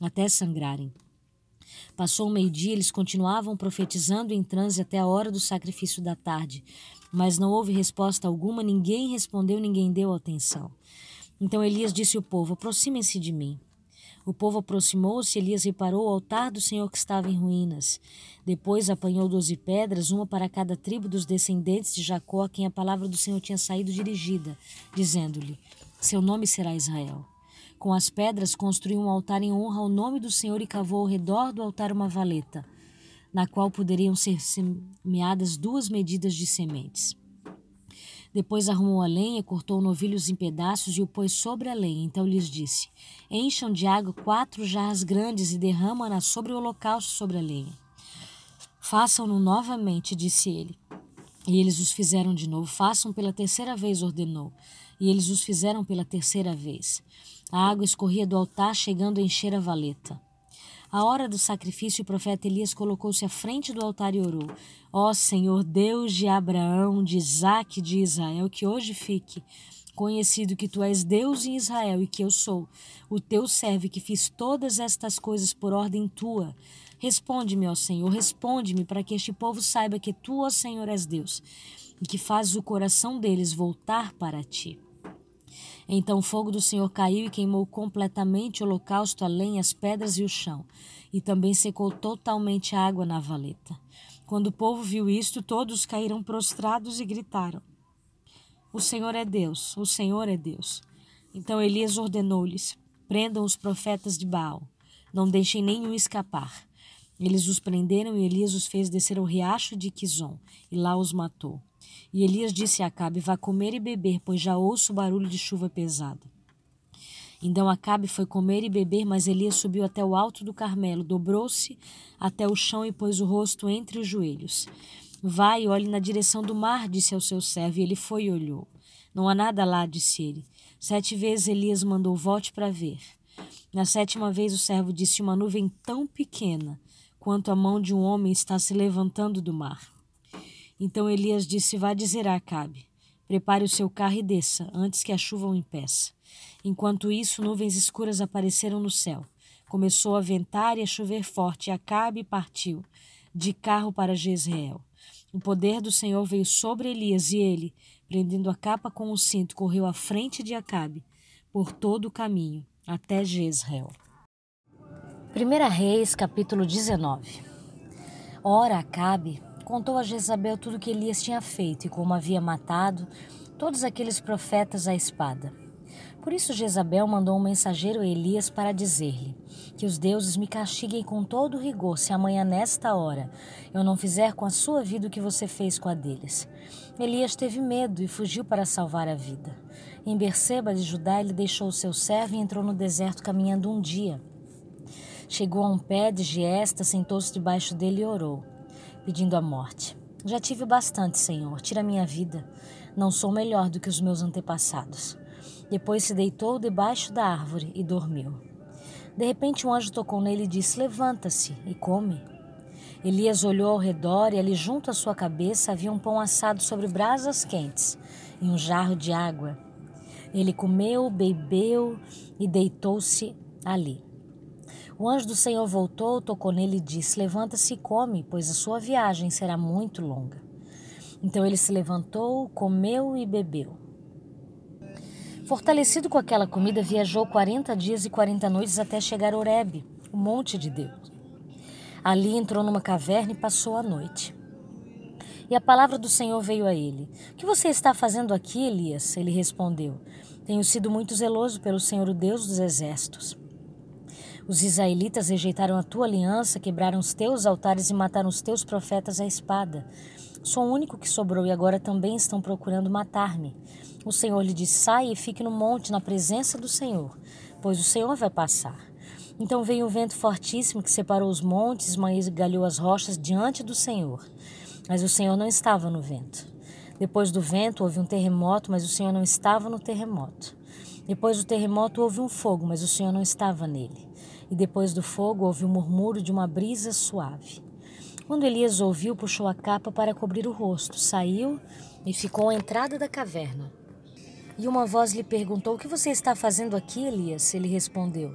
até sangrarem. Passou o meio-dia, eles continuavam profetizando em transe até a hora do sacrifício da tarde, mas não houve resposta alguma, ninguém respondeu, ninguém deu atenção. Então Elias disse ao povo: aproximem-se de mim. O povo aproximou-se, Elias reparou o altar do Senhor que estava em ruínas. Depois apanhou 12 pedras, uma para cada tribo dos descendentes de Jacó, a quem a palavra do Senhor tinha saído dirigida, dizendo-lhe: seu nome será Israel. Com as pedras construiu um altar em honra ao nome do Senhor e cavou ao redor do altar uma valeta, na qual poderiam ser semeadas 2 medidas de sementes. Depois arrumou a lenha, cortou o novilho em pedaços e o pôs sobre a lenha. Então lhes disse: encham de água 4 jarras grandes e derramam-na sobre o holocausto sobre a lenha. Façam-no novamente, disse ele. E eles os fizeram de novo. Façam pela 3ª vez, ordenou. E eles os fizeram pela 3ª vez. A água escorria do altar, chegando a encher a valeta. À hora do sacrifício, o profeta Elias colocou-se à frente do altar e orou: ó Senhor, Deus de Abraão, de Isaque e de Israel, que hoje fique conhecido que tu és Deus em Israel e que eu sou o teu servo, que fiz todas estas coisas por ordem tua. Responde-me, ó Senhor, responde-me, para que este povo saiba que tu, ó Senhor, és Deus e que fazes o coração deles voltar para ti. Então o fogo do Senhor caiu e queimou completamente o holocausto, a lenha, as pedras e o chão, e também secou totalmente a água na valeta. Quando o povo viu isto, todos caíram prostrados e gritaram: o Senhor é Deus, o Senhor é Deus. Então Elias ordenou-lhes: prendam os profetas de Baal, não deixem nenhum escapar. Eles os prenderam e Elias os fez descer ao riacho de Quizon, e lá os matou. E Elias disse a Acabe: vá comer e beber, pois já ouço o barulho de chuva pesada. Então Acabe foi comer e beber, mas Elias subiu até o alto do Carmelo, dobrou-se até o chão e pôs o rosto entre os joelhos. Vai e olhe na direção do mar, disse ao seu servo, e ele foi e olhou. Não há nada lá, disse ele. 7 vezes Elias mandou: volte para ver. Na 7ª vez o servo disse: uma nuvem tão pequena quanto a mão de um homem está se levantando do mar. Então Elias disse: vá dizer a Acabe: prepare o seu carro e desça, antes que a chuva o impeça. Enquanto isso, nuvens escuras apareceram no céu. Começou a ventar e a chover forte, e Acabe partiu de carro para Jezreel. O poder do Senhor veio sobre Elias, e ele, prendendo a capa com o cinto, correu à frente de Acabe por todo o caminho, até Jezreel. 1 Reis, capítulo 19. Ora, Acabe contou a Jezabel tudo o que Elias tinha feito e como havia matado todos aqueles profetas à espada. Por isso Jezabel mandou um mensageiro a Elias para dizer-lhe: que os deuses me castiguem com todo rigor se amanhã nesta hora eu não fizer com a sua vida o que você fez com a deles. Elias teve medo e fugiu para salvar a vida. Em Berseba de Judá ele deixou o seu servo e entrou no deserto caminhando um dia. Chegou a um pé de giesta, sentou-se debaixo dele e orou, pedindo a morte. Já tive bastante, Senhor, tira minha vida. Não sou melhor do que os meus antepassados. Depois se deitou debaixo da árvore e dormiu. De repente um anjo tocou nele e disse: levanta-se e come. Elias olhou ao redor e ali junto à sua cabeça havia um pão assado sobre brasas quentes e um jarro de água. Ele comeu, bebeu e deitou-se ali. O anjo do Senhor voltou, tocou nele e disse: levanta-se e come, pois a sua viagem será muito longa. Então ele se levantou, comeu e bebeu. Fortalecido com aquela comida, viajou 40 dias e 40 noites até chegar a Horebe, o monte de Deus. Ali entrou numa caverna e passou a noite. E a palavra do Senhor veio a ele: o que você está fazendo aqui, Elias? Ele respondeu: tenho sido muito zeloso pelo Senhor, o Deus dos exércitos. Os israelitas rejeitaram a tua aliança, quebraram os teus altares e mataram os teus profetas à espada. Sou o único que sobrou e agora também estão procurando matar-me. O Senhor lhe disse: saia e fique no monte, na presença do Senhor, pois o Senhor vai passar. Então veio um vento fortíssimo que separou os montes, esmigalhou as rochas diante do Senhor. Mas o Senhor não estava no vento. Depois do vento houve um terremoto, mas o Senhor não estava no terremoto. Depois do terremoto houve um fogo, mas o Senhor não estava nele. E depois do fogo houve o murmúrio de uma brisa suave. Quando Elias ouviu, puxou a capa para cobrir o rosto, saiu e ficou à entrada da caverna. E uma voz lhe perguntou: o que você está fazendo aqui, Elias? Ele respondeu: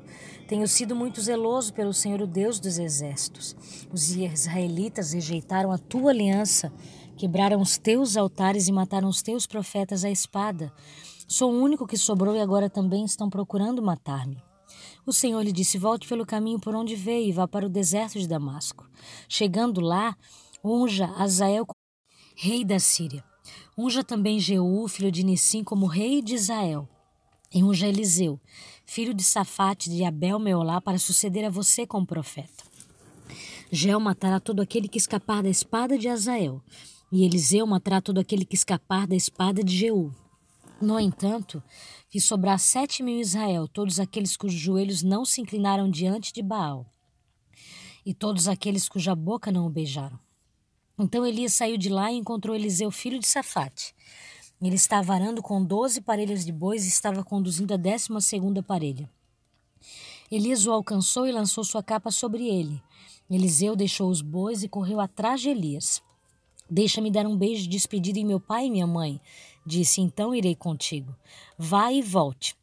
tenho sido muito zeloso pelo Senhor, o Deus dos exércitos. Os israelitas rejeitaram a tua aliança, quebraram os teus altares e mataram os teus profetas à espada. Sou o único que sobrou e agora também estão procurando matar-me. O Senhor lhe disse: volte pelo caminho por onde veio e vá para o deserto de Damasco. Chegando lá, unja Hazael como rei da Síria. Unja também Jeú, filho de Nissim, como rei de Israel. e unja Eliseu, filho de Safate de Abel-Meolá, para suceder a você como profeta. Jel matará todo aquele que escapar da espada de Azael, e Eliseu matará todo aquele que escapar da espada de Jeú. No entanto, que sobrar 7.000 em Israel, todos aqueles cujos joelhos não se inclinaram diante de Baal, e todos aqueles cuja boca não o beijaram. Então Elias saiu de lá e encontrou Eliseu, filho de Safate. Ele estava arando com 12 parelhas de bois e estava conduzindo a 12ª parelha. Elias o alcançou e lançou sua capa sobre ele. Eliseu deixou os bois e correu atrás de Elias. Deixa-me dar um beijo de despedida em meu pai e minha mãe. Disse, então irei contigo. Vá e volte.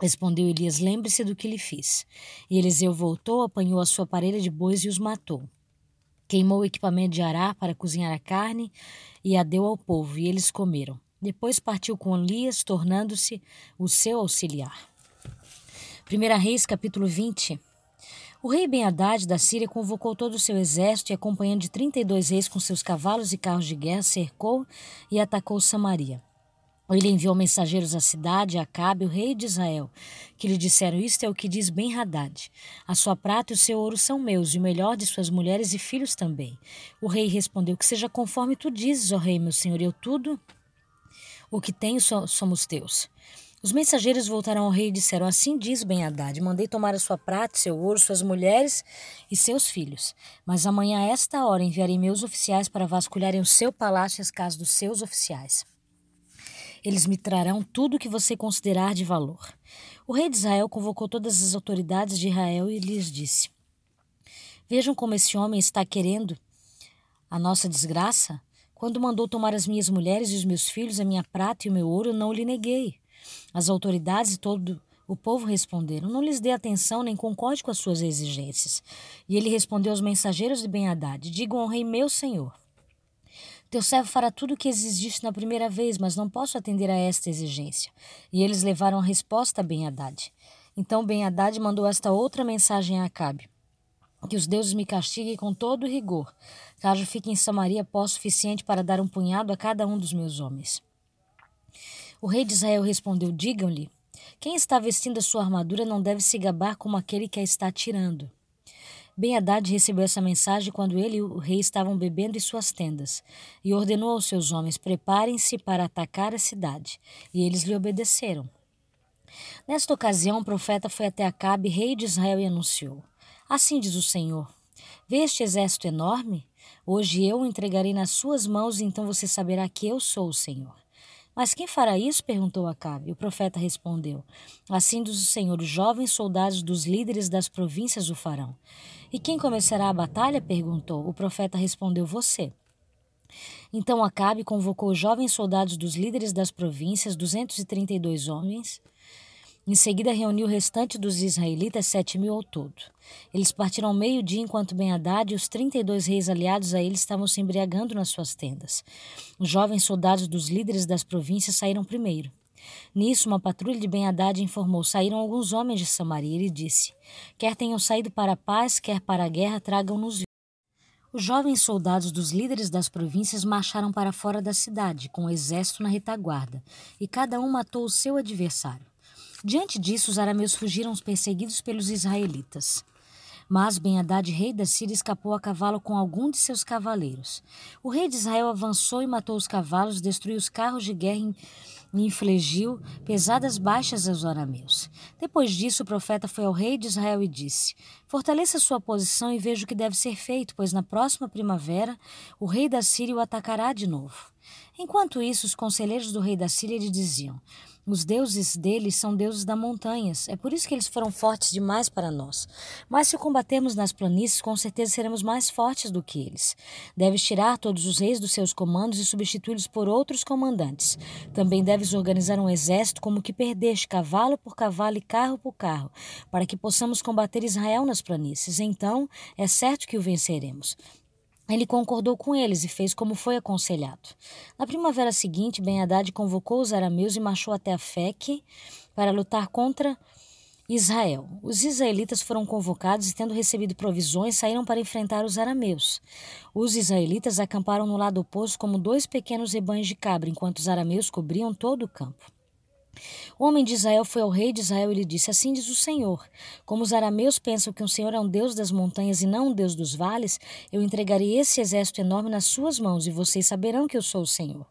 Respondeu Elias, lembre-se do que lhe fiz. E Eliseu voltou, apanhou a sua parelha de bois e os matou. Queimou o equipamento de arar para cozinhar a carne e a deu ao povo, e eles comeram. Depois partiu com Elias, tornando-se o seu auxiliar. 1 Reis, capítulo 20. O rei Ben-Hadad da Síria convocou todo o seu exército e, acompanhando de 32 reis com seus cavalos e carros de guerra, cercou e atacou Samaria. Ele enviou mensageiros à cidade, a Acabe, o rei de Israel, que lhe disseram, isto é o que diz Ben-Hadad, a sua prata e o seu ouro são meus, e o melhor de suas mulheres e filhos também. O rei respondeu, que seja conforme tu dizes, ó rei, meu senhor, eu tudo o que tenho somos teus. Os mensageiros voltaram ao rei e disseram, assim diz Ben-Hadad, mandei tomar a sua prata, seu ouro, suas mulheres e seus filhos. Mas amanhã a esta hora enviarei meus oficiais para vasculharem o seu palácio e as casas dos seus oficiais. Eles me trarão tudo o que você considerar de valor. O rei de Israel convocou todas as autoridades de Israel e lhes disse, vejam como esse homem está querendo a nossa desgraça. Quando mandou tomar as minhas mulheres e os meus filhos, a minha prata e o meu ouro, eu não lhe neguei. As autoridades e todo o povo responderam, não lhes dê atenção nem concorde com as suas exigências. E ele respondeu aos mensageiros de Ben-Hadad, digam ao rei meu senhor, teu servo fará tudo o que exigiste na primeira vez, mas não posso atender a esta exigência. E eles levaram a resposta a Ben-Hadad. Então Ben-Hadad mandou esta outra mensagem a Acabe, que os deuses me castiguem com todo rigor, caso fique em Samaria pó suficiente para dar um punhado a cada um dos meus homens. O rei de Israel respondeu, digam-lhe, quem está vestindo a sua armadura não deve se gabar como aquele que a está tirando. Ben-Hadad recebeu essa mensagem quando ele e o rei estavam bebendo em suas tendas, e ordenou aos seus homens, preparem-se para atacar a cidade, e eles lhe obedeceram. Nesta ocasião, o profeta foi até Acabe, rei de Israel, e anunciou, assim diz o Senhor, vê este exército enorme? Hoje eu o entregarei nas suas mãos, e então você saberá que eu sou o Senhor. Mas quem fará isso? Perguntou Acabe. O profeta respondeu, assim diz o Senhor, os jovens soldados dos líderes das províncias o farão. E quem começará a batalha? Perguntou. O profeta respondeu, você. Então Acabe convocou os jovens soldados dos líderes das províncias, 232 homens. Em seguida reuniu o restante dos israelitas, 7.000 ao todo. Eles partiram ao meio-dia, enquanto Ben-Hadad e os 32 reis aliados a eles estavam se embriagando nas suas tendas. Os jovens soldados dos líderes das províncias saíram primeiro. Nisso, uma patrulha de Ben-Hadad informou, saíram alguns homens de Samaria. Ele disse, quer tenham saído para a paz, quer para a guerra, tragam-nos vivos. Os jovens soldados dos líderes das províncias marcharam para fora da cidade, com o exército na retaguarda, e cada um matou o seu adversário. Diante disso, os arameus fugiram perseguidos pelos israelitas. Mas Ben-Hadad, rei da Síria, escapou a cavalo com algum de seus cavaleiros. O rei de Israel avançou e matou os cavalos, destruiu os carros de guerra e infligiu pesadas baixas aos arameus. Depois disso, o profeta foi ao rei de Israel e disse, fortaleça sua posição e veja o que deve ser feito, pois na próxima primavera o rei da Síria o atacará de novo. Enquanto isso, os conselheiros do rei da Síria lhe diziam, os deuses deles são deuses das montanhas, é por isso que eles foram fortes demais para nós. Mas se combatermos nas planícies, com certeza seremos mais fortes do que eles. Deves tirar todos os reis dos seus comandos e substituí-los por outros comandantes. Também deves organizar um exército como o que perdeste, cavalo por cavalo e carro por carro, para que possamos combater Israel nas planícies. Então, é certo que o venceremos. Ele concordou com eles e fez como foi aconselhado. Na primavera seguinte, Ben-Hadad convocou os arameus e marchou até a Afeque para lutar contra Israel. Os israelitas foram convocados e, tendo recebido provisões, saíram para enfrentar os arameus. Os israelitas acamparam no lado oposto como dois pequenos rebanhos de cabra, enquanto os arameus cobriam todo o campo. O homem de Israel foi ao rei de Israel e lhe disse, assim diz o Senhor, como os arameus pensam que o Senhor é um Deus das montanhas e não um Deus dos vales, eu entregarei esse exército enorme nas suas mãos e vocês saberão que eu sou o Senhor.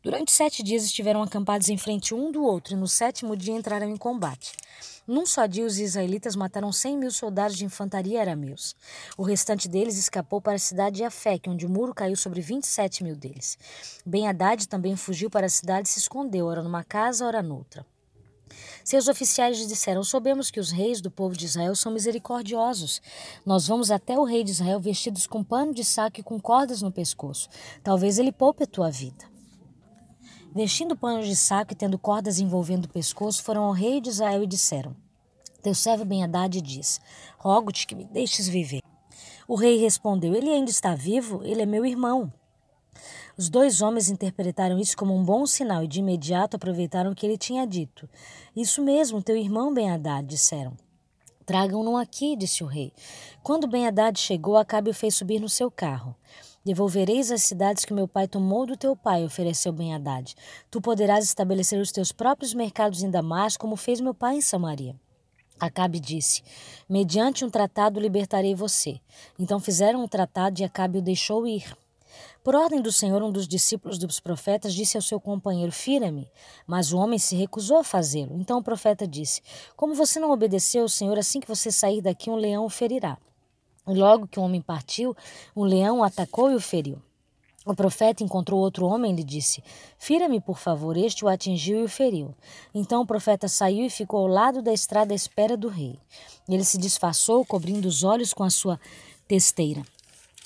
Durante 7 dias estiveram acampados em frente um do outro e no 7º dia entraram em combate. Num só dia os israelitas mataram 100.000 soldados de infantaria arameus. O restante deles escapou para a cidade de Afec, onde o muro caiu sobre 27.000 deles. Ben-Hadad também fugiu para a cidade e se escondeu, ora numa casa, ora noutra. Seus oficiais lhe disseram, soubemos que os reis do povo de Israel são misericordiosos. Nós vamos até o rei de Israel vestidos com pano de saco e com cordas no pescoço. Talvez ele poupe a tua vida. Vestindo panos de saco e tendo cordas envolvendo o pescoço, foram ao rei de Israel e disseram, teu servo Ben-Hadad diz, rogo-te que me deixes viver. O rei respondeu, ele ainda está vivo, ele é meu irmão. Os 2 homens interpretaram isso como um bom sinal e de imediato aproveitaram o que ele tinha dito. Isso mesmo, teu irmão Ben-Hadad, disseram. Tragam-no aqui, disse o rei. Quando Ben-Hadad chegou, Acabe o fez subir no seu carro. Devolvereis as cidades que meu pai tomou do teu pai, ofereceu Ben-Hadad. Tu poderás estabelecer os teus próprios mercados em Damasco, como fez meu pai em Samaria. Acabe disse, mediante um tratado libertarei você. Então fizeram um tratado e Acabe o deixou ir. Por ordem do Senhor, um dos discípulos dos profetas disse ao seu companheiro, fira-me. Mas o homem se recusou a fazê-lo. Então o profeta disse, como você não obedeceu ao Senhor, assim que você sair daqui, um leão o ferirá. Logo que o homem partiu, um leão o atacou e o feriu. O profeta encontrou outro homem e lhe disse, fira-me, por favor. Este o atingiu e o feriu. Então o profeta saiu e ficou ao lado da estrada à espera do rei. Ele se disfarçou, cobrindo os olhos com a sua testeira.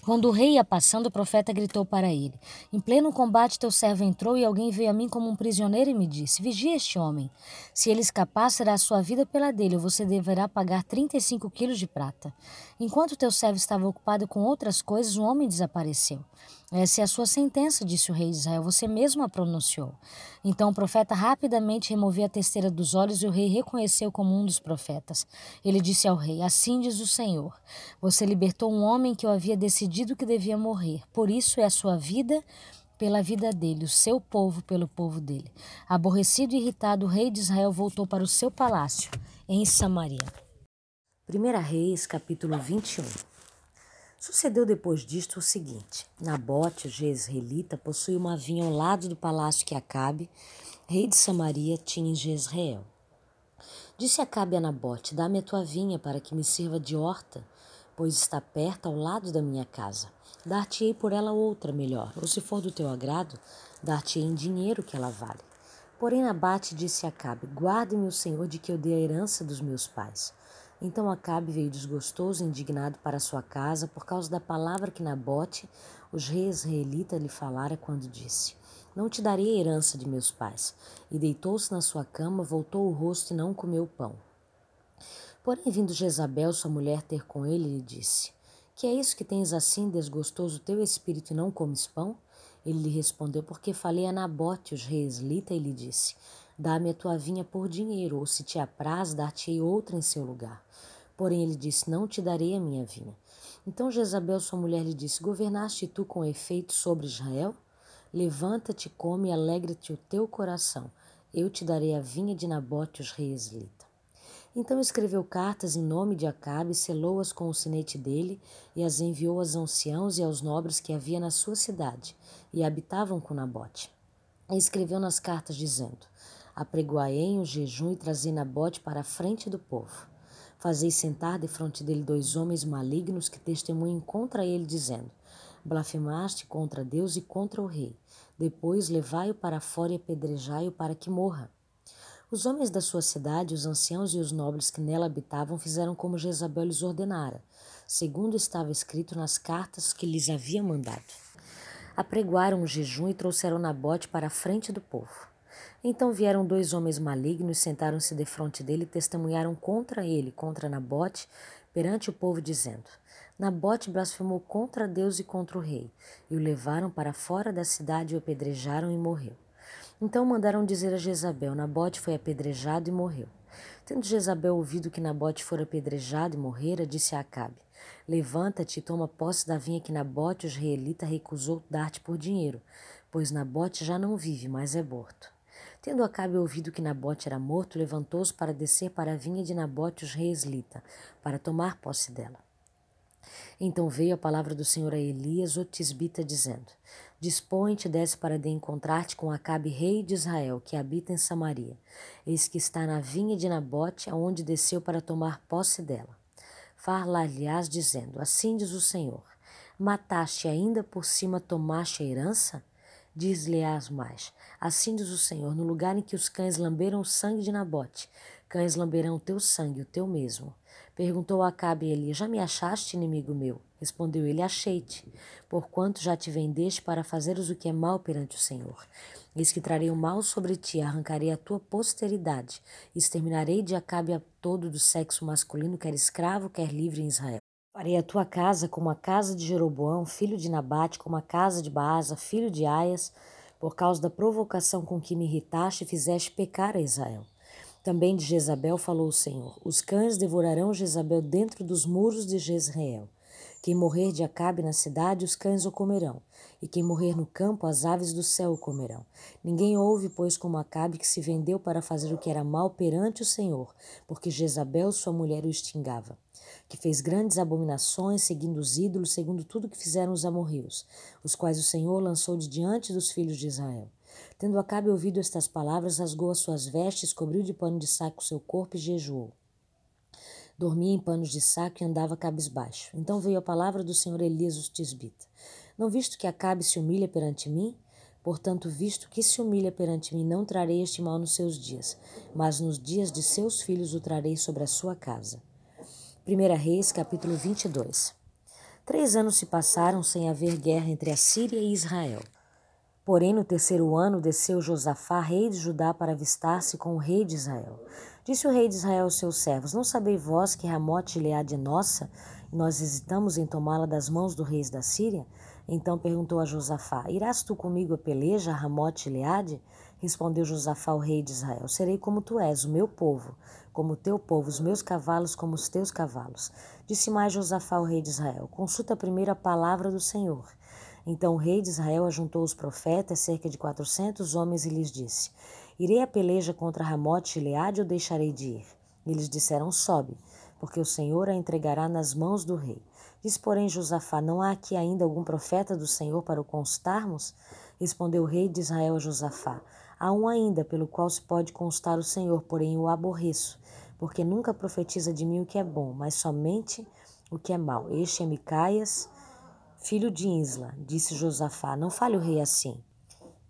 Quando o rei ia passando, o profeta gritou para ele, em pleno combate teu servo entrou e alguém veio a mim como um prisioneiro e me disse, vigia este homem. Se ele escapar, será a sua vida pela dele, ou você deverá pagar 35 quilos de prata. Enquanto teu servo estava ocupado com outras coisas, um homem desapareceu. Essa é a sua sentença, disse o rei de Israel, você mesmo a pronunciou. Então o profeta rapidamente removeu a testeira dos olhos e o rei reconheceu como um dos profetas. Ele disse ao rei, assim diz o Senhor, você libertou um homem que eu havia decidido que devia morrer, por isso é a sua vida pela vida dele, o seu povo pelo povo dele. Aborrecido e irritado, o rei de Israel voltou para o seu palácio, em Samaria. 1 Reis, capítulo 21. Sucedeu depois disto o seguinte, Nabote, o jezreelita, possuía uma vinha ao lado do palácio que Acabe, rei de Samaria, tinha em Jezreel. Disse Acabe a Nabote, dá-me a tua vinha para que me sirva de horta, pois está perto ao lado da minha casa. Dar-te-ei por ela outra melhor, ou se for do teu agrado, dar-te-ei em dinheiro que ela vale. Porém Nabote disse a Acabe, guarde-me o Senhor de que eu dê a herança dos meus pais. Então Acabe veio desgostoso e indignado para sua casa por causa da palavra que Nabote, o jezreelita, lhe falara quando disse, não te darei a herança de meus pais. E deitou-se na sua cama, voltou o rosto e não comeu pão. Porém, vindo Jezabel, sua mulher, ter com ele, lhe disse, que é isso que tens assim desgostoso teu espírito e não comes pão? Ele lhe respondeu, porque falei a Nabote, o jezreelita, e lhe disse, dá-me a tua vinha por dinheiro, ou se te apraz, dar-te-ei outra em seu lugar. Porém ele disse, não te darei a minha vinha. Então Jezabel, sua mulher, lhe disse, governaste tu com efeito sobre Israel? Levanta-te, come e alegra-te o teu coração. Eu te darei a vinha de Nabote, o jezreelita. Então escreveu cartas em nome de Acabe, selou-as com o sinete dele, e as enviou aos anciãos e aos nobres que havia na sua cidade, e habitavam com Nabote. E escreveu nas cartas dizendo, apregoai o jejum e trazei Nabote para a frente do povo. Fazei sentar defronte dele 2 homens malignos que testemunhem contra ele, dizendo, blasfemaste contra Deus e contra o rei. Depois levai-o para fora e apedrejai-o para que morra. Os homens da sua cidade, os anciãos e os nobres que nela habitavam, fizeram como Jezabel lhes ordenara, segundo estava escrito nas cartas que lhes havia mandado. Apregoaram o jejum e trouxeram Nabote para a frente do povo. Então vieram 2 homens malignos, sentaram-se defronte dele e testemunharam contra ele, contra Nabote, perante o povo, dizendo, Nabote blasfemou contra Deus e contra o rei, e o levaram para fora da cidade, o apedrejaram e morreu. Então mandaram dizer a Jezabel, Nabote foi apedrejado e morreu. Tendo Jezabel ouvido que Nabote fora apedrejado e morrera, disse a Acabe, levanta-te e toma posse da vinha que Nabote, o israelita, recusou dar-te por dinheiro, pois Nabote já não vive, mas é morto. Tendo Acabe ouvido que Nabote era morto, levantou-se para descer para a vinha de Nabote, os reis Lita, para tomar posse dela. Então veio a palavra do Senhor a Elias, o tisbita, dizendo: Dispõe-te, desce para de encontrar-te com Acabe, rei de Israel, que habita em Samaria. Eis que está na vinha de Nabote, aonde desceu para tomar posse dela. Far-lhe-ás dizendo: Assim diz o Senhor: Mataste e ainda por cima tomaste a herança? Diz-lhe-ás mais: Assim diz o Senhor: No lugar em que os cães lamberam o sangue de Nabote, cães lamberão o teu sangue, o teu mesmo. Perguntou Acabe a Elias: Já me achaste, inimigo meu? Respondeu ele: Achei-te, porquanto já te vendeste para fazeres o que é mal perante o Senhor. Eis que trarei o mal sobre ti, arrancarei a tua posteridade, exterminarei de Acabe a todo do sexo masculino, quer escravo, quer livre em Israel. Farei a tua casa como a casa de Jeroboão, filho de Nabate, como a casa de Baasa, filho de Aiás, por causa da provocação com que me irritaste e fizeste pecar a Israel. Também de Jezabel falou o Senhor: Os cães devorarão Jezabel dentro dos muros de Jezreel. Quem morrer de Acabe na cidade, os cães o comerão, e quem morrer no campo, as aves do céu o comerão. Ninguém houve, pois, como Acabe, que se vendeu para fazer o que era mal perante o Senhor, porque Jezabel, sua mulher, o extingava, que fez grandes abominações, seguindo os ídolos, segundo tudo que fizeram os amorreus, os quais o Senhor lançou de diante dos filhos de Israel. Tendo Acabe ouvido estas palavras, rasgou as suas vestes, cobriu de pano de saco seu corpo e jejuou. Dormia em panos de saco e andava cabisbaixo. Então veio a palavra do Senhor Elias o tisbita: Não visto que Acabe se humilha perante mim? Portanto, visto que se humilha perante mim, não trarei este mal nos seus dias, mas nos dias de seus filhos o trarei sobre a sua casa. 1 Reis, capítulo 22. 3 anos se passaram sem haver guerra entre a Síria e Israel. Porém, no 3º ano, desceu Josafá, rei de Judá, para avistar-se com o rei de Israel. Disse o rei de Israel aos seus servos: Não sabeis vós que Ramote de Gileade é nossa, e nós hesitamos em tomá-la das mãos do rei da Síria? Então perguntou a Josafá: Irás tu comigo a peleja, Ramote de Gileade? Respondeu Josafá ao rei de Israel: Serei como tu és, o meu povo, como o teu povo, os meus cavalos, como os teus cavalos. Disse mais Josafá ao rei de Israel: Consulta primeiro a palavra do Senhor. Então o rei de Israel ajuntou os profetas, cerca de 400 homens, e lhes disse: Irei à peleja contra Ramote de Gileade ou deixarei de ir? E eles disseram: Sobe, porque o Senhor a entregará nas mãos do rei. Disse, porém, Josafá: Não há aqui ainda algum profeta do Senhor para o constarmos? Respondeu o rei de Israel a Josafá: Há um ainda, pelo qual se pode constar o Senhor, porém o aborreço, porque nunca profetiza de mim o que é bom, mas somente o que é mau. Este é Micaias, filho de Isla. Disse Josafá: Não fale o rei assim.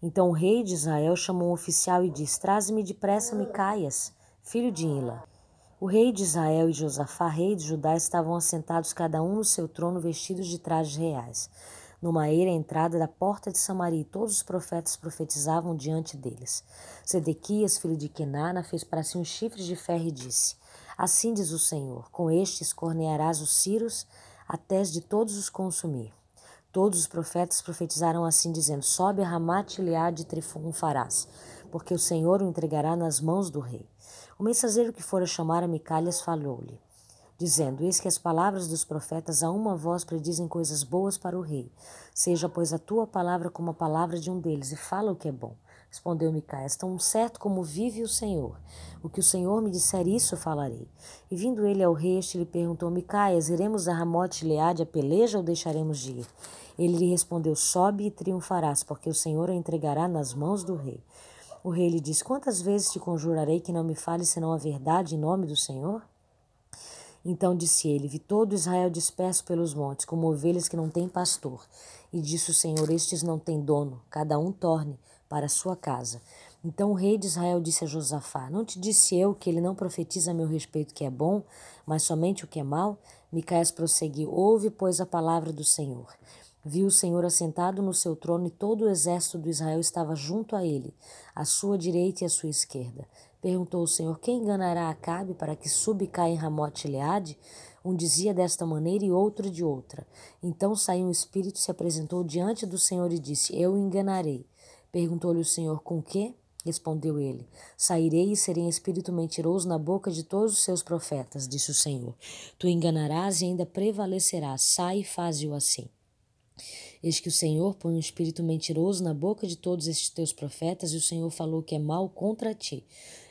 Então o rei de Israel chamou um oficial e disse: Traze-me depressa Micaias, filho de Isla. O rei de Israel e Josafá, rei de Judá, estavam assentados cada um no seu trono, vestidos de trajes reais, numa eira à entrada da porta de Samaria, e todos os profetas profetizavam diante deles. Sedequias, filho de Kenana, fez para si um chifre de ferro e disse: Assim diz o Senhor: Com este escornearás os sírios, até de todos os consumir. Todos os profetas profetizaram assim, dizendo: Sobe a Ramote de Gileade e triunfarás, porque o Senhor o entregará nas mãos do rei. O mensageiro que fora chamar a Micaias falou-lhe, dizendo: Eis que as palavras dos profetas a uma voz predizem coisas boas para o rei. Seja, pois, a tua palavra como a palavra de um deles, e fala o que é bom. Respondeu Micaias: Tão certo como vive o Senhor, o que o Senhor me disser, isso falarei. E vindo ele ao rei, este lhe perguntou: Micaias, iremos a Ramote de Gileade a peleja ou deixaremos de ir? Ele lhe respondeu: Sobe e triunfarás, porque o Senhor a entregará nas mãos do rei. O rei lhe disse: Quantas vezes te conjurarei que não me fales senão a verdade em nome do Senhor? Então disse ele: Vi todo Israel disperso pelos montes, como ovelhas que não têm pastor. E disse o Senhor: Estes não têm dono, cada um torne para a sua casa. Então o rei de Israel disse a Josafá: Não te disse eu que ele não profetiza a meu respeito que é bom, mas somente o que é mau? Micaias prosseguiu: Ouve, pois, a palavra do Senhor. Viu o Senhor assentado no seu trono, e todo o exército do Israel estava junto a ele, à sua direita e à sua esquerda. Perguntou o Senhor: Quem enganará Acabe para que suba e caia em Ramote de Gileade? Um dizia desta maneira e outro de outra. Então saiu um espírito, se apresentou diante do Senhor e disse: Eu o enganarei. Perguntou-lhe o Senhor: Com que? Respondeu ele: Sairei e serei espírito mentiroso na boca de todos os seus profetas, disse o Senhor. Tu enganarás e ainda prevalecerás. Sai e faze-o assim. Eis que o Senhor põe um espírito mentiroso na boca de todos estes teus profetas, e o Senhor falou que é mal contra ti.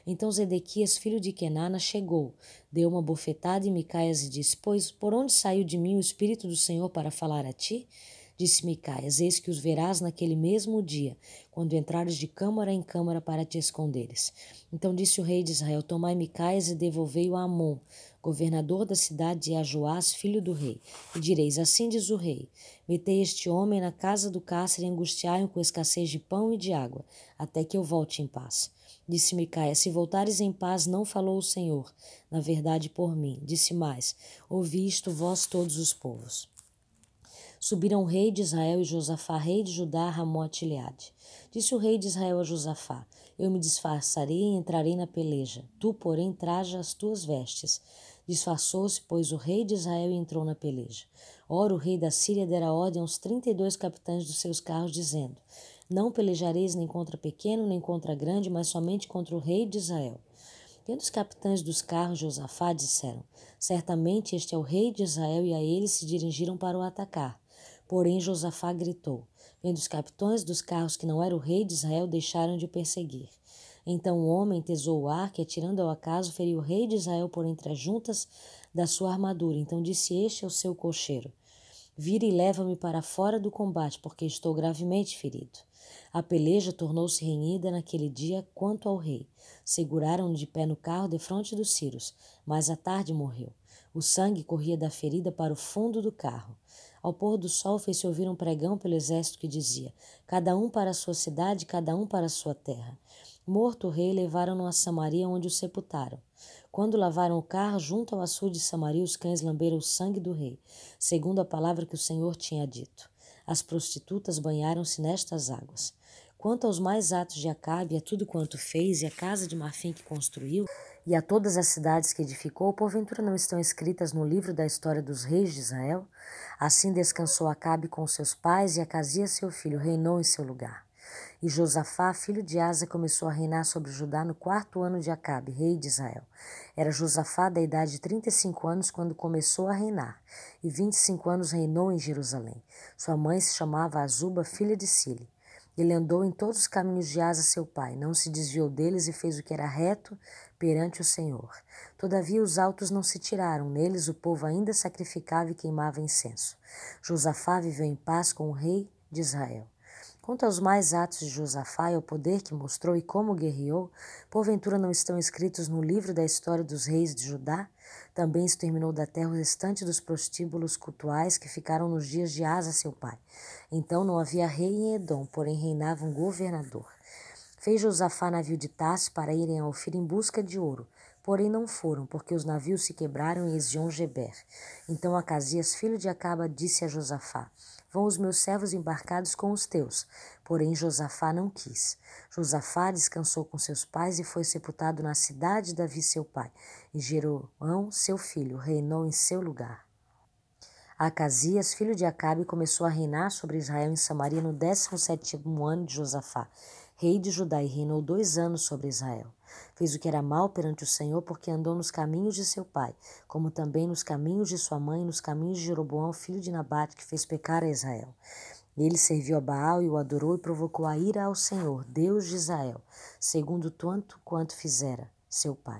Então Zedequias, filho de Kenana, chegou, deu uma bofetada em Micaias e disse: Pois, por onde saiu de mim o espírito do Senhor para falar a ti? Disse Micaias: Eis que os verás naquele mesmo dia, quando entrares de câmara em câmara para te esconderes. Então disse o rei de Israel: Tomai Micaias e devolvei-o a Amon, governador da cidade, e a Joás, filho do rei. E direis: Assim diz o rei: Metei este homem na casa do cárcere e angustiai-o com escassez de pão e de água, até que eu volte em paz. Disse Micaias: Se voltares em paz, não falou o Senhor, na verdade, por mim. Disse mais: Ouvi isto, vós todos os povos. Subiram o rei de Israel e Josafá, rei de Judá, a Ramote-Gileade. Disse o rei de Israel a Josafá: Eu me disfarçarei e entrarei na peleja. Tu, porém, traja as tuas vestes. Disfarçou-se, pois, o rei de Israel e entrou na peleja. Ora, o rei da Síria dera ordem aos 32 capitães dos seus carros, dizendo: Não pelejareis nem contra pequeno, nem contra grande, mas somente contra o rei de Israel. E os capitães dos carros de Josafá disseram: Certamente este é o rei de Israel, e a eles se dirigiram para o atacar. Porém Josafá gritou. Vendo os capitães dos carros que não era o rei de Israel, deixaram de o perseguir. Então o homem tesou o arco e, atirando ao acaso, feriu o rei de Israel por entre as juntas da sua armadura. Então disse este ao seu cocheiro: Vira e leva-me para fora do combate, porque estou gravemente ferido. A peleja tornou-se renhida naquele dia quanto ao rei. Seguraram-no de pé no carro defronte dos ciros, mas à tarde morreu. O sangue corria da ferida para o fundo do carro. Ao pôr do sol fez-se ouvir um pregão pelo exército que dizia: Cada um para a sua cidade, cada um para a sua terra. Morto o rei, levaram-no a Samaria, onde o sepultaram. Quando lavaram o carro junto ao açude de Samaria, os cães lamberam o sangue do rei, segundo a palavra que o Senhor tinha dito. As prostitutas banharam-se nestas águas. Quanto aos mais atos de Acabe, a tudo quanto fez, e a casa de marfim que construiu, e a todas as cidades que edificou, porventura não estão escritas no livro da história dos reis de Israel? Assim descansou Acabe com seus pais, e Acasias, seu filho, reinou em seu lugar. E Josafá, filho de Asa, começou a reinar sobre Judá no 4º ano de Acabe, rei de Israel. Era Josafá da idade de 35 anos quando começou a reinar, e 25 anos reinou em Jerusalém. Sua mãe se chamava Azuba, filha de Sile. Ele andou em todos os caminhos de Asa, seu pai, não se desviou deles e fez o que era reto perante o Senhor. Todavia os altos não se tiraram, neles o povo ainda sacrificava e queimava incenso. Josafá viveu em paz com o rei de Israel. Quanto aos mais atos de Josafá e ao poder que mostrou e como guerreou, porventura não estão escritos no livro da história dos reis de Judá? Também exterminou da terra o restante dos prostíbulos cultuais que ficaram nos dias de Asa, seu pai. Então não havia rei em Edom, porém reinava um governador. Fez Josafá navio de Tarso para irem a Ofir em busca de ouro, porém não foram, porque os navios se quebraram em Ezion-Geber. Então Acasias, filho de Acabe, disse a Josafá: Vão os meus servos embarcados com os teus. Porém Josafá não quis. Josafá descansou com seus pais e foi sepultado na cidade de Davi, seu pai. E Jeroão, seu filho, reinou em seu lugar. Acasias, filho de Acabe, começou a reinar sobre Israel em Samaria no 17º ano de Josafá, rei de Judá, e reinou 2 anos sobre Israel. Fez o que era mal perante o Senhor, porque andou nos caminhos de seu pai, como também nos caminhos de sua mãe e nos caminhos de Jeroboão, filho de Nabate, que fez pecar a Israel. Ele serviu a Baal e o adorou e provocou a ira ao Senhor, Deus de Israel, segundo tanto quanto fizera seu pai.